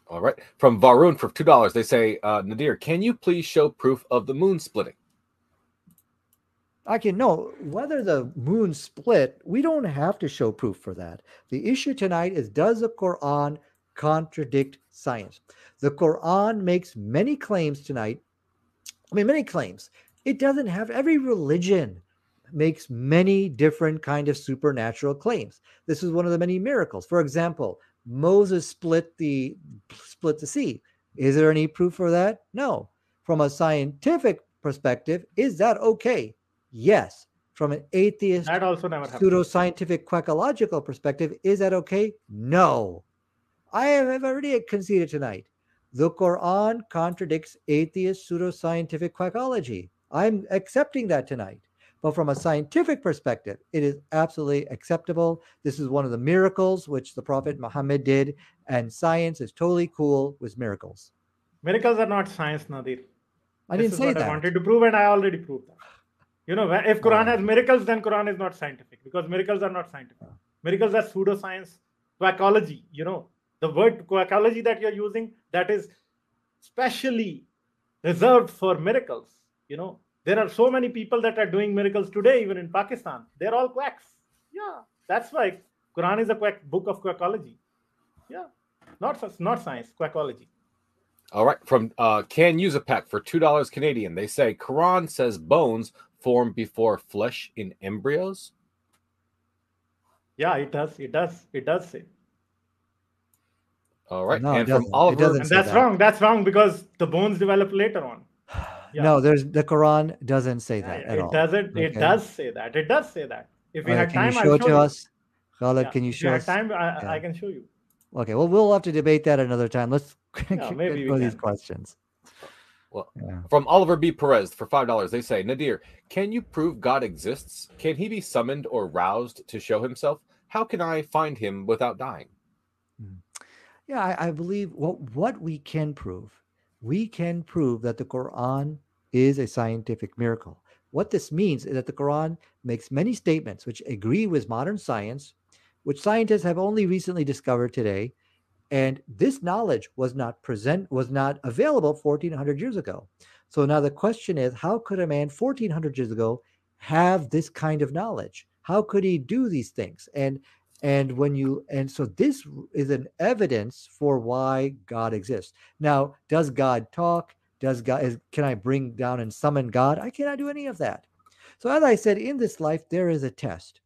All right. From Varun for $2, they say, Nadir, can you please show proof of the moon splitting? I can. No, whether the moon split, we don't have to show proof for that. The issue tonight is, does the Quran contradict science? The Quran makes many claims tonight. I mean, many claims. It doesn't have, every religion makes many different kind of supernatural claims. This is one of the many miracles. For example, Moses split the sea. Is there any proof for that? No. From a scientific perspective, is that okay? Yes. From an atheist, that also never pseudoscientific, quackological perspective, is that okay? No. I have already conceded tonight. The Quran contradicts atheist, pseudoscientific quackology. I'm accepting that tonight. But from a scientific perspective, it is absolutely acceptable. This is one of the miracles which the Prophet Muhammad did, and science is totally cool with miracles. Miracles are not science, Nadir. I didn't say that. I wanted to prove, and I already proved that. You know, if Quran has miracles, then Quran is not scientific, because miracles are not scientific. Miracles are pseudoscience, quackology. You know, the word quackology that you're using, that is specially reserved for miracles, you know. There are so many people that are doing miracles today, even in Pakistan. They're all quacks. Yeah, that's why Quran is a quack book of quackology. Yeah, not science, quackology. All right, from Can Use a Pack for $2 Canadian. They say, Quran says bones form before flesh in embryos. Yeah, it does. It does. It does say. All right, no, and from Oliver, and that's wrong. That's wrong, because the bones develop later on. Yeah. No, the Quran doesn't say that at all. It doesn't. Okay. It does say that. It does say that. If we had time, I'll show you. Us? Ghalib, can you show us? If you have time, I can show you. Okay. Well, we'll have to debate that another time. Let's maybe go these questions. Well, from Oliver B. Perez for $5, they say, Nadir, can you prove God exists? Can he be summoned or roused to show himself? How can I find him without dying? Yeah, I believe what we can prove. We can prove that the Quran is a scientific miracle. What this means is that the Quran makes many statements which agree with modern science, which scientists have only recently discovered today, and this knowledge was not available 1400 years ago. So now the question is, how could a man 1400 years ago have this kind of knowledge? How could he do these things? And so this is an evidence for why God exists. Now, does God talk? Can I bring down and summon God? I cannot do any of that. So as I said, in this life, there is a test.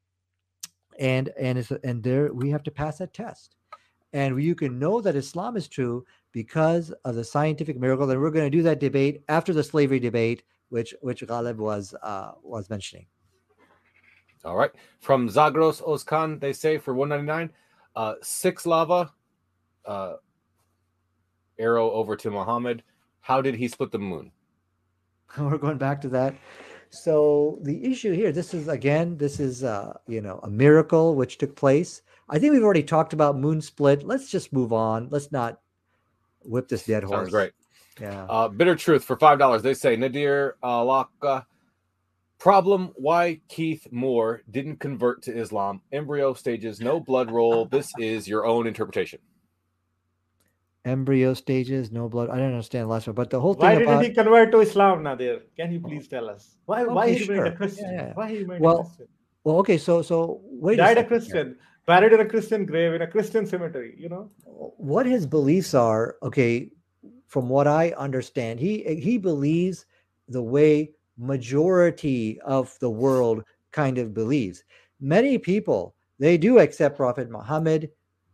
And there we have to pass that test. And you can know that Islam is true because of the scientific miracle. And we're going to do that debate after the slavery debate, which Ghalib was mentioning. All right. From Zagros Oskan, they say for $1.99, 6 lava, arrow over to Muhammad. How did he split the moon? We're going back to that. So the issue here, this is you know, a miracle which took place. I think we've already talked about moon split. Let's just move on. Let's not whip this dead horse. Sounds great. Yeah. Bitter Truth for $5. They say, Nadir Alaka, Problem, why Keith Moore didn't convert to Islam. Embryo stages, no blood roll. This is your own interpretation. Embryo stages, no blood. I don't understand the last one, but the whole thing. Why didn't he convert to Islam, Nadir? Can you please tell us? Why he made a Christian? Yeah. Why he made a Christian? Well, okay, so wait. Died a Christian, buried in a Christian grave in a Christian cemetery. You know what his beliefs are. Okay, from what I understand, he believes the way majority of the world kind of believes. Many people, they do accept Prophet Muhammad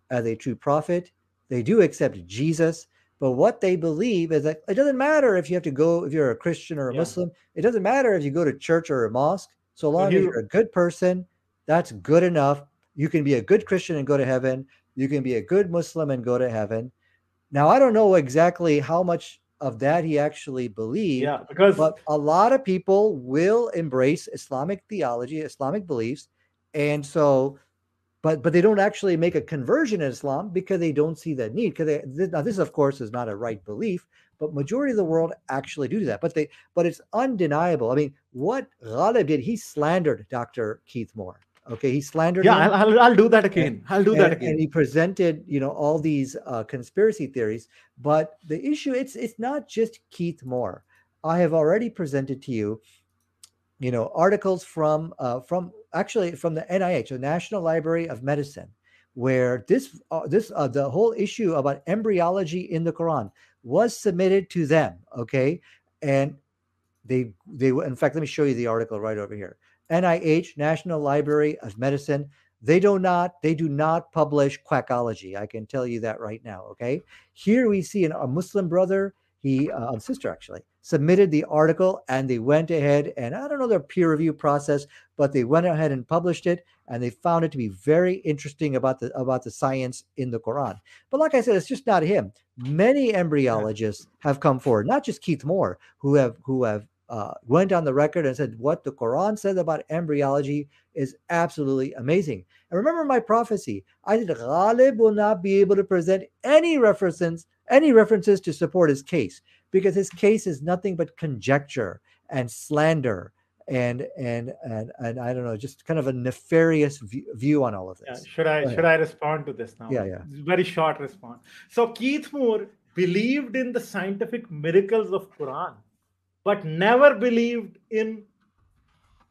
as a true prophet. They do accept Jesus, but what they believe is that it doesn't matter if you have to go, if you're a Christian or a Muslim, it doesn't matter if you go to church or a mosque. So long as you're a good person, that's good enough. You can be a good Christian and go to heaven. You can be a good Muslim and go to heaven. Now, I don't know exactly how much of that he actually believed, but a lot of people will embrace Islamic theology, Islamic beliefs, and so But they don't actually make a conversion in Islam because they don't see that need. Because now this, of course, is not a right belief, but majority of the world actually do that. But it's undeniable. I mean, what Ghalib did, he slandered Dr. Keith Moore. Okay, he slandered. Yeah, him. I'll do that again. And he presented, all these conspiracy theories. But the issue, it's not just Keith Moore. I have already presented to you, articles from the NIH, the National Library of Medicine, where this the whole issue about embryology in the Quran was submitted to them. Okay, and they in fact, let me show you the article right over here. NIH, National Library of Medicine. They do not publish quackology. I can tell you that right now. Okay, here we see a Muslim brother. He sister actually submitted the article, and they went ahead and I don't know their peer review process, but they went ahead and published it, and they found it to be very interesting about the science in the Quran. But like I said, it's just not him. Many embryologists have come forward, not just Keith Moore, who have went on the record and said what the Quran said about embryology is absolutely amazing. And remember my prophecy. I said Ghalib will not be able to present any references to support his case, because his case is nothing but conjecture and slander and I don't know, just kind of a nefarious view on all of this. Yeah, should I respond to this now? Yeah. Very short response. So Keith Moore believed in the scientific miracles of Quran, but never believed in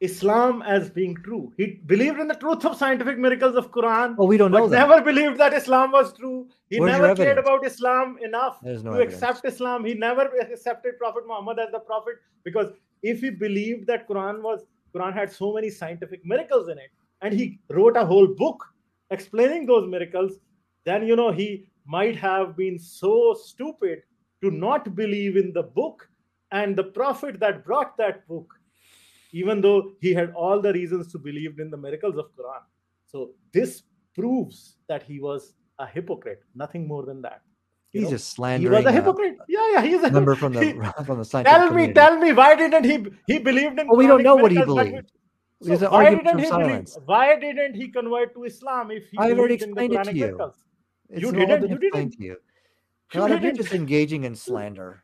Islam as being true. He believed in the truth of scientific miracles of Quran. Well, we don't know that. Never believed that Islam was true. He never cared about Islam enough to accept Islam. He never accepted Prophet Muhammad as the prophet, because if he believed that Quran had so many scientific miracles in it, and he wrote a whole book explaining those miracles, then he might have been so stupid to not believe in the book and the prophet that brought that book, even though he had all the reasons to believe in the miracles of Quran. So this proves that he was a hypocrite, nothing more than that. He's just slandering. He was a hypocrite. He is a member from the scientific community. Tell me, why didn't he believed in? Well, we don't know what he believed. Why didn't he convert to Islam if he? I've already explained it to you. You didn't. You're just engaging in slander.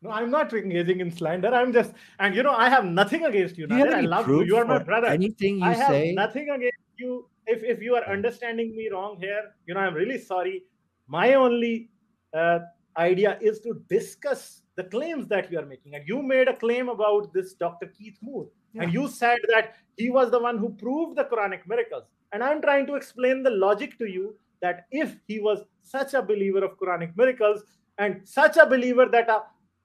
No, I'm not engaging in slander. I'm just, I have nothing against you. I love you. You are my brother. Anything you say, I have nothing against you. If you are understanding me wrong here, I'm really sorry. My only idea is to discuss the claims that you are making. And you made a claim about this Dr. Keith Moore. Yeah. And you said that he was the one who proved the Quranic miracles. And I'm trying to explain the logic to you that if he was such a believer of Quranic miracles and such a believer that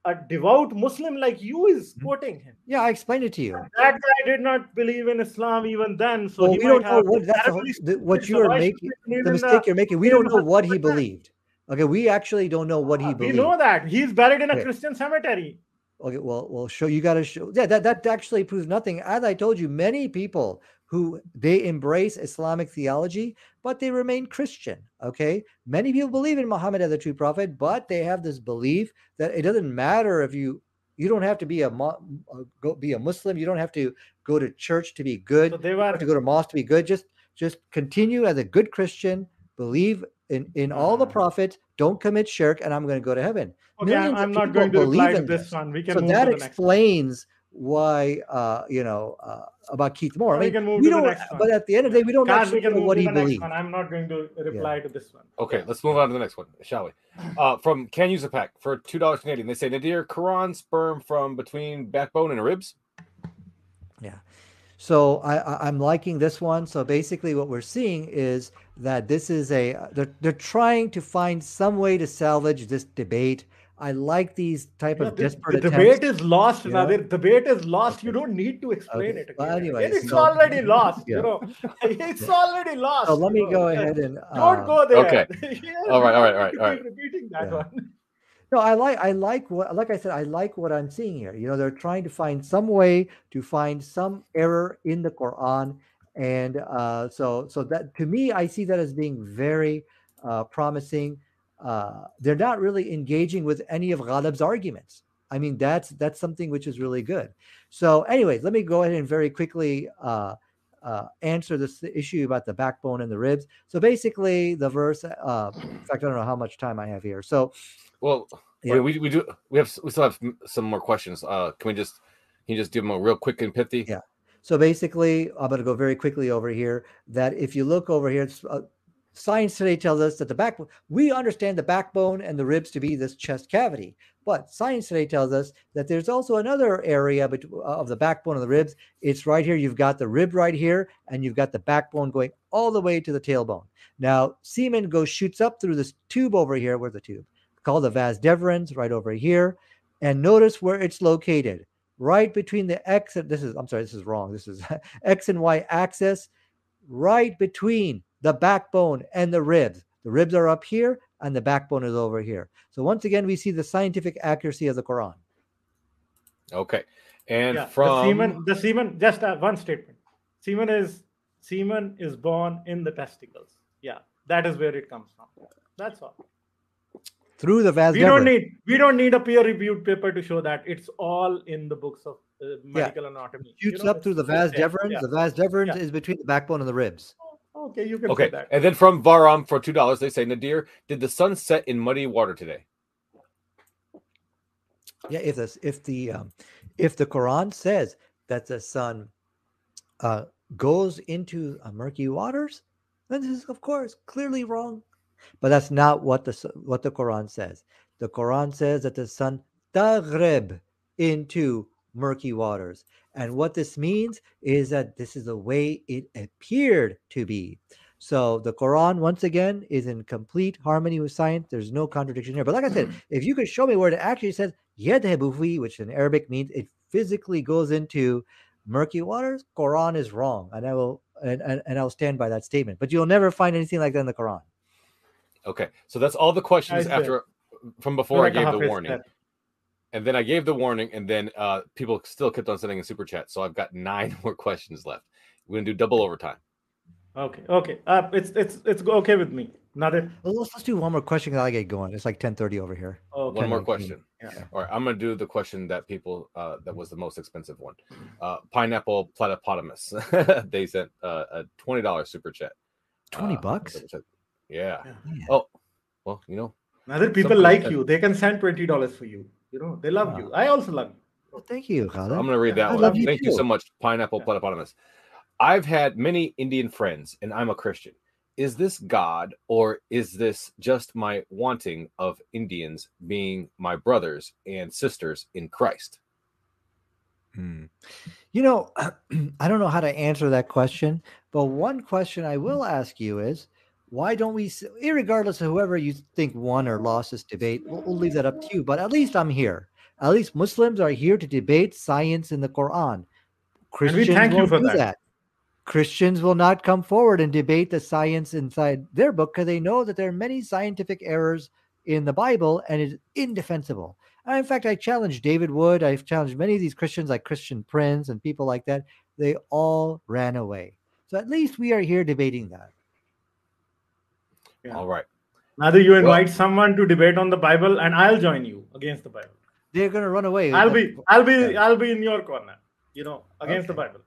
a devout Muslim like you is quoting him. Yeah, I explained it to you. That guy did not believe in Islam even then. So we don't know what you are making, the mistake you're making. We don't know what he believed. Okay, we actually don't know what he believed. We know that he's buried in a Christian cemetery. Okay, well, you got to show. Yeah, that actually proves nothing. As I told you, many people who they embrace Islamic theology, but they remain Christian. Okay, many people believe in Muhammad as the true prophet, but they have this belief that it doesn't matter if you don't have to be a Muslim. You don't have to go to church to be good. So you don't have to go to mosque to be good. Just continue as a good Christian. Believe in all the prophets. Don't commit shirk, and I'm going to go to heaven. Okay, I'm not going to reply to this one. We can move to the next one. That explains why, about Keith Moore. I mean, we don't, but at the end of the day, we don't actually know what he believes. I'm not going to reply to this one. Okay, let's move on to the next one, shall we? From Can Use a Pack for $2 Canadian. They say, Nadir, Quran sperm from between backbone and ribs? Yeah. So I'm liking this one. So basically what we're seeing is that this is they're trying to find some way to salvage this debate. I like these type of desperate attempts. Debate is lost, Nadir. Debate is lost. Okay. You don't need to explain it. Well, anyway, it's already lost. You know, it's already lost. So let me go ahead and don't go there. Okay. All right. Keep repeating that one. No, I like what, like I said, I like what I'm seeing here. You know, they're trying to find some way to find some error in the Quran, and so that to me, I see that as being very promising. They're not really engaging with any of Ghalib's arguments. I mean, that's something which is really good. So anyways, let me go ahead and very quickly answer this issue about the backbone and the ribs. So basically the verse, in fact, I don't know how much time I have here. So, well, yeah. we still have some more questions. Can you just give them a real quick and pithy? Yeah. So basically I'm going to go very quickly over here that if you look over here, it's, Science today tells us that the backbone, we understand the backbone and the ribs to be this chest cavity, but science today tells us that there's also another area of the backbone and the ribs. It's right here. You've got the rib right here, and you've got the backbone going all the way to the tailbone. Now, semen shoots up through this tube over here. Where's the tube? Called the vas deferens, right over here. And notice where it's located, right between the X. This is X and Y axis, right between the backbone and the ribs. The ribs are up here and the backbone is over here. So once again, we see the scientific accuracy of the Quran. Okay. And from the semen, just one statement. Semen is born in the testicles. Yeah. That is where it comes from. That's all. Through the vas deferens. We don't need a peer-reviewed paper to show that. It's all in the books of medical anatomy. Shoots up through the vas deferens. Yeah. The vas deferens is between the backbone and the ribs. Okay, you can say that. And then from Varam for $2, they say, Nadir, did the sun set in muddy water today? Yeah, if the Quran says that the sun goes into murky waters, then this is of course clearly wrong. But that's not what the Quran says. The Quran says that the sun taghrib into murky waters. And what this means is that this is the way it appeared to be. So the Quran, once again, is in complete harmony with science. There's no contradiction here. But like I said, if you could show me where it actually says yadhabu fi, which in Arabic means it physically goes into murky waters, Quran is wrong. And I'll stand by that statement. But you'll never find anything like that in the Quran. Okay. So that's all the questions before I gave the warning. And then I gave the warning, and then people still kept on sending in super chat. So I've got 9 more questions left. We're gonna do double overtime. Okay. It's okay with me. Nadir. Well, let's do one more question. I'll get going. It's like 10:30 over here. Okay. One more question. Yeah. All right. I'm gonna do the question that people that was the most expensive one. Pineapple platypotamus. They sent a $20 super chat. $20? Yeah. Man. Oh, well, you know. Nadir, people like you. They can send $20 for you. You know, they love you. I also love you. Well, thank you, Ghalib. I'm going to read that one. Thank you so much, Pineapple Platypotamus. I've had many Indian friends, and I'm a Christian. Is this God, or is this just my wanting of Indians being my brothers and sisters in Christ? You know, I don't know how to answer that question, but one question I will ask you is, why don't we, irregardless of whoever you think won or lost this debate, we'll leave that up to you. But at least I'm here. At least Muslims are here to debate science in the Quran. Christians won't do that. Christians will not come forward and debate the science inside their book because they know that there are many scientific errors in the Bible and it's indefensible. And in fact, I challenged David Wood. I've challenged many of these Christians like Christian Prince and people like that. They all ran away. So at least we are here debating that. Yeah. All right. Nadir, you invite someone to debate on the Bible, and I'll join you against the Bible. They're gonna run away. I'll be in your corner. You know, against the Bible.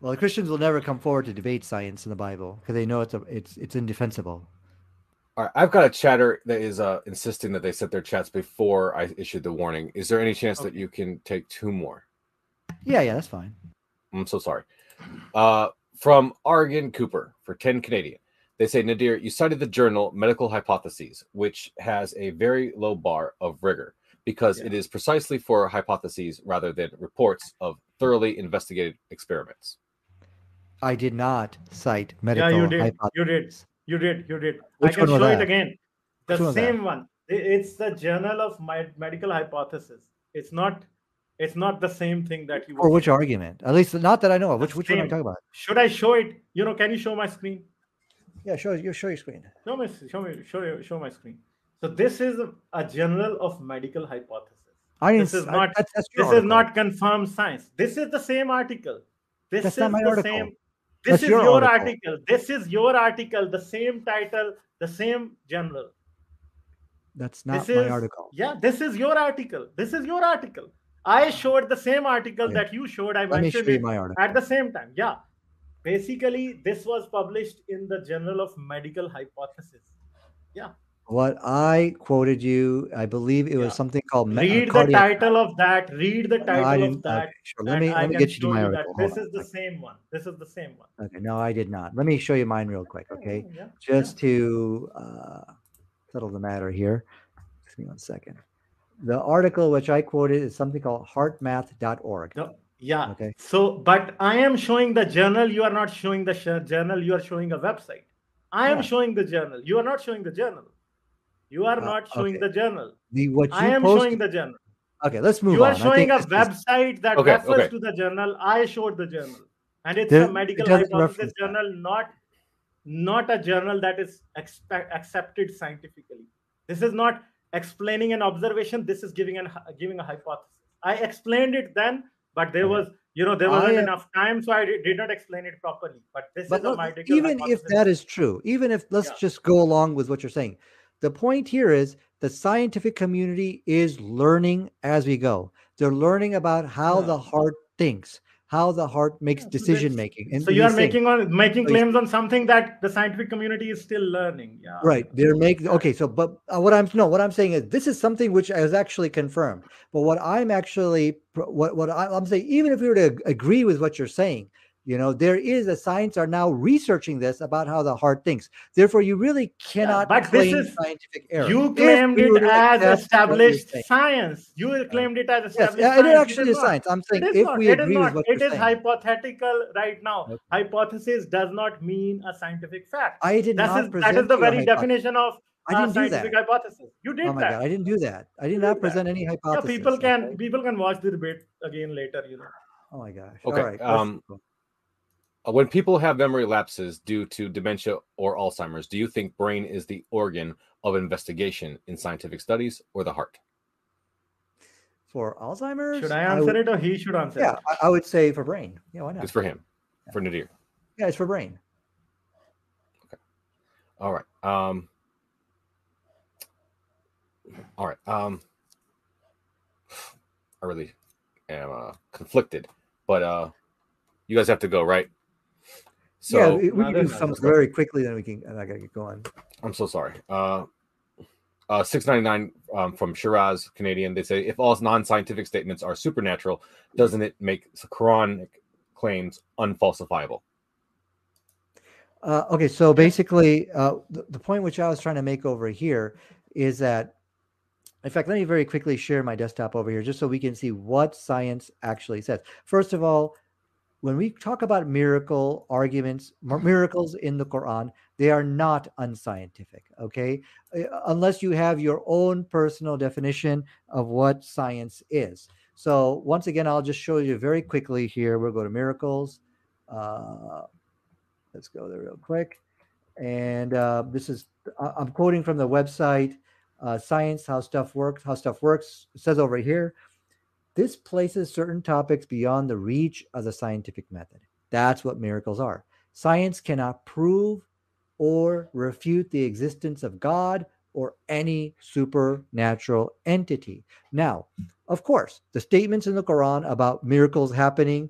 Well, the Christians will never come forward to debate science in the Bible because they know it's indefensible. All right, I've got a chatter that is insisting that they set their chats before I issued the warning. Is there any chance that you can take 2 more? Yeah, that's fine. I'm so sorry. From Argan Cooper for 10 Canadian. They say, Nadir, you cited the journal Medical Hypotheses, which has a very low bar of rigor because it is precisely for hypotheses rather than reports of thoroughly investigated experiments. I did not cite Medical Hypotheses. You did. Which I can show it again. The same one. It's the Journal of Medical Hypotheses. It's not the same thing that you want. Or which argument? At least not that I know of. Which one are you talking about? Should I show it? You know, can you show my screen? Yeah, show your screen. Show my screen. So this is a Journal of Medical Hypotheses. This is not confirmed science. This is the same article. This is your article. The same title, the same journal. That's not my article. Yeah, this is your article. I showed the same article that you showed. I mentioned it at the same time. Yeah. Basically, this was published in the Journal of Medical Hypotheses. Yeah. What I quoted you, I believe it was something called... Read the title of that. Okay, sure. Let me get you to my article. This is the same one. Okay. No, I did not. Let me show you mine real quick, okay? Yeah. Just to settle the matter here. Give me one second. The article which I quoted is something called HeartMath.org. Yeah. Okay. So, but I am showing the journal. You are not showing the journal. You are showing a website. I am showing the journal. You are not showing the journal. You are not showing the journal. I am showing the journal. Okay, let's move on. You are showing a website that refers to the journal. I showed the journal. And it's a medical hypothesis journal, not a journal that is accepted scientifically. This is not explaining an observation. This is giving a hypothesis. I explained it then, but there wasn't enough time, so I did not explain it properly. But this is a medical hypothesis. If that is true, let's just go along with what you're saying. The point here is the scientific community is learning as we go. They're learning about how the heart thinks, how the heart makes decision making. And so you are making claims on something that the scientific community is still learning. Yeah. Right. They're making what I'm saying is this is something which is actually confirmed. But what I'm actually I'm saying, even if we were to agree with what you're saying, the science are now researching this about how the heart thinks. Therefore, you really cannot claim scientific error. You claimed it as established science. You claimed it as established science. It actually is science. I'm saying if we agree with what you're saying. It is hypothetical right now. Okay. Hypothesis does not mean a scientific fact. I did not present that is the very definition of scientific hypothesis. You did that. Oh my God, I didn't do that. I did not present any hypothesis. People can watch the debate again later. Oh my gosh. Okay. All right. When people have memory lapses due to dementia or Alzheimer's, do you think brain is the organ of investigation in scientific studies or the heart? For Alzheimer's? Should I answer it or he should answer it? Yeah, I would say for brain. Yeah, why not? It's for him, for Nadir. Yeah, it's for brain. Okay. All right. I really am conflicted, but you guys have to go, right? So we can do some very quickly, then we can. And I gotta get going. I'm so sorry. 699 from Shiraz, Canadian. They say if all non-scientific statements are supernatural, doesn't it make Quranic claims unfalsifiable? Okay, so basically, the point which I was trying to make over here is that. In fact, let me very quickly share my desktop over here just so we can see what science actually says. First of all. When we talk about miracles in the Quran, they are not unscientific, okay? Unless you have your own personal definition of what science is. So once again, I'll just show you very quickly here. We'll go to miracles. Let's go there real quick. And I'm quoting from the website, Science, How Stuff Works. It says over here, this places certain topics beyond the reach of the scientific method. That's what miracles are. Science cannot prove or refute the existence of God or any supernatural entity. Now, of course, the statements in the Quran about miracles happening,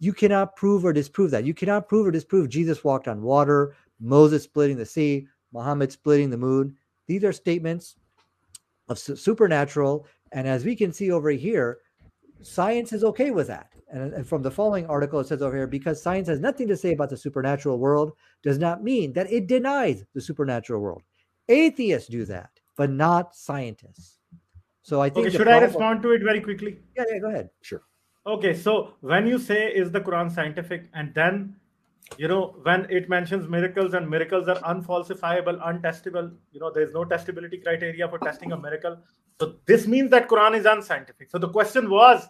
you cannot prove or disprove that. You cannot prove or disprove Jesus walked on water, Moses splitting the sea, Muhammad splitting the moon. These are statements of supernatural. And as we can see over here, science is okay with that. And from the following article, it says over here, because science has nothing to say about the supernatural world does not mean that it denies the supernatural world. Atheists do that, but not scientists. So I think... Okay, should I respond to it very quickly? Yeah, go ahead. Sure. Okay, so when you say, is the Quran scientific? And then, you know, when it mentions miracles and miracles are unfalsifiable, untestable, you know, there's no testability criteria for testing a miracle. So this means that Quran is unscientific. So the question was,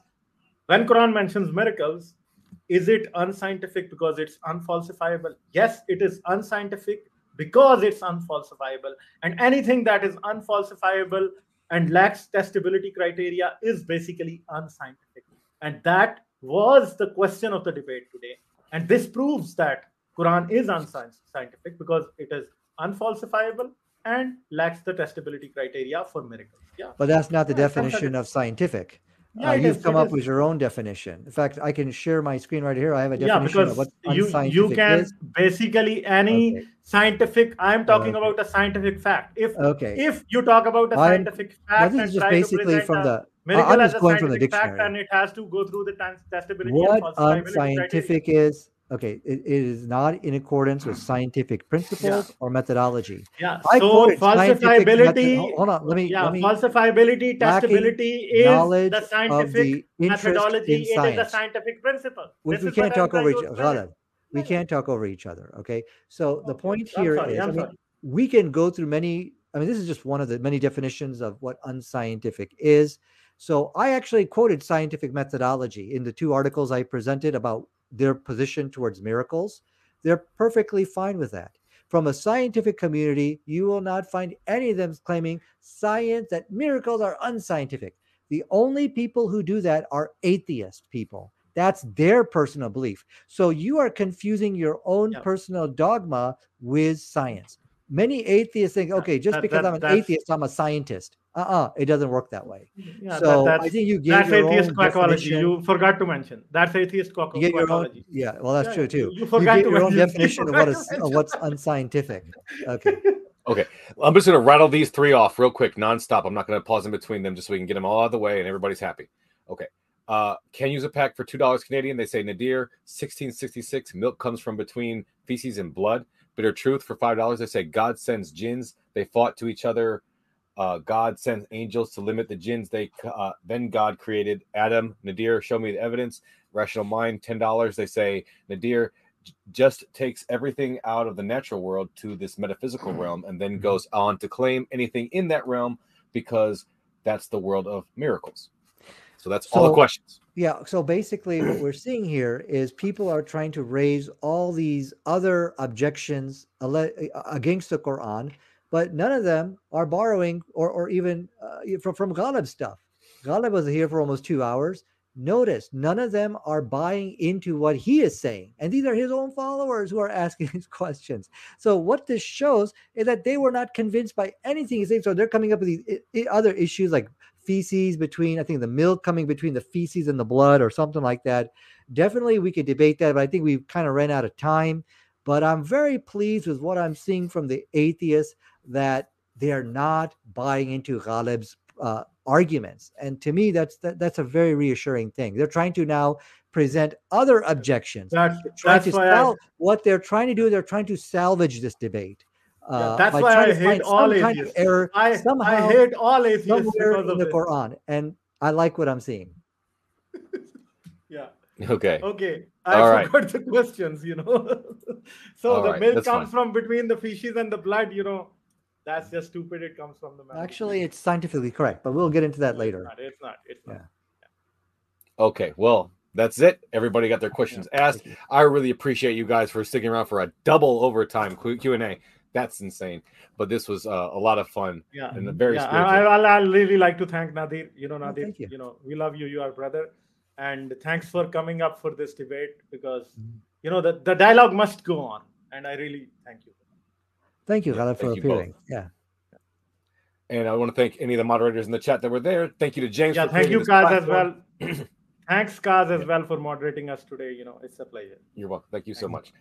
when Quran mentions miracles, is it unscientific because it's unfalsifiable? Yes, it is unscientific because it's unfalsifiable. And anything that is unfalsifiable and lacks testability criteria is basically unscientific. And that was the question of the debate today. And this proves that Quran is unscientific because it is unfalsifiable and lacks the testability criteria for miracles. Yeah. But that's not the definition of scientific. Yeah, you've come up with your own definition. In fact, I can share my screen right here. I have a definition of what unscientific you can is. Basically any scientific. I'm talking about a scientific fact. If you talk about a scientific fact, this is just basically from the. I'm just going from the dictionary. And it has to go through the testability. What unscientific is? Okay, it is not in accordance with scientific principles or methodology. Yeah, so falsifiability. Hold on, let me. Falsifiability, testability is the scientific methodology. It is the scientific principle. We can't talk over each other. We can't talk over each other. Okay, so the point here is, I mean, we can go through many. I mean, this is just one of the many definitions of what unscientific is. So I actually quoted scientific methodology in the two articles I presented about their position towards miracles. They're perfectly fine with that. From a scientific community, you will not find any of them claiming science that miracles are unscientific. The only people who do that are atheist people. That's their personal belief. So you are confusing your own personal dogma with science. Many atheists think, okay, just because I'm an atheist, I'm a scientist. It doesn't work that way. Yeah, so I think you gave your atheist quackology. You forgot to mention that's atheist quackology. Yeah, well, that's true too. You forgot to mention your own definition of what's unscientific. Okay. Well, I'm just going to rattle these three off real quick, nonstop. I'm not going to pause in between them, just so we can get them all out of the way and everybody's happy. Okay. Can use a pack for $2 Canadian. They say Nadir 1666. Milk comes from between feces and blood. Bitter truth for $5. They say God sends jinns. They fought to each other. God sends angels to limit the jinns. Then God created Adam. Nadir, show me the evidence. Rational mind, $10. They say Nadir just takes everything out of the natural world to this metaphysical realm and then goes on to claim anything in that realm because that's the world of miracles. So that's all the questions. Yeah. So basically what we're seeing here is people are trying to raise all these other objections against the Quran, but none of them are borrowing or even from Ghalib's stuff. Ghalib was here for almost 2 hours. Notice none of them are buying into what he is saying. And these are his own followers who are asking these questions. So what this shows is that they were not convinced by anything he's saying. So they're coming up with these other issues like feces between, I think the milk coming between the feces and the blood or something like that. Definitely we could debate that, but I think we've kind of ran out of time. But I'm very pleased with what I'm seeing from the atheists, that they're not buying into Ghalib's arguments. And to me, that's a very reassuring thing. They're trying to now present other objections. What they're trying to do, they're trying to salvage this debate. That's why I hate all atheists. I hate all atheists because of the Quran. And I like what I'm seeing. Okay. I forgot the questions, you know. The milk comes from between the feces and the blood, you know. That's just stupid. It comes from the mouth. Actually, it's scientifically correct, but we'll get into that later. It's not. Yeah. Okay. Well, that's it. Everybody got their questions asked. I really appreciate you guys for sticking around for a double overtime Q&A. That's insane. But this was a lot of fun. Yeah. And very spiritual. I really like to thank Nadir. You know, Nadir, you know, we love you. You are brother. And thanks for coming up for this debate because, you know, the dialogue must go on. And I really thank you. Thank you, Ghalib, for appearing. And I want to thank any of the moderators in the chat that were there. Thank you to James. Yeah, thank you, Kaz, as well. Thanks, Kaz, as well for moderating us today. You know, it's a pleasure. You're welcome. Thank you so much.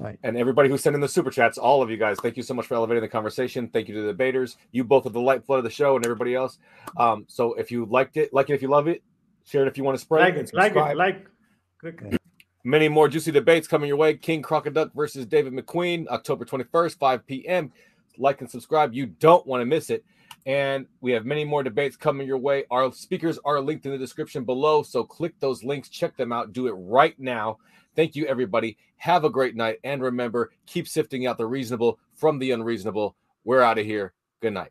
All right. And everybody who sent in the super chats, all of you guys, thank you so much for elevating the conversation. Thank you to the debaters. You both are the lifeblood of the show and everybody else. So if you liked it, like it if you love it. Share it if you want to spread. Like it. Many more juicy debates coming your way. King Crocoduck versus David McQueen, October 21st, 5 p.m. Like and subscribe. You don't want to miss it. And we have many more debates coming your way. Our speakers are linked in the description below, so click those links. Check them out. Do it right now. Thank you, everybody. Have a great night. And remember, keep sifting out the reasonable from the unreasonable. We're out of here. Good night.